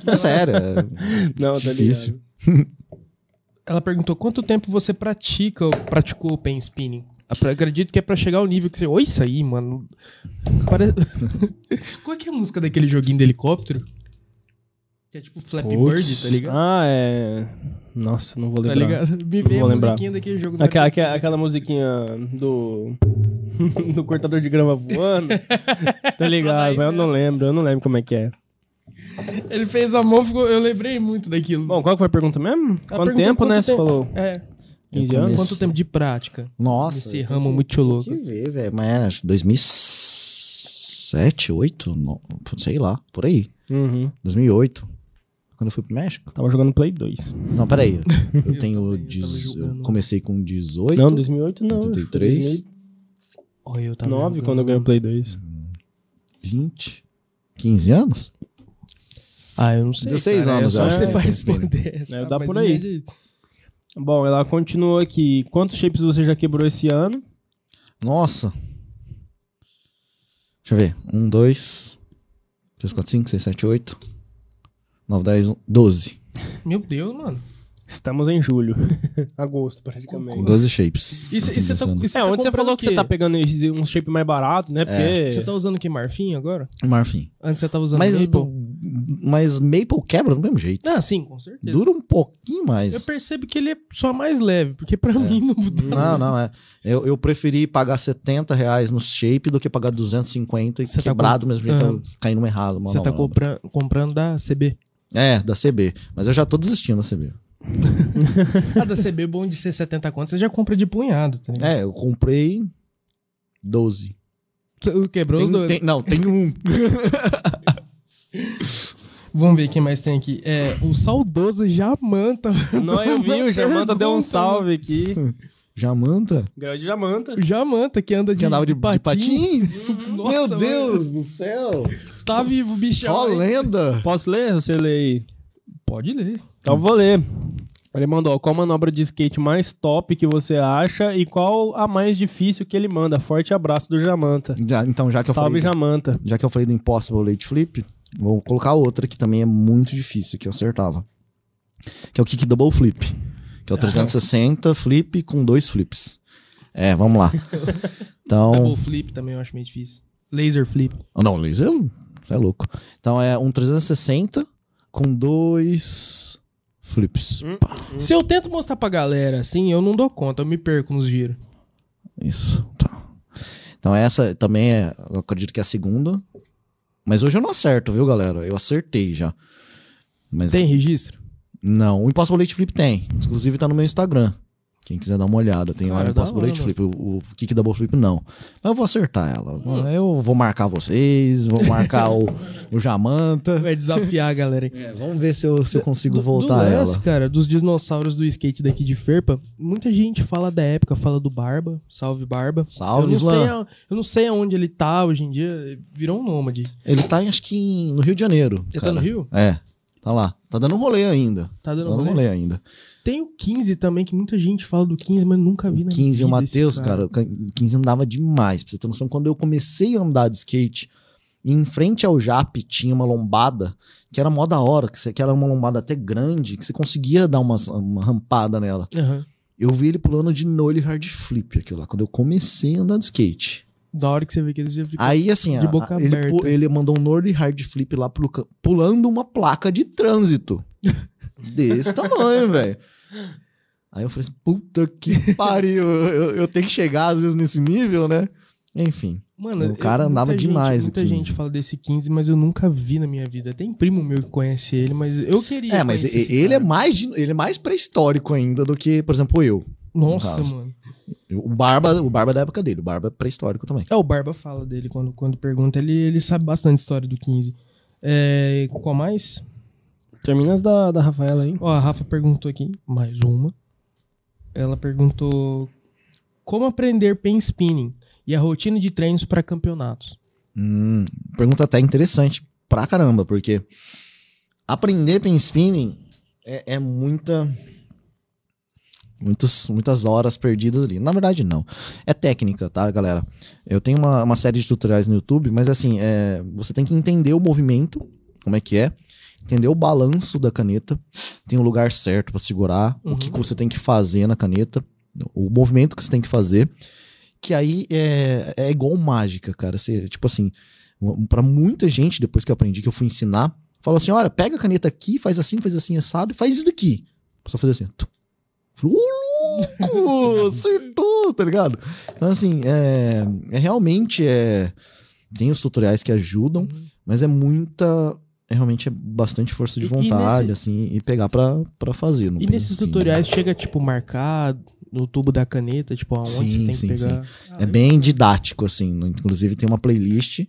É sério. É... Não, tá difícil. Ela perguntou, quanto tempo você pratica ou praticou o pen spinning? Eu acredito que é pra chegar ao nível que você... Oi, isso aí, mano. Pare... Qual é, que é a música daquele joguinho de helicóptero? Que é tipo Flappy Bird, tá ligado? Ah, é... Nossa, não vou lembrar. Tá ligado? Me vê a musiquinha daquele jogo. Aquela, aquela, aquela musiquinha do... do cortador de grama voando. Tá ligado? Mas eu não lembro, eu não lembro como é que é. Ele fez a mão, ficou... eu lembrei muito daquilo. Bom, qual que foi a pergunta mesmo? Ela quanto tempo, quanto né, tempo... você falou? É. quinze anos? Quanto tempo de prática? Nossa. Esse ramo muito louco. Tem que ver, velho. Mas dois mil e sete, dois mil e oito, não... sei lá, por aí. Uhum. dois mil e oito. Quando eu fui pro México? Tava jogando Play dois. Não, peraí. Eu, eu tenho... Também, diz... eu, eu comecei com dezoito. Não, dois mil e oito não. oitenta e três. Olha, eu tava nove jogando... quando eu ganhei o Play dois. vinte? quinze anos? Ah, eu não sei. dezesseis cara, anos. Eu acho que você vai responder. É, dá por aí. De... Bom, ela continua aqui. Quantos shapes você já quebrou esse ano? Nossa. Deixa eu ver. Um, dois... três, quatro, cinco, seis, sete, oito, nove, dez, doze. Meu Deus, mano. Estamos em julho. Agosto, praticamente. doze shapes. E você tá, tá. É, onde você falou que você tá pegando um shape mais barato, né? É. Porque... Você tá usando o que? Marfim agora? Marfim. Antes você tava usando mas, Maple. Mas Maple quebra do mesmo jeito. Ah, sim, com certeza. Dura um pouquinho mais. Eu percebo que ele é só mais leve, porque pra é. mim não muda. Não, não, é. Eu, eu preferi pagar setenta reais no shape do que pagar duzentos e cinquenta e cê quebrado tá com... mesmo jeito, uhum. caindo errado. Você tá compra... comprando da C B? É, da C B. Mas eu já tô desistindo da C B. A da C B bom de ser setenta contos, você já compra de punhado, tá ligado? É, eu comprei doze. Quebrou tem, os dois. Tem, não, tem um. Vamos ver quem mais tem aqui. É, o saudoso Jamanta. Não, eu vi, o Jamanta deu um salve aqui. Jamanta? Grande Jamanta. Jamanta, que anda de, que andava de, de patins. De patins? Hum, nossa, meu Deus mano. do céu. Tá vivo, bichão. Só lenda. Posso ler? Você lê aí. Pode ler. Então eu vou ler. Ele mandou, qual manobra de skate mais top que você acha e qual a mais difícil que ele manda? Forte abraço do Jamanta. Já, então, já que eu Salve, falei, Jamanta. Já que eu falei do Impossible Late Flip, vou colocar outra que também é muito difícil, que eu acertava. Que é o Kick Double Flip. Que é o trezentos e sessenta flip com dois flips. É, vamos lá. Então... Double Flip também eu acho meio difícil. Laser Flip. Oh, não, laser é louco. Então é um trezentos e sessenta com dois... flips. Hum, hum. Se eu tento mostrar pra galera assim, eu não dou conta, eu me perco nos giros. Isso, tá. Então essa também é, eu acredito que é a segunda. Mas hoje eu não acerto, viu, galera? Eu acertei já. Mas... Tem registro? Não, o Impossible Late Flip tem. Inclusive tá no meu Instagram. Quem quiser dar uma olhada, tem lá o Impossible Late Flip. O, o Kick Double Flip não. Mas eu vou acertar ela. Hum. Eu vou marcar vocês, vou marcar o, o Jamanta. Vai desafiar a galera. É, vamos ver se eu, se eu consigo do, voltar do ela. Cara, dos dinossauros do skate daqui de Ferpa, muita gente fala da época, fala do Barba. Salve, Barba. Salve, eu não, sei a, eu não sei aonde ele tá hoje em dia. Virou um nômade. Ele tá, acho que, em, no Rio de Janeiro. Ele tá no Rio? É. Tá lá. Tá dando um rolê ainda. Tá dando, tá dando rolê? rolê ainda. Tem o quinze também, que muita gente fala do quinze, mas nunca vi na quinze, vida. O Matheus, cara, cara, o quinze andava demais. Pra você ter noção, quando eu comecei a andar de skate, em frente ao Jap tinha uma lombada, que era mó da hora, que, você, que era uma lombada até grande, que você conseguia dar uma, uma rampada nela. Uhum. Eu vi ele pulando de nollie hard flip, aquilo lá, quando eu comecei a andar de skate. Da hora que você vê que ele já fica Aí, assim, de boca a, ele, aberta. Ele mandou um nollie hard flip lá pro, pulando uma placa de trânsito. Desse tamanho, velho. Aí eu falei assim, puta que pariu. eu, eu, eu tenho que chegar às vezes nesse nível, né? Enfim. Mano, o cara eu, andava gente, demais. Muita gente fala desse quinze, mas eu nunca vi na minha vida. Tem primo meu que conhece ele, mas eu queria. É, mas ele, ele é mais ele é mais pré-histórico ainda do que, por exemplo, eu. Nossa, no mano. O Barba, o Barba é da época dele, o Barba é pré-histórico também. É, o Barba fala dele quando, quando pergunta, ele, ele sabe bastante história do quinze. É, qual mais? Termina as da, da Rafaela aí. Ó, a Rafa perguntou aqui, mais uma. Ela perguntou, como aprender pen spinning e a rotina de treinos para campeonatos? Hum, pergunta até interessante pra caramba, porque aprender pen spinning é, é muita... Muitos, muitas horas perdidas ali. Na verdade, não. É técnica, tá, galera? Eu tenho uma, uma série de tutoriais no YouTube, mas assim, é, você tem que entender o movimento, como é que é, entender o balanço da caneta, tem o lugar certo pra segurar, uhum. o que, que você tem que fazer na caneta, o movimento que você tem que fazer, que aí é, é igual mágica, cara. Você, tipo assim, pra muita gente, depois que eu aprendi, que eu fui ensinar, falou assim, olha, pega a caneta aqui, faz assim, faz assim, assado, e faz isso daqui. Só fazer assim, ô, louco! Acertou, tá ligado? Então, assim, é, é realmente é, tem os tutoriais que ajudam, uhum. mas é muita... É, realmente é bastante força de e, vontade, e nesse... assim, e pegar pra, pra fazer. Não e nesses assim, tutoriais né? chega, tipo, marcar no tubo da caneta, tipo, aonde sim, você tem sim, que pegar... Sim. Ah, é bem didático, assim. Inclusive, tem uma playlist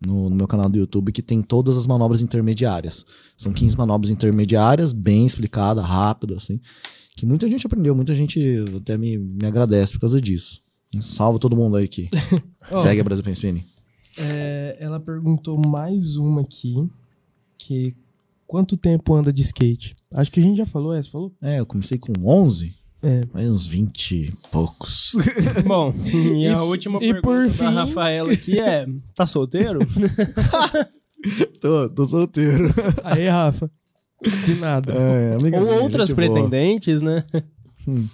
no, no meu canal do YouTube que tem todas as manobras intermediárias. São quinze manobras intermediárias, bem explicada, rápido, assim... Que muita gente aprendeu, muita gente até me, me agradece por causa disso. Salve todo mundo aí que oh, segue a Brasil Pen Spinning. É, ela perguntou mais uma aqui, que quanto tempo anda de skate? Acho que a gente já falou essa, falou? É, eu comecei com onze, é. mais uns vinte e poucos. Bom, e a última e pergunta por fim... da Rafaela aqui é, tá solteiro? tô, tô solteiro. Aí, Rafa. De nada. É, amiga Ou minha, outras pretendentes, boa. né? Hum.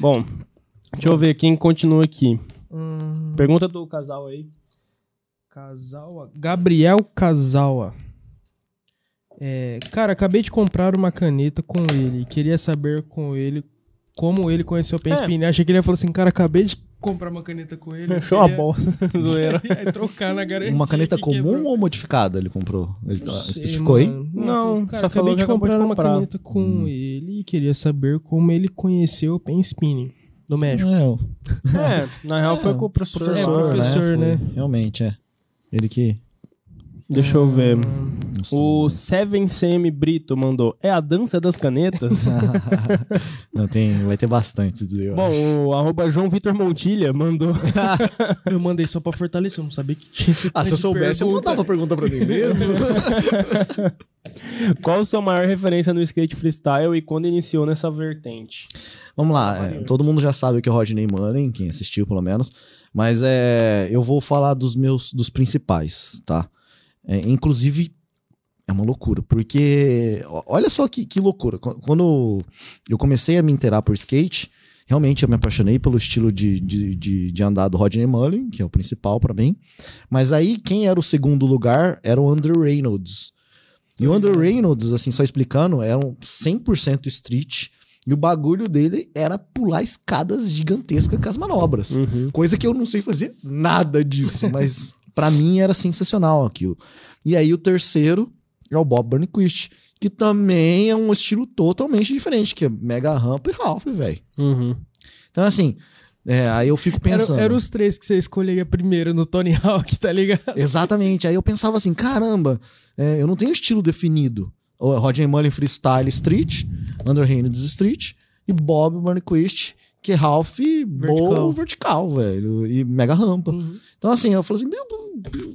Bom, deixa eu ver quem continua aqui. Hum. Pergunta do casal aí. Casal... Gabriel Casaua. É, cara, acabei de comprar uma caneta com ele. Queria saber com ele como ele conheceu o Pen Spinning. É. Achei que ele ia falar assim, cara, acabei de comprar uma caneta com ele. Fechou queria... a bola. Zoeira. trocar na garantia. Uma caneta que comum quebrou. Ou modificada ele comprou? Ele não especificou sei, aí? Não, não cara, só acabei de comprar, de comprar uma caneta com hum. ele e queria saber como ele conheceu o Pen Spinning. do México. É, eu... é na real é, foi com o professor. Professor, é, professor né? Foi, né? Realmente, é. Ele que... Deixa eu ver. O sete C M Brito mandou. É a dança das canetas? Não, tem, vai ter bastante dizer, eu Bom, acho. O arroba João Vitor Montilha mandou. Eu mandei só pra fortalecer, eu não sabia que tinha. Ah, se eu soubesse, pergunta. eu mandava a pergunta pra mim mesmo. Qual a sua maior referência no skate freestyle e quando iniciou nessa vertente? Vamos lá, é, todo mundo já sabe que é o Rodney Mullen, quem assistiu pelo menos. Mas é, eu vou falar dos meus, dos principais, tá? É, inclusive, é uma loucura, porque olha só que, que loucura. Quando eu comecei a me inteirar por skate, realmente eu me apaixonei pelo estilo de, de, de, de andar do Rodney Mullen, que é o principal pra mim. Mas aí, quem era o segundo lugar era o André Reynolds. E o André Reynolds, assim, só explicando, era um cem por cento street. E o bagulho dele era pular escadas gigantescas com as manobras. Uhum. Coisa que eu não sei fazer nada disso, mas... Pra mim era sensacional aquilo. E aí o terceiro é o Bob Burnquist, que também é um estilo totalmente diferente, que é mega ramp e half, velho. Uhum. Então assim, é, aí eu fico pensando... Eram era os três que você escolheria primeiro no Tony Hawk, tá ligado? Exatamente. Aí eu pensava assim, caramba, é, eu não tenho estilo definido. O Rodney Mullen freestyle street, André Reynolds street e Bob Burnquist... Que é half, bowl, vertical, velho. E mega rampa. Uhum. Então, assim, eu falei assim, meu,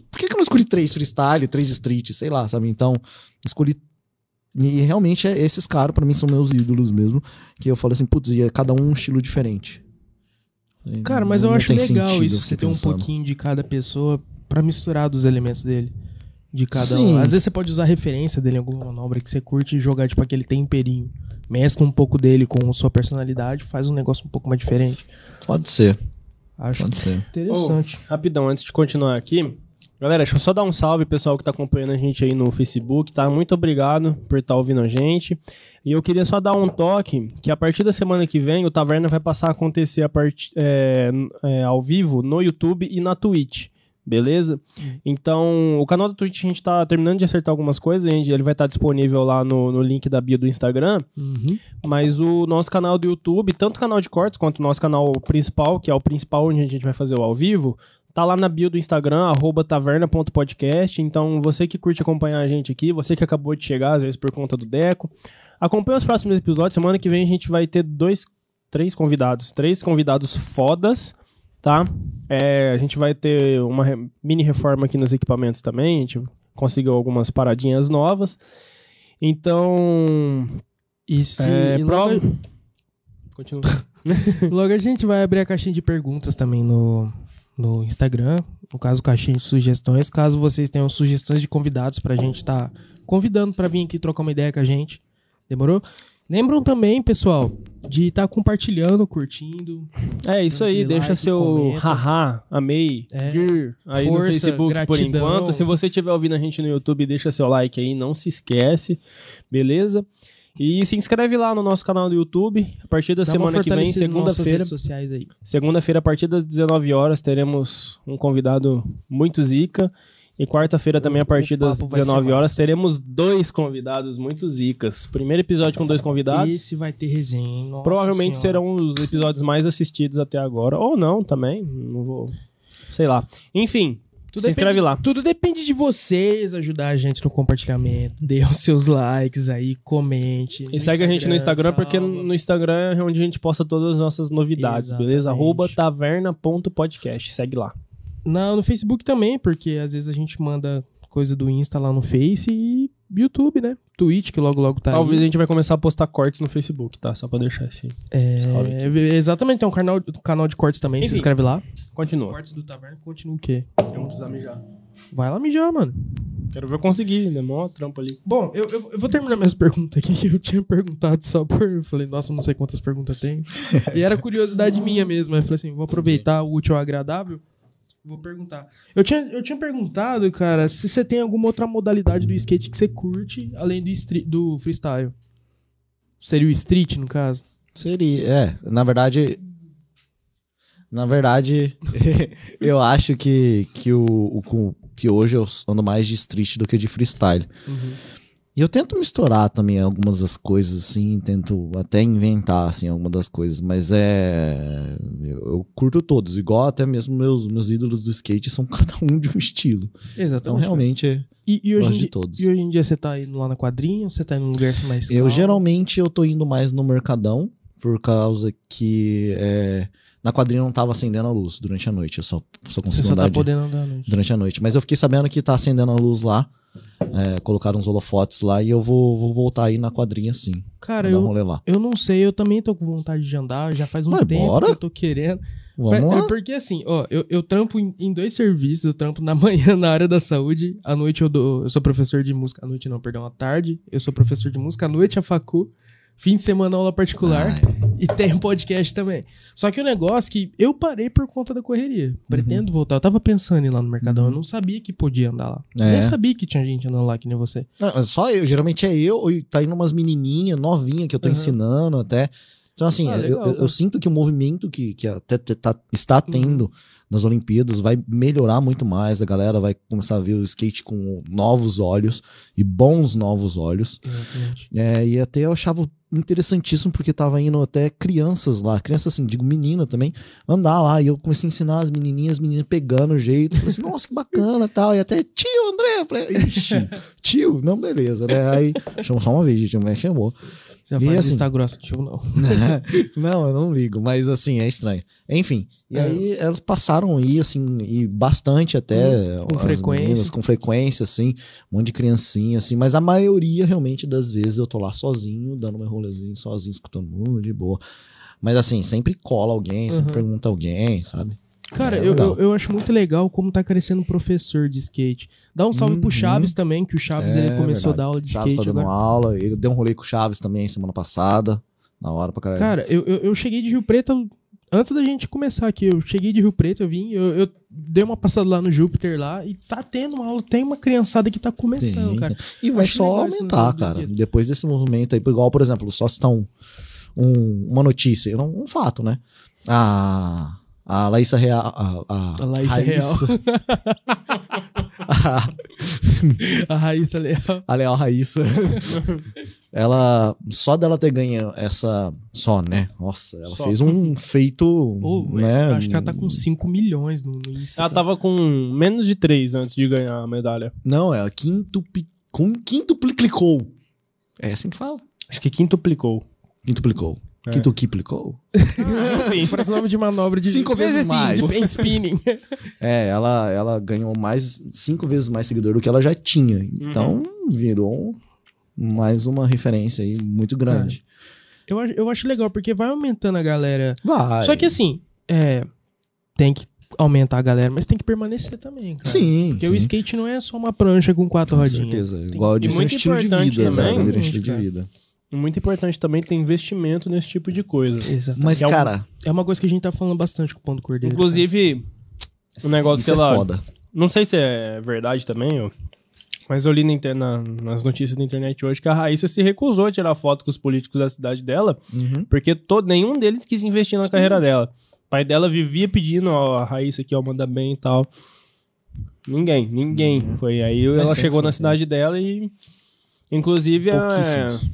por que, que eu não escolhi três freestyle, três street, sei lá, sabe? Então, escolhi... E realmente, é, esses caras, pra mim, são meus ídolos mesmo. Que eu falo assim, putz, e é cada um um estilo diferente. Cara, mas eu acho legal isso. Você ter um pouquinho de cada pessoa pra misturar dos elementos dele. De cada Sim. um. Às vezes você pode usar a referência dele em alguma manobra que você curte e jogar, tipo, aquele temperinho. Mescla um pouco dele com sua personalidade, faz um negócio um pouco mais diferente. Pode ser. Acho Pode ser. Interessante. Oh, rapidão, antes de continuar aqui, galera, deixa eu só dar um salve pessoal que tá acompanhando a gente aí no Facebook, tá? Muito obrigado por estar tá ouvindo a gente. E eu queria só dar um toque, que a partir da semana que vem, o Taverna vai passar a acontecer a part... é, é, ao vivo no YouTube e na Twitch. Beleza? Então, o canal da Twitch a gente tá terminando de acertar algumas coisas, gente, ele vai estar tá disponível lá no, no link da bio do Instagram, uhum. Mas o nosso canal do YouTube, tanto o canal de cortes quanto o nosso canal principal, que é o principal onde a gente vai fazer o ao vivo, tá lá na bio do Instagram, arroba taverna ponto podcast, então você que curte acompanhar a gente aqui, você que acabou de chegar, às vezes por conta do Deco, acompanha os próximos episódios, semana que vem a gente vai ter dois, três convidados, três convidados fodas, tá? É, a gente vai ter uma re- mini reforma aqui nos equipamentos também, a gente conseguiu algumas paradinhas novas. Então... E se... É, e prova... logo... Continua. Logo a gente vai abrir a caixinha de perguntas também no, no Instagram, no caso caixinha de sugestões, caso vocês tenham sugestões de convidados pra gente tá convidando pra vir aqui trocar uma ideia com a gente. Demorou? Lembram também, pessoal, de estar tá compartilhando, curtindo. É, isso aí. Deixa like, seu haha, amei, é, aí força, no Facebook gratidão. Por enquanto. Se você estiver ouvindo a gente no YouTube, deixa seu like aí, não se esquece, beleza? E se inscreve lá no nosso canal do YouTube. A partir da Dá semana que vem, segunda-feira. Redes sociais aí. Segunda-feira, a partir das dezenove horas, teremos um convidado muito zica. E quarta-feira também, a partir das dezenove horas, teremos dois convidados muito zicas. Primeiro episódio com dois convidados. Esse vai ter resenha, hein? Nossa Provavelmente senhora. serão os episódios mais assistidos até agora. Ou não, também. Não vou... Sei lá. Enfim, tudo se depende, inscreve lá. Tudo depende de vocês ajudar a gente no compartilhamento. Dê os seus likes aí, comente. E segue a gente no Instagram, salva. Porque no Instagram é onde a gente posta todas as nossas novidades, Exatamente. beleza? Arroba taverna ponto podcast. Segue lá. Não, no Facebook também, porque às vezes a gente manda coisa do Insta lá no Face e YouTube, né? Twitch, que logo logo tá Talvez aí. a gente vai começar a postar cortes no Facebook, tá? Só pra deixar esse... É, salve aqui. Exatamente, tem um canal, canal de cortes também, Enfim, se inscreve lá. Continua. Cortes do Taverna, continua o quê? Eu vou precisar mijar. Vai lá mijar, mano. Quero ver eu conseguir, né? Mó trampa ali. Bom, eu, eu, eu vou terminar minhas perguntas aqui, que eu tinha perguntado só por... Eu falei, nossa, não sei quantas perguntas tem. E era curiosidade minha mesmo. Eu falei assim, vou aproveitar o útil ao agradável. Vou perguntar. Eu tinha, eu tinha perguntado, cara, se você tem alguma outra modalidade do skate que você curte, além do, street, do freestyle. Seria o street, no caso? Seria, é. Na verdade... Na verdade, eu acho que, que, o, o, que hoje eu ando mais de street do que de freestyle. Uhum. E eu tento misturar também algumas das coisas, assim, tento até inventar, assim, algumas das coisas, mas é... Eu, eu curto todos, igual até mesmo meus, meus ídolos do skate são cada um de um estilo. Exatamente. Então, realmente, é, e, e hoje gosto de todos. E hoje em dia você tá indo lá na quadrinha ou você tá indo num lugar assim mais calmo? Eu, geralmente, eu tô indo mais no Mercadão, por causa que... É... Na quadrinha não tava acendendo a luz durante a noite, eu só, só consigo Você só andar, tá de... podendo andar à noite. Durante a noite. Mas eu fiquei sabendo que tá acendendo a luz lá, é, colocaram uns holofotes lá e eu vou, vou voltar aí na quadrinha sim. Cara, eu, um lá. eu não sei, eu também tô com vontade de andar, já faz um Vai tempo bora. que eu tô querendo. Vamos Mas, lá. É porque assim, ó, eu, eu trampo em, em dois serviços, eu trampo na manhã na área da saúde, à noite eu dou, eu sou professor de música, à noite não, perdão, à tarde, eu sou professor de música, à noite a facu. Fim de semana, aula particular. Ai. E tem um podcast também. Só que o negócio que eu parei por conta da correria. Pretendo uhum. voltar. Eu tava pensando em ir lá no Mercadão. Uhum. Eu não sabia que podia andar lá. É. Eu nem sabia que tinha gente andando lá, que nem você. Não, só eu. Geralmente é eu. E tá indo umas menininhas novinhas que eu tô uhum. ensinando até. Então, assim, ah, legal, eu, eu, eu sinto que o movimento que, que até tá, está tendo uhum. nas Olimpíadas vai melhorar muito mais. A galera vai começar a ver o skate com novos olhos e bons novos olhos. Exatamente. É, e até eu achava interessantíssimo porque tava indo até crianças lá, crianças assim, digo menina também, andar lá, e eu comecei a ensinar as menininhas, as meninas pegando o jeito, falei assim, nossa, que bacana e tal, e até tio André, eu falei, ixi, tio, não, beleza, né, aí, chamou só uma vez, gente, mas chamou. Já faz assim, está grosso, tio, não. Não, eu não ligo, mas assim, é estranho. Enfim, e é. aí elas passaram a ir, assim, e bastante até. Com frequência. Meninas, com frequência, assim, um monte de criancinha, assim, mas a maioria, realmente, das vezes eu tô lá sozinho, dando meu rolezinho, sozinho, escutando mundo, de boa. Mas assim, sempre cola alguém, sempre uhum. pergunta alguém, sabe? Cara, é eu, eu, eu acho muito legal como tá crescendo professor de skate. Dá um salve uhum. pro Chaves também, que o Chaves é, ele começou verdade. a dar aula de Chaves skate. Chaves tá dando agora. aula, ele deu um rolê com o Chaves também semana passada, na hora pra caralho. Cara, eu, eu, eu cheguei de Rio Preto, antes da gente começar aqui, eu cheguei de Rio Preto, eu vim, eu, eu dei uma passada lá no Júpiter lá e tá tendo uma aula, tem uma criançada que tá começando, tem, cara. E vai acho só aumentar, cara, depois desse movimento aí, igual, por exemplo, só citar um, um, uma notícia, um, um fato, né? Ah... A Raíssa Real... A, a, a Raíssa Raíssa. Real. a, a Raíssa Leal. A Leal Raíssa. Ela... Só dela ter ganho essa... Só, né? Nossa, ela só. fez um feito... Oh, né? Acho que ela tá com cinco milhões no, no Instagram. Ela tava com menos de três antes de ganhar a medalha. Não, ela quintupi... quintuplicou. É assim que fala? Acho que quintuplicou. Quintuplicou. É. Que tu quiplicou? Ah, enfim, parece o nome de manobra de... Cinco vezes assim, mais. De spinning. É, ela, ela ganhou mais, cinco vezes mais seguidor do que ela já tinha. Então, uhum. virou mais uma referência aí muito grande. É. Eu, eu acho legal, porque vai aumentando a galera. Vai. Só que assim, é, tem que aumentar a galera, mas tem que permanecer também, cara. Sim. Porque sim. o skate não é só uma prancha com quatro com rodinhas. Com certeza. Tem... Igual eu disse, é um estilo de vida, né? É um estilo de vida. Muito importante também ter investimento nesse tipo de coisa. Exatamente. Mas, é cara... Um, é uma coisa que a gente tá falando bastante com o Pão do Cordeiro. Inclusive, o um negócio que ela... É foda. Não sei se é verdade também, eu, mas eu li na, na, nas notícias da internet hoje que a Raíssa se recusou a tirar foto com os políticos da cidade dela, uhum. porque todo, nenhum deles quis investir na Sim. carreira dela. O pai dela vivia pedindo, ó, a Raíssa aqui, ó, manda bem e tal. Ninguém, ninguém. Uhum. Foi aí mas ela chegou na cidade bem. dela e... Inclusive, é,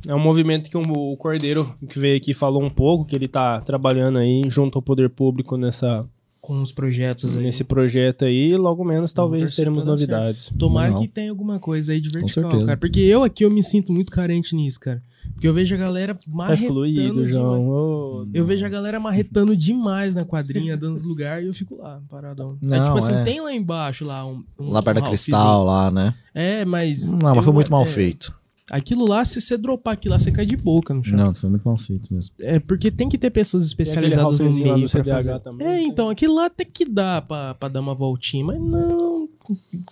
é um movimento que um, o Cordeiro, que veio aqui, falou um pouco, que ele tá trabalhando aí junto ao poder público nessa... Com os projetos aí. Nesse projeto aí, logo menos talvez teremos novidades. Certo. Tomara Não. que tenha alguma coisa aí de vertical, cara. Porque eu aqui, eu me sinto muito carente nisso, cara. Porque eu vejo a galera marretando Excluído, João. Oh, eu vejo a galera marretando demais na quadrinha, dando os lugares, e eu fico lá, paradão. Não, é tipo assim, é. tem lá embaixo, lá um... um lá perto da Cristal, lá, né? É, mas... Não, mas eu, foi muito mal é, feito. Aquilo lá, se você dropar aquilo lá, você cai de boca no chão. Não, foi muito mal feito mesmo. É, porque tem que ter pessoas especializadas no meio pra fazer. Também, é, então, aquilo lá até que dá pra, pra dar uma voltinha, mas não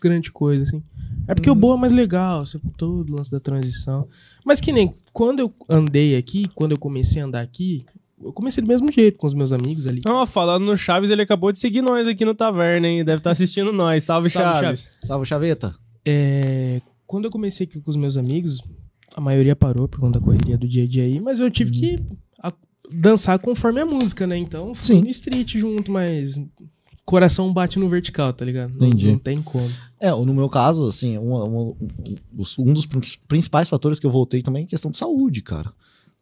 grande coisa, assim. É porque hum. o boa é mais legal, todo o lance da transição. Mas que nem, quando eu andei aqui, quando eu comecei a andar aqui, eu comecei do mesmo jeito com os meus amigos ali. Não, falando no Chaves, ele acabou de seguir nós aqui no Taverna, hein? Deve estar assistindo nós. Salve, Chaves. Salve, Chaves. Salve, Chaveta. É... Quando eu comecei aqui com os meus amigos, a maioria parou por conta da correria do dia a dia aí, mas eu tive que a, dançar conforme a música, né? Então, fui Sim. no street junto, mas coração bate no vertical, tá ligado? Entendi. Não, não tem como. É, no meu caso, assim, um, um, um dos principais fatores que eu voltei também é questão de saúde, cara.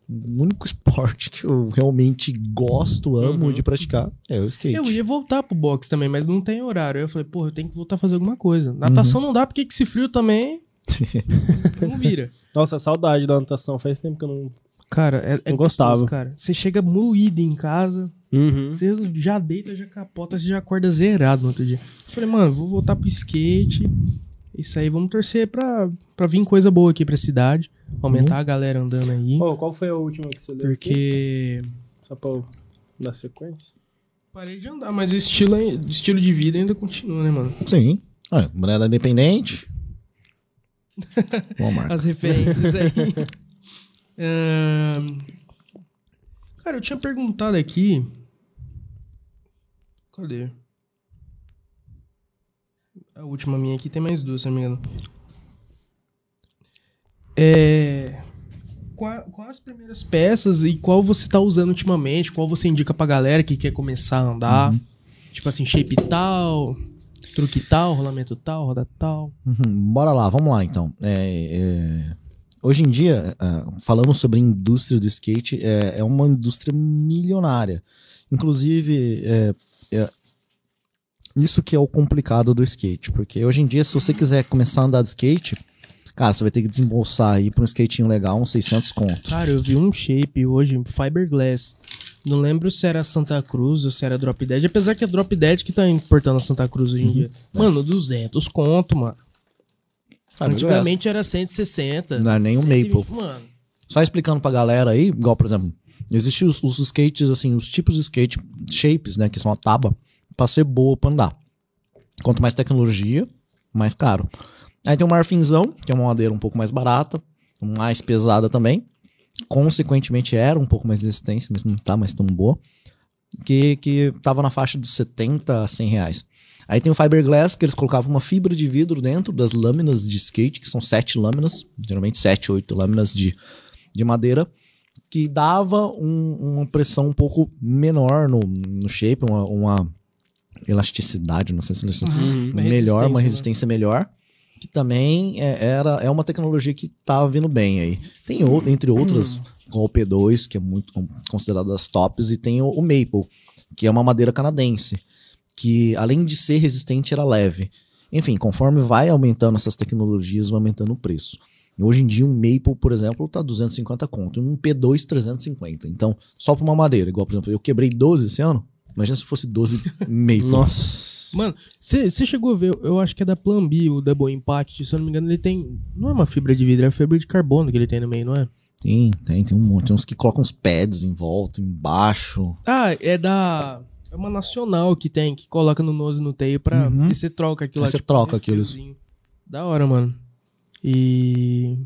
O único esporte que eu realmente gosto, amo uhum. de praticar é o skate. Eu ia voltar pro boxe também, mas não tem horário. Aí eu falei, porra, eu tenho que voltar a fazer alguma coisa. Natação uhum. não dá, porque que se frio também não vira. Nossa, saudade da natação. Faz tempo que eu não... Cara, é, não é gostava. Gostoso, cara. Você chega moído em casa, uhum. você já deita, já capota, você já acorda zerado no outro dia. Eu falei, mano, vou voltar pro skate... Isso aí, vamos torcer pra, pra vir coisa boa aqui pra cidade. Aumentar uhum. a galera andando aí. Oh, qual foi a última que você deu? Porque... Aqui? Só pra eu dar sequência? Parei de andar, mas o estilo, o estilo de vida ainda continua, né, mano? Sim. Ah, mulher independente. Bom, as referências aí. uh... Cara, eu tinha perguntado aqui... Cadê? A última minha aqui tem mais duas, se não me engano. É... Qual, qual as primeiras peças e qual você tá usando ultimamente? Qual você indica pra galera que quer começar a andar? Uhum. Tipo assim, shape tal, truque tal, rolamento tal, roda tal. Uhum. Bora lá, vamos lá então. É, é... Hoje em dia, falando sobre a indústria do skate, é, é uma indústria milionária. Inclusive... É, é... Isso que é o complicado do skate, porque hoje em dia, se você quiser começar a andar de skate, cara, você vai ter que desembolsar aí pra um skatinho legal, uns seiscentos conto. Cara, eu vi um shape hoje, fiberglass, não lembro se era Santa Cruz ou se era Drop Dead, apesar que é Drop Dead que tá importando a Santa Cruz hoje em uhum. dia. Mano, duzentos conto, mano. Cara, antigamente era cento e sessenta. Não era nem um Maple. Mano. Só explicando pra galera aí, igual, por exemplo, existem os, os skates, assim, os tipos de skate, shapes, né, que são a tábua, pra ser boa pra andar. Quanto mais tecnologia, mais caro. Aí tem o marfinzão, que é uma madeira um pouco mais barata, mais pesada também. Consequentemente era um pouco mais resistência, mas não tá mais tão boa. Que, que tava na faixa dos setenta a cem reais. Aí tem o fiberglass, que eles colocavam uma fibra de vidro dentro das lâminas de skate, que são sete lâminas, geralmente sete, oito lâminas de, de madeira, que dava um, uma pressão um pouco menor no, no shape, uma... uma elasticidade, não sei se uhum, melhor, uma resistência né? melhor, que também é, era, é uma tecnologia que tá vindo bem aí. Tem, o, entre outras, uhum. o P dois, que é muito considerado das tops, e tem o, o Maple, que é uma madeira canadense, que além de ser resistente, era leve. Enfim, conforme vai aumentando essas tecnologias, vai aumentando o preço. Hoje em dia, um Maple, por exemplo, tá duzentos e cinquenta conto, um P dois, trezentos e cinquenta. Então, só pra uma madeira, igual, por exemplo, eu quebrei doze esse ano. Imagina se fosse doze e meio. Nossa. Mano, você chegou a ver, eu acho que é da Plan B, o Double Impact, se eu não me engano, ele tem... Não é uma fibra de vidro, é fibra de carbono que ele tem no meio, não é? Tem, tem, tem um monte. Tem uns que colocam uns pads em volta, embaixo. Ah, é da... É uma nacional que tem, que coloca no nose e no tail pra... Uhum. E você troca aquilo lá. Você tipo, troca aquilo. Da hora, mano. E...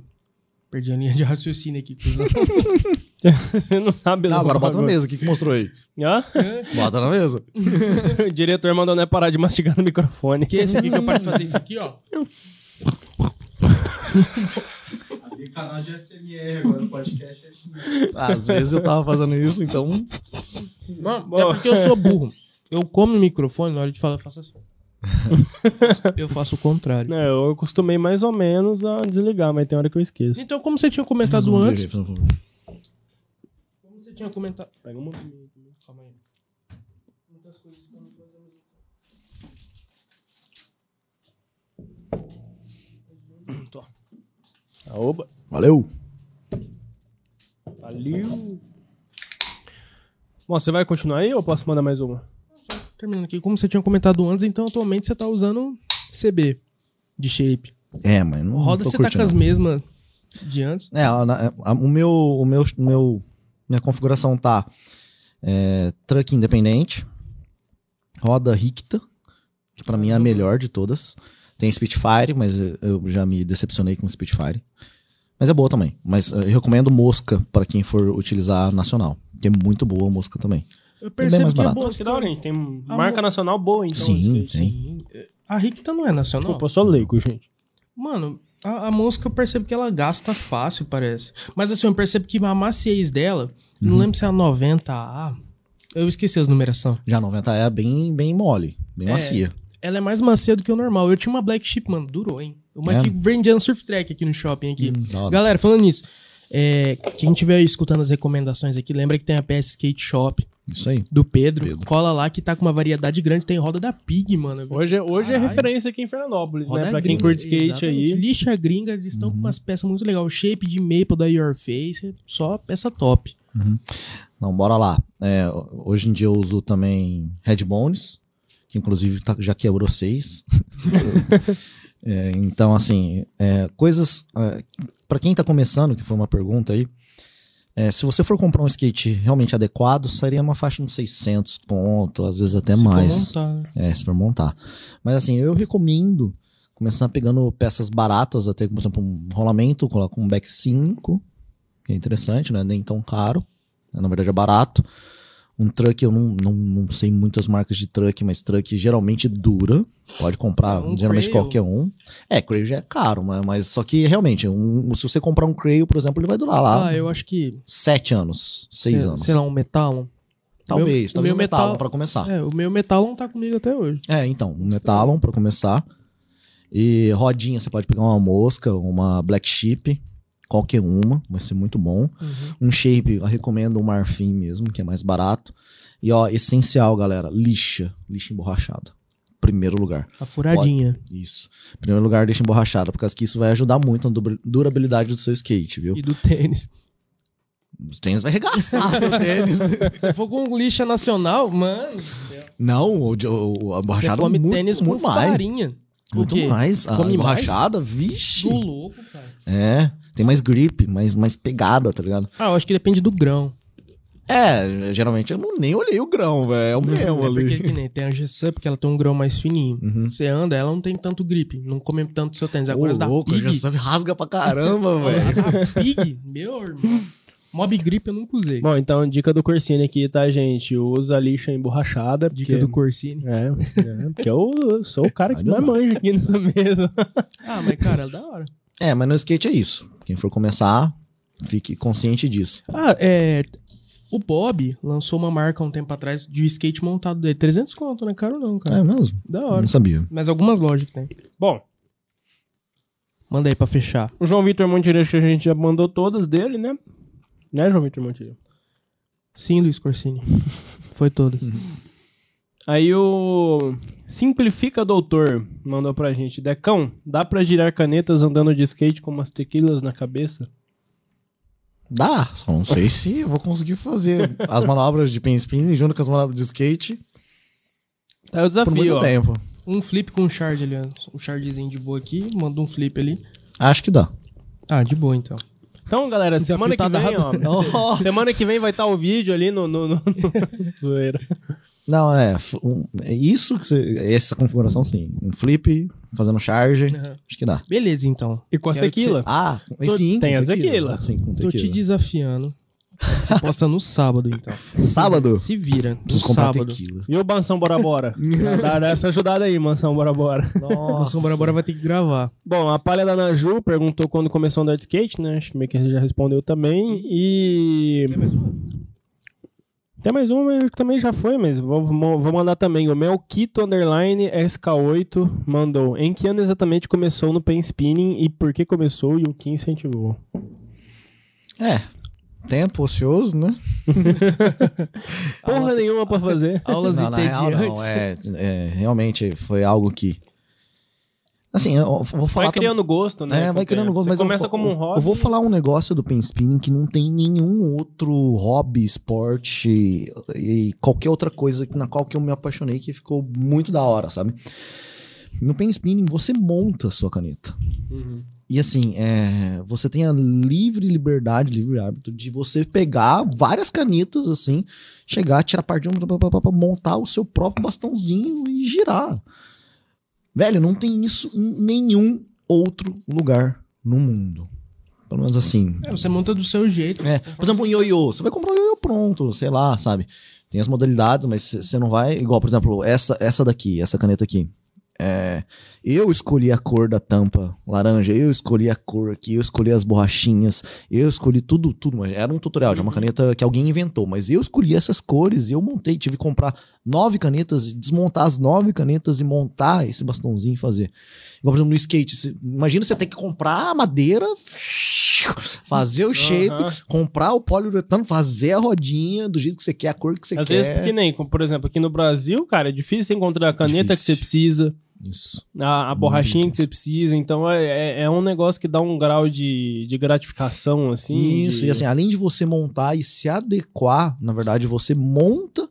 Perdi a linha de raciocínio aqui. Você não sabe... Não, agora bota na mesa. O que que mostrou aí? Hã? Bota na mesa. O diretor mandou não é parar de mastigar no microfone. Que esse aqui que eu paro de fazer isso aqui, ó. Tem canal de A S M R agora no podcast. Às vezes eu tava fazendo isso, então... Bom, é porque eu sou burro. Eu como no microfone, na hora de falar, eu faço assim. Eu faço o contrário. É, eu acostumei mais ou menos a desligar, mas tem hora que eu esqueço. Então, como você tinha comentado não, não antes. Não, não, não. Como você tinha comentado. Pega uma. Calma aí. Muitas coisas que eu não tô fazendo. Tô. Aoba. Valeu! Valeu! Bom, você vai continuar aí ou eu posso mandar mais uma? Terminando aqui, como você tinha comentado antes, então atualmente você tá usando C B de shape. É, mas não roda, você tá com as mesmas de antes? É, a, a, a, o meu, o meu, meu, minha configuração tá é, truck independente, roda Ricta, que pra mim é a melhor de todas. Tem Spitfire, mas eu já me decepcionei com Spitfire. Mas é boa também, mas eu recomendo Mosca pra quem for utilizar nacional, que é muito boa a Mosca também. Eu percebo que barato. É boa. Que da hora, hein? Tem a marca mo... nacional boa, então. Sim, sim. A Ricta não é nacional. Desculpa, eu só leigo, gente. Mano, a, a Mosca eu percebo que ela gasta fácil, parece. Mas assim, eu percebo que a maciez dela, uhum. não lembro se é a noventa A. Eu esqueci as numeração. Já a noventa A é bem, bem mole. Bem é, macia. Ela é mais macia do que o normal. Eu tinha uma Black Sheep, mano. Durou, hein? Uma é. que vendia no Surf Track aqui no shopping. Aqui. Hum, Galera, falando nisso, é, quem estiver escutando as recomendações aqui, lembra que tem a P S Skate Shop. Isso aí. Do Pedro. Pedro. Cola lá que tá com uma variedade grande. Tem roda da Pig, mano. Hoje, hoje é referência aqui em Fernandópolis, roda né? Pra gringa, quem curte skate exatamente. Aí. Lixa gringa, eles estão uhum. com umas peças muito legais. Shape de Maple da Your Face. Só peça top. Uhum. Não, bora lá. É, hoje em dia eu uso também Red Bones, que inclusive tá, já quebrou seis. É, então, assim, é, coisas... É, pra quem tá começando, que foi uma pergunta aí, é, se você for comprar um skate realmente adequado, seria uma faixa de seiscentos conto, às vezes até se mais. Se for montar. É, se for montar. Mas assim, eu recomendo começar pegando peças baratas, até por exemplo um rolamento, coloca um back cinco, que é interessante, né? Nem tão caro, na verdade é barato. Um truck, eu não, não, não sei muitas marcas de truck, mas truck geralmente dura. Pode comprar, um geralmente creio. Qualquer um. É, creio já é caro, mas, mas só que realmente, um, se você comprar um creio, por exemplo, ele vai durar lá. Ah, eu acho que... Sete anos, seis sei, anos. Sei lá, um Metallon. Talvez, o talvez um Metallon metal... pra começar. É, o meu Metallon tá comigo até hoje. É, então, um Metallon pra começar. E rodinha, você pode pegar uma Mosca, uma Black Sheep. Qualquer uma, vai ser muito bom. Uhum. Um shape, eu recomendo o Marfim mesmo, que é mais barato. E ó, essencial, galera, lixa. Lixa emborrachada. Primeiro lugar. A furadinha. Pode, isso. Primeiro lugar, lixa emborrachada, por causa que isso vai ajudar muito na durabilidade do seu skate, viu? E do tênis. O tênis vai arregaçar seu tênis. Se for com lixa nacional, mano... Não, o, o, o emborrachado é muito, muito mais. Você come tênis com farinha. Muito mais. A emborrachada, vixe. Tô louco, cara. É... Tem mais grip, mais, mais pegada, tá ligado? Ah, eu acho que depende do grão. É, geralmente eu não, nem olhei o grão, velho. É o mesmo é ali. Porque, que nem, tem a G-Sup, que ela tem um grão mais fininho. Uhum. Você anda, ela não tem tanto grip, não come tanto seu tênis. Agora ô, as da louco, Pig... a G-Sup rasga pra caramba, velho. A Pig, meu irmão. Mob grip eu nunca usei. Bom, então, dica do Corsini aqui, tá, gente? Usa lixa emborrachada. Dica porque... do Corsini. É, é, porque eu sou o cara que mais manja aqui nessa mesa. Ah, mas, cara, é da hora. É, mas no skate é isso. Quem for começar, fique consciente disso. Ah, é... O Bob lançou uma marca um tempo atrás de skate montado dele. trezentos conto, não é caro não, cara. É mesmo? Da hora. Não sabia. Mas algumas lojas que tem. Bom. Manda aí pra fechar. O João Vitor Montirejo, que a gente já mandou todas dele, né? Né, João Vitor Montirejo? Sim, Luiz Corsini. Foi todas. Uhum. Aí o... Simplifica Doutor mandou pra gente. Decão, dá pra girar canetas andando de skate com umas tequilas na cabeça? Dá, só não sei se eu vou conseguir fazer as manobras de pin spin junto com as manobras de skate. Tá o desafio, por muito ó. Tempo. Um flip com um shard ali, um shardzinho de boa aqui, manda um flip ali. Acho que dá. Ah, de boa então. Então, galera, semana que vem, ó, semana que vem vai estar um vídeo ali no... no, no, no... Zoeira. Não, é, um, é isso, que você, essa configuração sim, um flip, fazendo charge, uhum. Acho que dá. Beleza, então. E com as tequila. Você... Ah, tô... sim, tem as tequila. tequila. Tô te desafiando. Você posta no sábado, então. Sábado? Se vira, no sábado. Tequila. E o Mansão Bora Bora? Dá, dá essa ajudada aí, Mansão Bora Bora. Nossa. Mansão Bora Bora vai ter que gravar. Bom, a Palha da Naju perguntou quando começou a andar de skate, né? Acho que meio que já respondeu também. E... Tem mais uma? Tem mais uma que também já foi, mas vou, vou mandar também. O Melquito Underline S K oito mandou. Em que ano exatamente começou no Pen Spinning e por que começou e o que incentivou? É, tempo ocioso, né? Porra aula, nenhuma pra fazer. Aulas entediantes. É, é, realmente foi algo que... Assim, eu vou falar... Vai criando tam... gosto, né? É, vai criando gosto. Você mas começa eu, como um hobby. Eu vou falar um negócio do Pen Spinning que não tem nenhum outro hobby, esporte e qualquer outra coisa na qual que eu me apaixonei que ficou muito da hora, sabe? No Pen Spinning, você monta a sua caneta. Uhum. E assim, é, você tem a livre liberdade, livre hábito de você pegar várias canetas, assim, chegar, tirar parte de uma, montar o seu próprio bastãozinho e girar. Velho, não tem isso em nenhum outro lugar no mundo. Pelo menos assim. É, você monta do seu jeito. É. Por exemplo, um ioiô. Você vai comprar um ioiô pronto, sei lá, sabe? Tem as modalidades, mas você não vai... Igual, por exemplo, essa, essa daqui, essa caneta aqui. É, eu escolhi a cor da tampa laranja, eu escolhi a cor aqui, eu escolhi as borrachinhas, eu escolhi tudo, tudo. Era um tutorial de uma caneta que alguém inventou, mas eu escolhi essas cores e eu montei, tive que comprar nove canetas, desmontar as nove canetas e montar esse bastãozinho e fazer. Igual, por exemplo, no skate, você, imagina você ter que comprar a madeira, fazer o shape, uhum. comprar o poliuretano, fazer a rodinha do jeito que você quer, a cor que você Às quer. Às vezes, porque nem, por exemplo, aqui no Brasil, cara, é difícil encontrar a caneta difícil. que você precisa. Isso. A, a borrachinha que você precisa, então é, é um negócio que dá um grau de, de gratificação, assim. Isso, de... e assim, além de você montar e se adequar, na verdade, você monta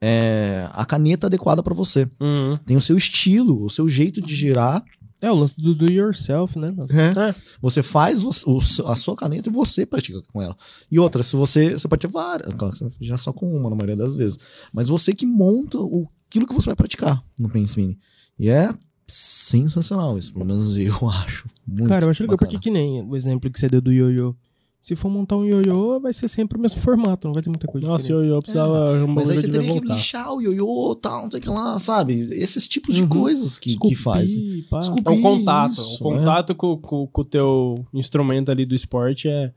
é, a caneta adequada pra você. Uhum. Tem o seu estilo, o seu jeito de girar. É o lance do do yourself, né? É. É. Você faz o, o, a sua caneta e você pratica com ela. E outra, se você, você pode ter várias, claro que você vai girar só com uma na maioria das vezes, mas você que monta o, aquilo que você vai praticar no Pen Spinning. E é sensacional isso, pelo menos eu acho. Muito Cara, eu acho legal, porque que nem o exemplo que você deu do ioiô. Se for montar um ioiô, vai ser sempre o mesmo formato, não vai ter muita coisa Nossa, diferente. Ioiô precisava... É. Mas aí você teria que lixar o ioiô, tal, não sei o que lá, sabe? Esses tipos de uhum. coisas que, Esculpir, que faz. Pá. Esculpir, é um contato. Isso, o contato é. com, com, com o teu instrumento ali do esporte é...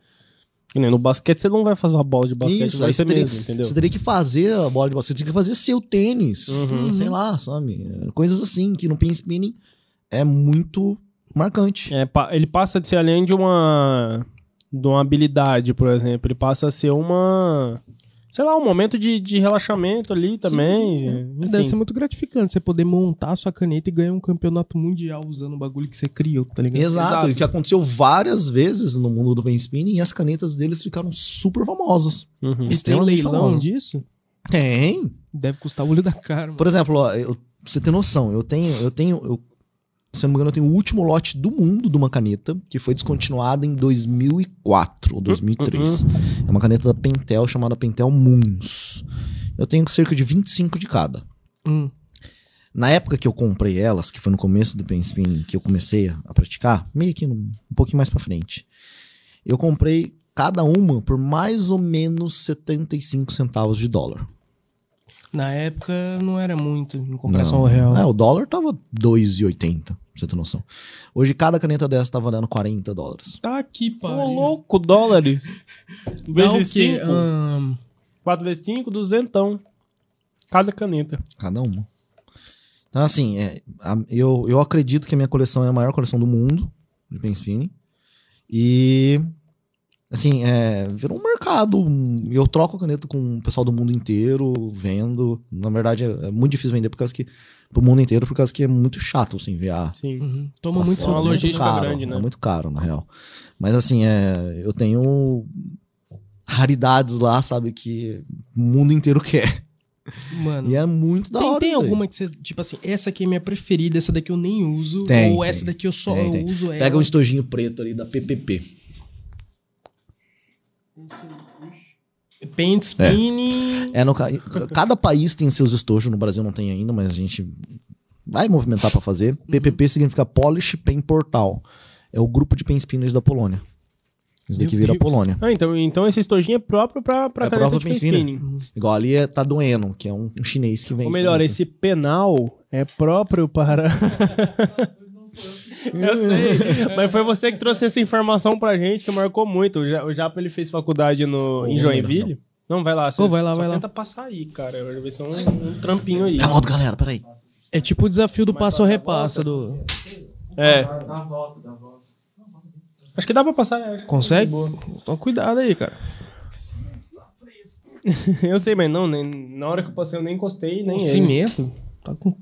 No basquete você não vai fazer a bola de basquete, Isso, vai ser teria, mesmo, entendeu? Você teria que fazer a bola de basquete, você teria que fazer seu tênis, uhum. sei lá, sabe? Coisas assim, que no pin spinning é muito marcante. É, ele passa de ser além de uma, de uma habilidade, por exemplo, ele passa a ser uma... Sei lá, um momento de, de relaxamento ali também. Sim, sim. Deve ser muito gratificante você poder montar a sua caneta e ganhar um campeonato mundial usando o bagulho que você criou, tá ligado? Exato, Exato. E que aconteceu várias vezes no mundo do Penspinning e as canetas deles ficaram super famosas. Uhum. E tem leilão famosas. disso? Tem. Deve custar o olho da cara. Mano. Por exemplo, ó, eu, você tem noção, eu tenho... Eu tenho eu, se eu não me engano, eu tenho o último lote do mundo de uma caneta, que foi descontinuada em dois mil e quatro ou dois mil e três. Uhum. É uma caneta da Pentel, chamada Pentel Moons. Eu tenho cerca de vinte e cinco de cada. Uhum. Na época que eu comprei elas, que foi no começo do Pen Spinning, que eu comecei a praticar, meio que um pouquinho mais pra frente, eu comprei cada uma por mais ou menos setenta e cinco centavos de dólar. Na época não era muito, em comparação ao real. É, o dólar tava dois e oitenta. Pra você ter noção. Hoje, cada caneta dessa tá valendo quarenta dólares. Tá aqui, pá. Ô, louco, dólares. Vezes cinco. Um... quatro vezes cinco, duzentão. Cada caneta. Cada uma. Então, assim, é, a, eu, eu acredito que a minha coleção é a maior coleção do mundo, de Pen Spinning. E... Assim, é, virou um mercado. Eu troco caneta com o pessoal do mundo inteiro, vendo. Na verdade, é, é muito difícil vender por causa que, pro mundo inteiro, por causa que é muito chato você enviar. Sim. Uhum. Toma muito sua logística caro, grande, né? É muito caro, na real. Mas assim, é, eu tenho raridades lá, sabe, que o mundo inteiro quer. Mano, e é muito da tem, hora. Tem alguma que você, tipo assim, essa aqui é minha preferida, essa daqui eu nem uso, tem, ou tem, essa daqui eu só tem, eu tem. uso ela. Pega um estojinho preto ali da P P P. Paint spinning. É. É no ca... Cada país tem seus estojos. No Brasil não tem ainda, mas a gente vai movimentar pra fazer. Uhum. P P P significa Polish Pen Portal. É o grupo de pen spinners da Polônia. Isso daqui vira a Polônia. Ah, então, então esse estojinho é próprio pra, pra é caneta próprio de pen spinning. Uhum. Igual ali é tá doendo, que é um, um chinês que vem. Ou melhor, esse penal é próprio para... Eu sei, mas foi você que trouxe essa informação pra gente, que marcou muito. O Japa, ele fez faculdade no, oh, em Joinville. Não. não, vai lá, você oh, vai lá, vai lá. Tenta passar aí, cara. Eu já vi só um, um trampinho aí. Tá volta, galera, peraí. É tipo o desafio do passo-repassa. Do... É. Dá volta, dá volta. Acho que dá pra passar, né? Consegue? Toma cuidado aí, cara. Eu sei, mas não, nem, na hora que eu passei eu nem encostei, nem... O cimento? Tá com...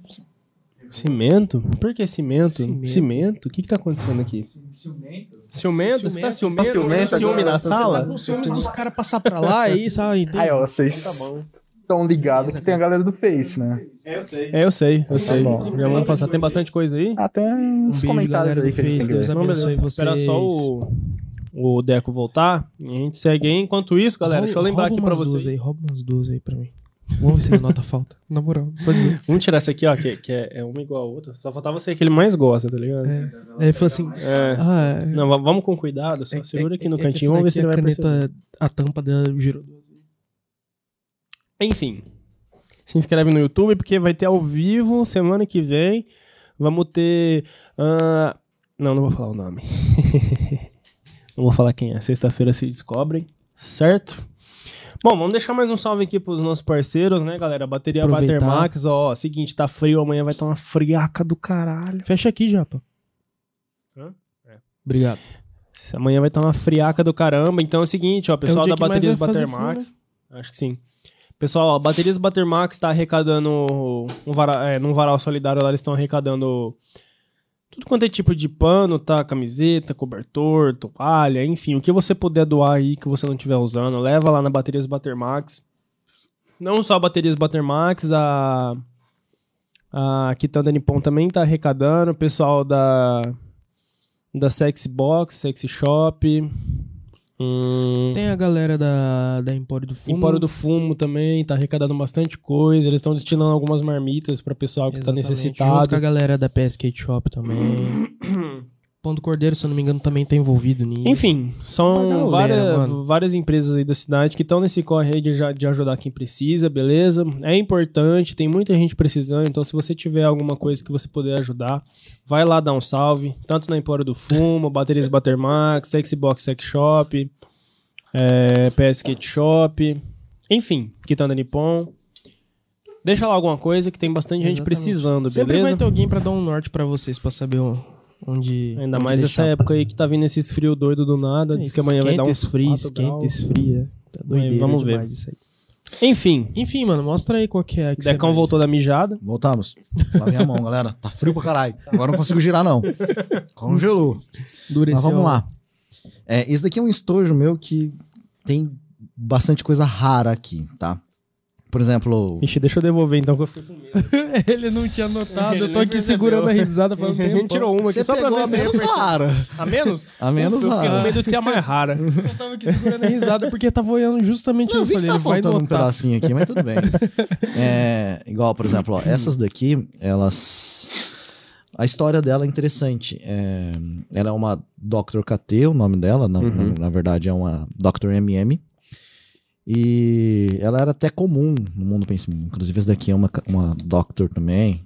Cimento? Por que cimento? Cimento? Cimento? O que que tá acontecendo aqui? Ciumento? Ciumento? Você tá ciumento? Ciumento? Tá ciúme na sala? Tá com ciúmes dos caras passar pra lá aí, sabe? Aí, ó, vocês estão ligados que tem a galera do Face, né? É, eu sei. É, eu sei, eu sei. Já vamos passar. Tem bastante coisa aí? Ah, tem uns comentários aí que a gente tem que ver. Espera só o... o Deco voltar e a gente segue aí. Enquanto isso, galera, deixa eu lembrar aqui pra vocês. Rouba umas duas aí pra mim. Vamos ver se ele nota falta. Na moral, só dizer. Vamos tirar essa aqui, ó, que, que é, é uma igual a outra. Só faltava ser que ele mais gosta, tá ligado? É, é, ele falou assim... É, ah, é, não, vamos com cuidado, só é, segura aqui no é, cantinho, vamos ver se ele vai perceber. A caneta, a tampa dela girou. Enfim, se inscreve no YouTube, porque vai ter ao vivo semana que vem Vamos ter... Uh... Não, não vou falar o nome. Não vou falar quem é. Sexta-feira se descobrem, certo? Bom, vamos deixar mais um salve aqui pros nossos parceiros, né, galera? Bateria Aproveitar. Bater Max, ó, ó, seguinte, tá frio, amanhã vai estar tá uma friaca do caralho. Fecha aqui, Japa. Hã? É. Obrigado. Amanhã vai estar tá uma friaca do caramba. Então é o seguinte, ó, pessoal é da Baterias Bater Max. Frio, né? Acho que sim. Pessoal, ó, Baterias Bater Max tá arrecadando um varal, é, num varal solidário lá, eles estão arrecadando... Tudo quanto é tipo de pano, tá? Camiseta, cobertor, toalha, enfim. O que você puder doar aí que você não estiver usando, leva lá na Baterias Bater Max. Não só a Baterias Bater Max, a... a Tanda Nippon também tá arrecadando. O pessoal da... da Sexy Box, Sexy Shop. Hum... Tem a galera da, da Empório do Fumo. Empório do Fumo também, tá arrecadando bastante coisa. Eles estão destinando algumas marmitas pra pessoal que Exatamente. Tá necessitado. Junto com a galera da P S Skate Shop também. Pão do Cordeiro, se eu não me engano, também tá envolvido nisso. Enfim, são galera, várias, várias empresas aí da cidade que estão nesse corre aí de, de ajudar quem precisa, beleza? É importante, tem muita gente precisando, então se você tiver alguma coisa que você puder ajudar, vai lá dar um salve, tanto na Empório do Fumo, Baterias Bater Max, Sexy Box Sex Shop, é, P S Kit Shop, enfim, Tanda Nippon. Deixa lá alguma coisa que tem bastante Exatamente. Gente precisando, beleza? Sempre vai ter alguém pra dar um norte pra vocês, pra saber o... Onde, Ainda onde mais deixar. Essa época aí que tá vindo esses frio doido do nada. É, diz que amanhã vai dar uns esfria, esquenta, esfria. Tá doideira é, vamos ver. Isso aí. Enfim. Enfim, mano, mostra aí qual que é. Que Decão mais... voltou da mijada. Voltamos. Lavei a mão, galera. Tá frio pra caralho. Agora não consigo girar, não. Congelou. Dureceu. Mas vamos lá. É, esse daqui é um estojo meu que tem bastante coisa rara aqui, tá? Por exemplo... Ixi, deixa eu devolver então que eu fiquei com medo. Ele não tinha notado, eu tô aqui percebeu. Segurando a risada falando tempo. Ele tirou uma aqui só pra ver se ele percebeu. Rara. A menos? A menos Uf, rara. Eu fiquei com medo de ser a mais rara. Eu tava aqui segurando a risada porque tava olhando justamente o que eu falei. Eu vi que tá faltando um pedacinho aqui, mas tudo bem. É, igual, por exemplo, ó, essas daqui, elas... A história dela é interessante. É, ela é uma doutor K T, o nome dela, na, uhum. na, na verdade é uma doutor M M. E ela era até comum no mundo pensamento. Inclusive, essa daqui é uma, uma Doctor também.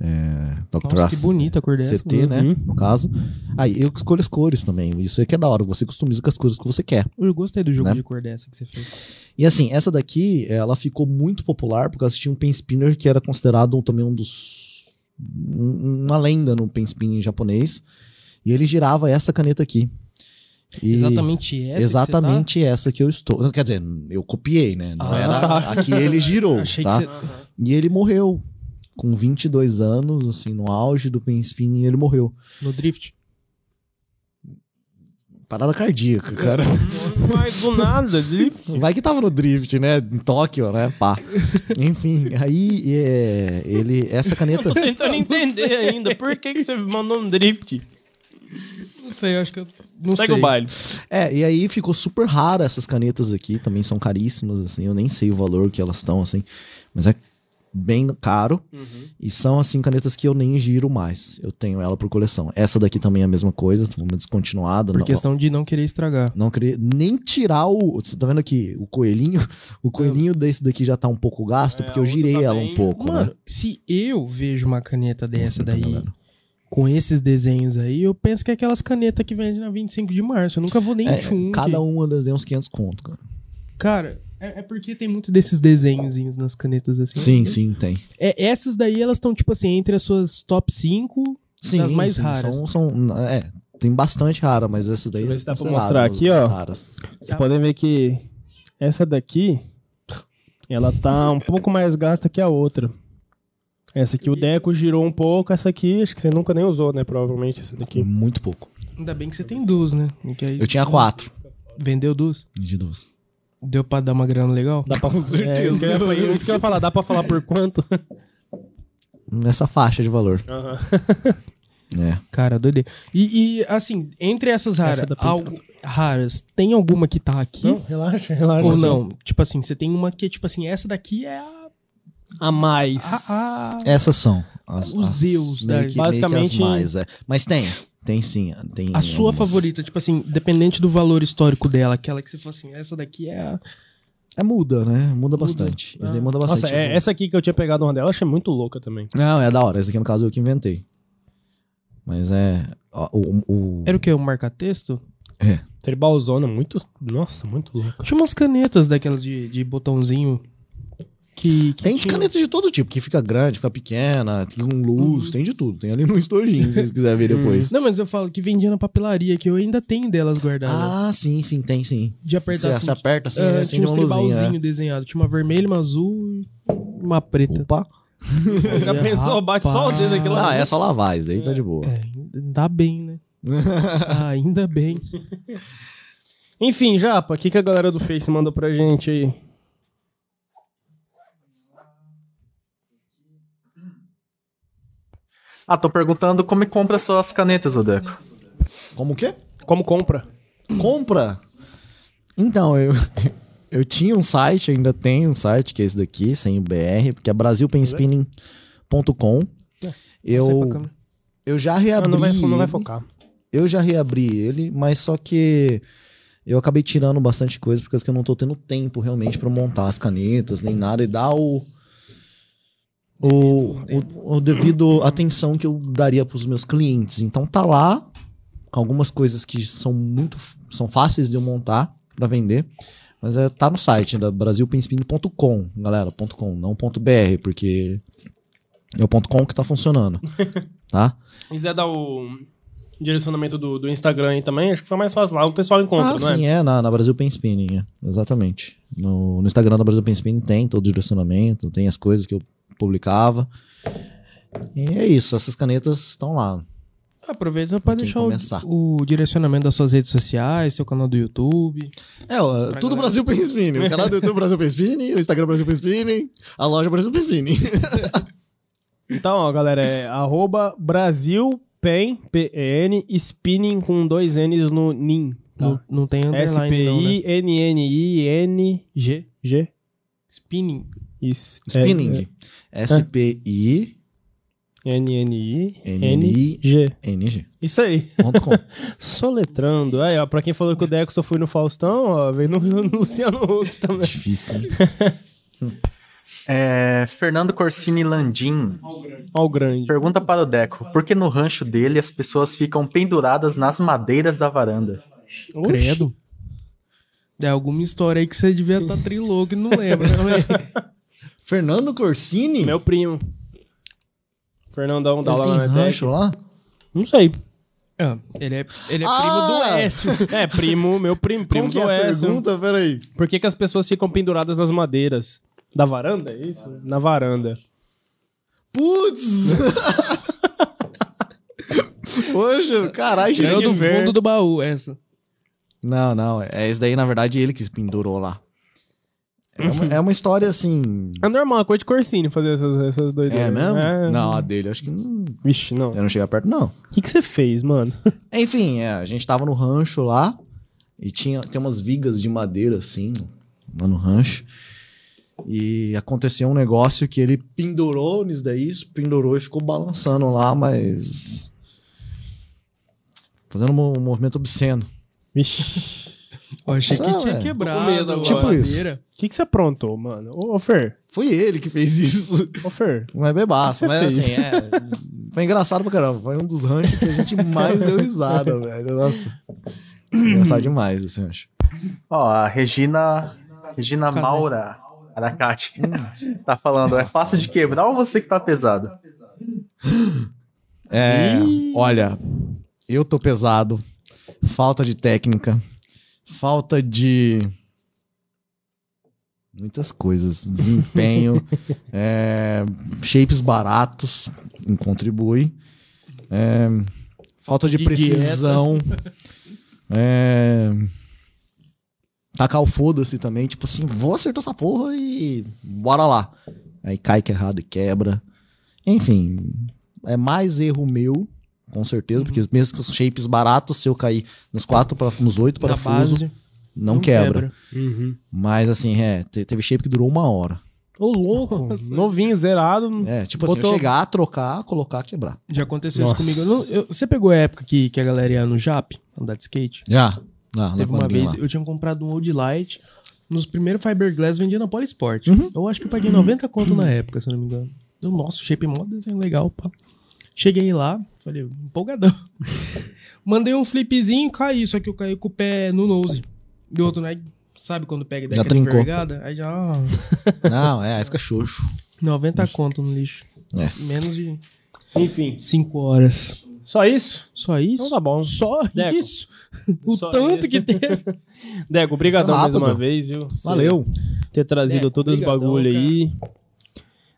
É, Doctor Nossa, que bonita a cor dessa. C T, uhum. né? No caso. Aí eu escolho as cores também. Isso é que é da hora. Você customiza com as cores que você quer. Eu gostei do jogo né? de cor dessa que você fez. E assim, essa daqui, ela ficou muito popular porque tinha um pen spinner que era considerado também um dos... Um, uma lenda no pen spinning japonês. E ele girava essa caneta aqui. E exatamente essa exatamente que tá? essa que eu estou quer dizer, eu copiei, né não ah, era tá. a que ele girou Achei tá? que você... e ele morreu com vinte e dois anos, assim, no auge do pen spinning. Ele morreu no drift, parada cardíaca, cara. Mas do nada, drift. Vai que tava no drift, né? Em Tóquio, né? Pá. Enfim, aí é, ele, essa caneta eu tô tentando entender ainda, por que que você mandou um drift? Não sei, eu acho que eu não Segue sei. O baile. É, e aí ficou super rara essas canetas aqui, também são caríssimas, assim, eu nem sei o valor que elas estão, assim, mas é bem caro. Uhum. E são, assim, canetas que eu nem giro mais. Eu tenho ela por coleção. Essa daqui também é a mesma coisa, uma descontinuada. Por não, questão de não querer estragar. Não querer nem tirar o... Você tá vendo aqui o coelhinho? O coelhinho eu... desse daqui já tá um pouco gasto, é, porque eu girei ela um pouco, Mano, né? se eu vejo uma caneta dessa daí... Galera. Com esses desenhos aí, eu penso que é aquelas canetas que vende na vinte e cinco de março. Eu nunca vou nem é, tchum. Cada que... uma das deu uns quinhentos conto, cara. Cara, é, é porque tem muito desses desenhozinhos nas canetas assim. Sim, né? sim, tem. É, essas daí, elas estão, tipo assim, entre as suas top cinco sim, das mais sim, raras. São, são, é, tem bastante rara, mas essas daí... Deixa eu ver se dá pra mostrar aqui, ó. Raras. Vocês tá. podem ver que essa daqui, ela tá um pouco mais gasta que a outra. Essa aqui o Deco girou um pouco, essa aqui acho que você nunca nem usou, né? Provavelmente essa daqui. Muito pouco. Ainda bem que você tem duas, né? Aí... Eu tinha quatro. Vendeu duas? Vendi duas. Deu pra dar uma grana legal? Dá pra... Com certeza. É, isso, que falar, isso que eu ia falar. Dá pra falar por quanto? Nessa faixa de valor. Uhum. É. Cara, doideira. E, e assim, entre essas raras, essa al... raras, tem alguma que tá aqui? Não, relaxa, relaxa. Ou assim. Não? Tipo assim, você tem uma que, tipo assim, essa daqui é a... A mais. A, a... Essas são. As, Os as, Zeus, né? Que, basicamente. Mais, é. Mas tem. Tem sim. Tem a sua algumas... favorita, tipo assim, dependente do valor histórico dela, aquela que você fala assim, essa daqui é a... É muda, né? Muda, muda. bastante. Ah. Daí muda bastante. Nossa, é, essa aqui que eu tinha pegado uma dela, eu achei muito louca também. Não, é da hora. Essa aqui, no caso, eu que inventei. Mas é... O, o... Era o quê? Um marca-texto? É. Tribalzona, muito... Nossa, muito louco. Tinha umas canetas daquelas de, de botãozinho... Que, que tem tinha... caneta de todo tipo, que fica grande, fica pequena, tem um luz, hum. tem de tudo. Tem ali no estojinho, se vocês quiserem ver depois. Não, mas eu falo que vendia na papelaria, que eu ainda tenho delas guardadas. Ah, sim, sim, tem sim. De apertar você assim. Você aperta assim, é, assim, tinha um tribalzinho desenhado. Tinha uma vermelha, uma azul e uma preta. Opa! Já pensou, bate só o dedo aqui lá. Ah, é só lavar, isso daí é, tá de boa. É, ainda bem, né? ah, ainda bem. Enfim, Japa, o que, que a galera do Face mandou pra gente aí? Ah, tô perguntando como compra suas canetas, Odeco. Como o quê? Como compra. Compra? Então, eu, eu tinha um site, ainda tenho um site, que é esse daqui, sem o B R, que é brasil pen spinning ponto com. É, eu, eu já reabri... Não, não, vai, não vai focar. Eu já reabri ele, mas só que eu acabei tirando bastante coisa, porque eu não tô tendo tempo realmente pra montar as canetas, nem nada, e dar o... O, o, o devido atenção que eu daria para os meus clientes. Então tá lá algumas coisas que são muito são fáceis de eu montar para vender, mas é, tá no site da brasil pen spinning ponto com, galera, .com, não .br, porque é o .com que tá funcionando, tá? Se quiser dar o direcionamento do, do Instagram aí também, acho que foi mais fácil lá, o pessoal encontra, ah, né? Sim, é, na, na Brasil Pen Spinning, é, exatamente. No, no Instagram da Brasil Pen Spinning tem todo o direcionamento, tem as coisas que eu publicava. E é isso, essas canetas estão lá. Aproveita para deixar o, o direcionamento das suas redes sociais, seu canal do YouTube. É, ó, tudo galera. Brasil Pen Spinning. O canal do YouTube Brasil Pen Spinning, o Instagram Brasil Pen Spinning, a loja Brasil Pen Spinning. Então, ó, galera, é arroba Brasil Pen, P N, Spinning com dois N's no N I N. Tá? Não, não tem underline não, né? S P I N N I N G. G. Spinning. Isso. Spinning. É, é. S P I N N I N G. Isso aí. Soletrando. Aí, ó, pra quem falou que o Deco só foi no Faustão, ó, veio no, no Luciano Huck também. Difícil. É, Fernando Corsini Landim. Ao grande. Ao grande. Pergunta para o Deco: por que no rancho dele as pessoas ficam penduradas nas madeiras da varanda? Oxi. Credo. É alguma história aí que você devia estar tá trilouco e não lembra. Fernando Corsini? Meu primo. Fernandão da lá na rancho lá? Não sei. Ah, ele é, ele é ah! primo do Écio. É, primo, meu primo, primo do é Écio. Pergunta, peraí. Por que, que as pessoas ficam penduradas nas madeiras? Da varanda, é isso? Ah. Na varanda. Putz! Poxa, caralho, gente. Era do fundo do baú, essa. Não, não. É esse daí, na verdade, ele que pendurou lá. É uma, é uma história, assim... É normal, é coisa de Corsini fazer essas, essas doideiras. É mesmo? É... Não, a dele, acho que não... Vixe, não. Eu não cheguei perto, não. O que, que você fez, mano? Enfim, é, a gente tava no rancho lá e tinha, tem umas vigas de madeira, assim, lá no rancho. E aconteceu um negócio que ele pendurou nisso daí, pendurou e ficou balançando lá, mas... Fazendo um movimento obsceno. Vixe... Eu achei Nossa, que tinha quebrado tipo a madeira. O que, que você aprontou, mano? Ô, ô, Fer. Foi ele que fez isso. Ô, Fer. Não é bebaço, mas fez? Assim, é... Foi engraçado pra caramba. Foi um dos ranchos que a gente mais deu risada, velho. Nossa. Engraçado demais esse rancho. Ó, a Regina... Regina Maura Aracati tá falando, é fácil de quebrar ou você que tá pesado? É, olha, eu tô pesado. Falta de técnica. Falta de muitas coisas, desempenho, é... shapes baratos, contribui, é... falta de, de precisão, é... tacar o foda-se também, tipo assim, vou acertar essa porra e bora lá. Aí cai que é errado e quebra, enfim, é mais erro meu. Com certeza, porque mesmo com os shapes baratos, se eu cair nos quatro, nos oito parafusos, não, não quebra. quebra. Uhum. Mas assim, é, teve shape que durou uma hora. Ô, louco! Nossa. Novinho, zerado. É, tipo botou... assim, eu chegar, trocar, colocar, quebrar. Já aconteceu Nossa. isso comigo. Eu, eu, você pegou a época que, que a galera ia no Jap, andar de skate? Já. Ah, teve uma vez, lá. eu tinha comprado um Old Light, nos primeiros Fiberglass vendia na Polisport. Uhum. Eu acho que eu paguei noventa conto na época, se não me engano. Nossa, o shape mó desenho legal, pá. Cheguei lá, falei, empolgadão. Mandei um flipzinho e caí, só que eu caí com o pé no nose. E outro, né? Sabe quando pega e dá aquela envergada? Aí já... Não, é, aí fica xoxo. noventa conto no lixo. É. Menos de... Enfim. cinco horas. Só isso? Só isso? Então tá bom. Só Deco. Isso? O Só tanto isso. que teve. Deco, obrigadão é mais uma vez, viu? Valeu. Ter trazido Deco, todos os bagulho cara. Aí.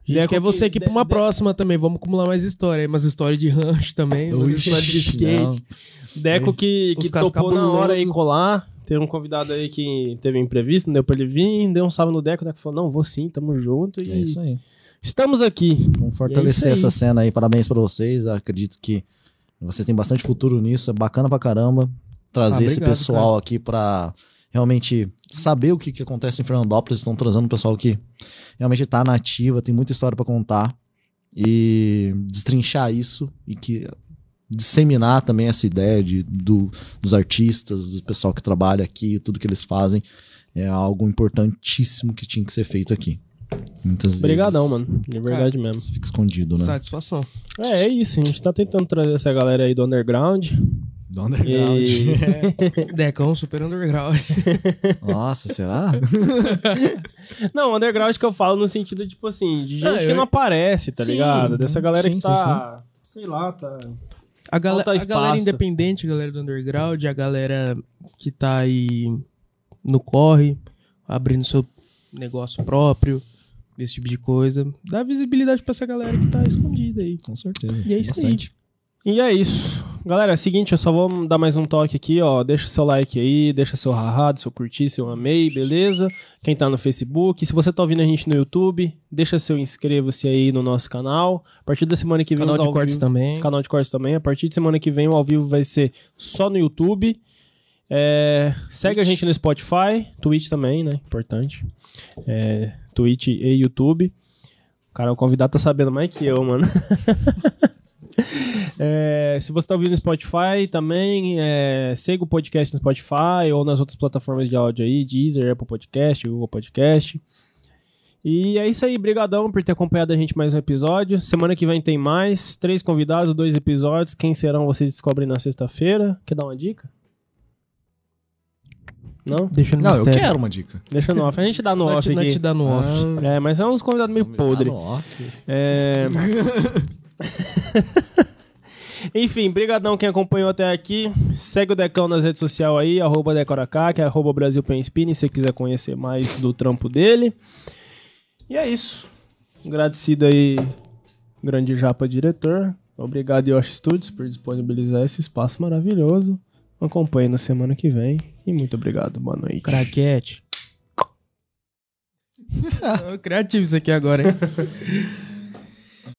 Gente, Deco, quer você aqui para uma Deco. Próxima também. Vamos acumular mais história. Umas histórias de rancho também. Umas histórias de skate. Não. Deco que, que topou na hora aí colar. Teve um convidado aí que teve imprevisto, não deu pra ele vir. Deu um salve no Deco. O Deco falou, não, vou sim, tamo junto. E... é isso aí. Estamos aqui. Vamos fortalecer é essa cena aí. Parabéns para vocês. Eu acredito que vocês têm bastante futuro nisso, é bacana pra caramba trazer ah, obrigado, esse pessoal cara. Aqui pra realmente saber o que, que acontece em Fernandópolis, estão trazendo o pessoal que realmente tá na ativa, tem muita história pra contar e destrinchar isso e que disseminar também essa ideia de, do, dos artistas, do pessoal que trabalha aqui, tudo que eles fazem, é algo importantíssimo que tinha que ser feito aqui. Muitas Obrigadão, vezes, mano. De verdade cara, mesmo. Você fica escondido, né? Satisfação. É, é isso. A gente tá tentando trazer essa galera aí do underground. Do underground. E... é. Decão, super underground. Nossa, será? Não, underground que eu falo no sentido, tipo assim, de gente ah, eu... que não aparece, tá sim, ligado? Dessa galera sim, que tá, sim, sim. sei lá, tá... A, gal tá a galera independente, a galera do underground, a galera que tá aí no corre, abrindo seu negócio próprio... esse tipo de coisa. Dá visibilidade pra essa galera que tá escondida aí. Com certeza. E é isso aí. E é isso. Galera, é o seguinte, eu só vou dar mais um toque aqui, ó. Deixa seu like aí, deixa seu rarrado, seu curtir, seu amei, beleza? Quem tá no Facebook. Se você tá ouvindo a gente no YouTube, deixa seu inscreva-se aí no nosso canal. A partir da semana que vem... Canal de cortes também. Canal de cortes também. A partir da semana que vem o ao vivo vai ser só no YouTube. É, segue a gente no Spotify, Twitch também, né? Importante. É... Twitch e YouTube. Cara, o convidado tá sabendo mais que eu, mano. É, se você tá ouvindo no Spotify também, é, siga o podcast no Spotify ou nas outras plataformas de áudio aí, Deezer, Apple Podcast, Google Podcast. E é isso aí, brigadão por ter acompanhado a gente mais um episódio. Semana que vem tem mais, três convidados, dois episódios. Quem serão, vocês descobrem na sexta-feira. Quer dar uma dica? Não, Deixa no não eu quero uma dica. Deixa no off. A gente dá no off aqui. A gente dá no off. Ah, é, mas é uns convidados meio podre. É... Enfim, brigadão quem acompanhou até aqui. Segue o Decão nas redes sociais aí, arroba Decoracaki, arroba Brasil Pen Spinning, se você quiser conhecer mais do trampo dele. E é isso. Agradecido aí, grande Japa diretor. Obrigado, Yoshi Studios, por disponibilizar esse espaço maravilhoso. Acompanhe na semana que vem. E muito obrigado. Boa noite. Craquete. Criativo isso aqui agora, hein?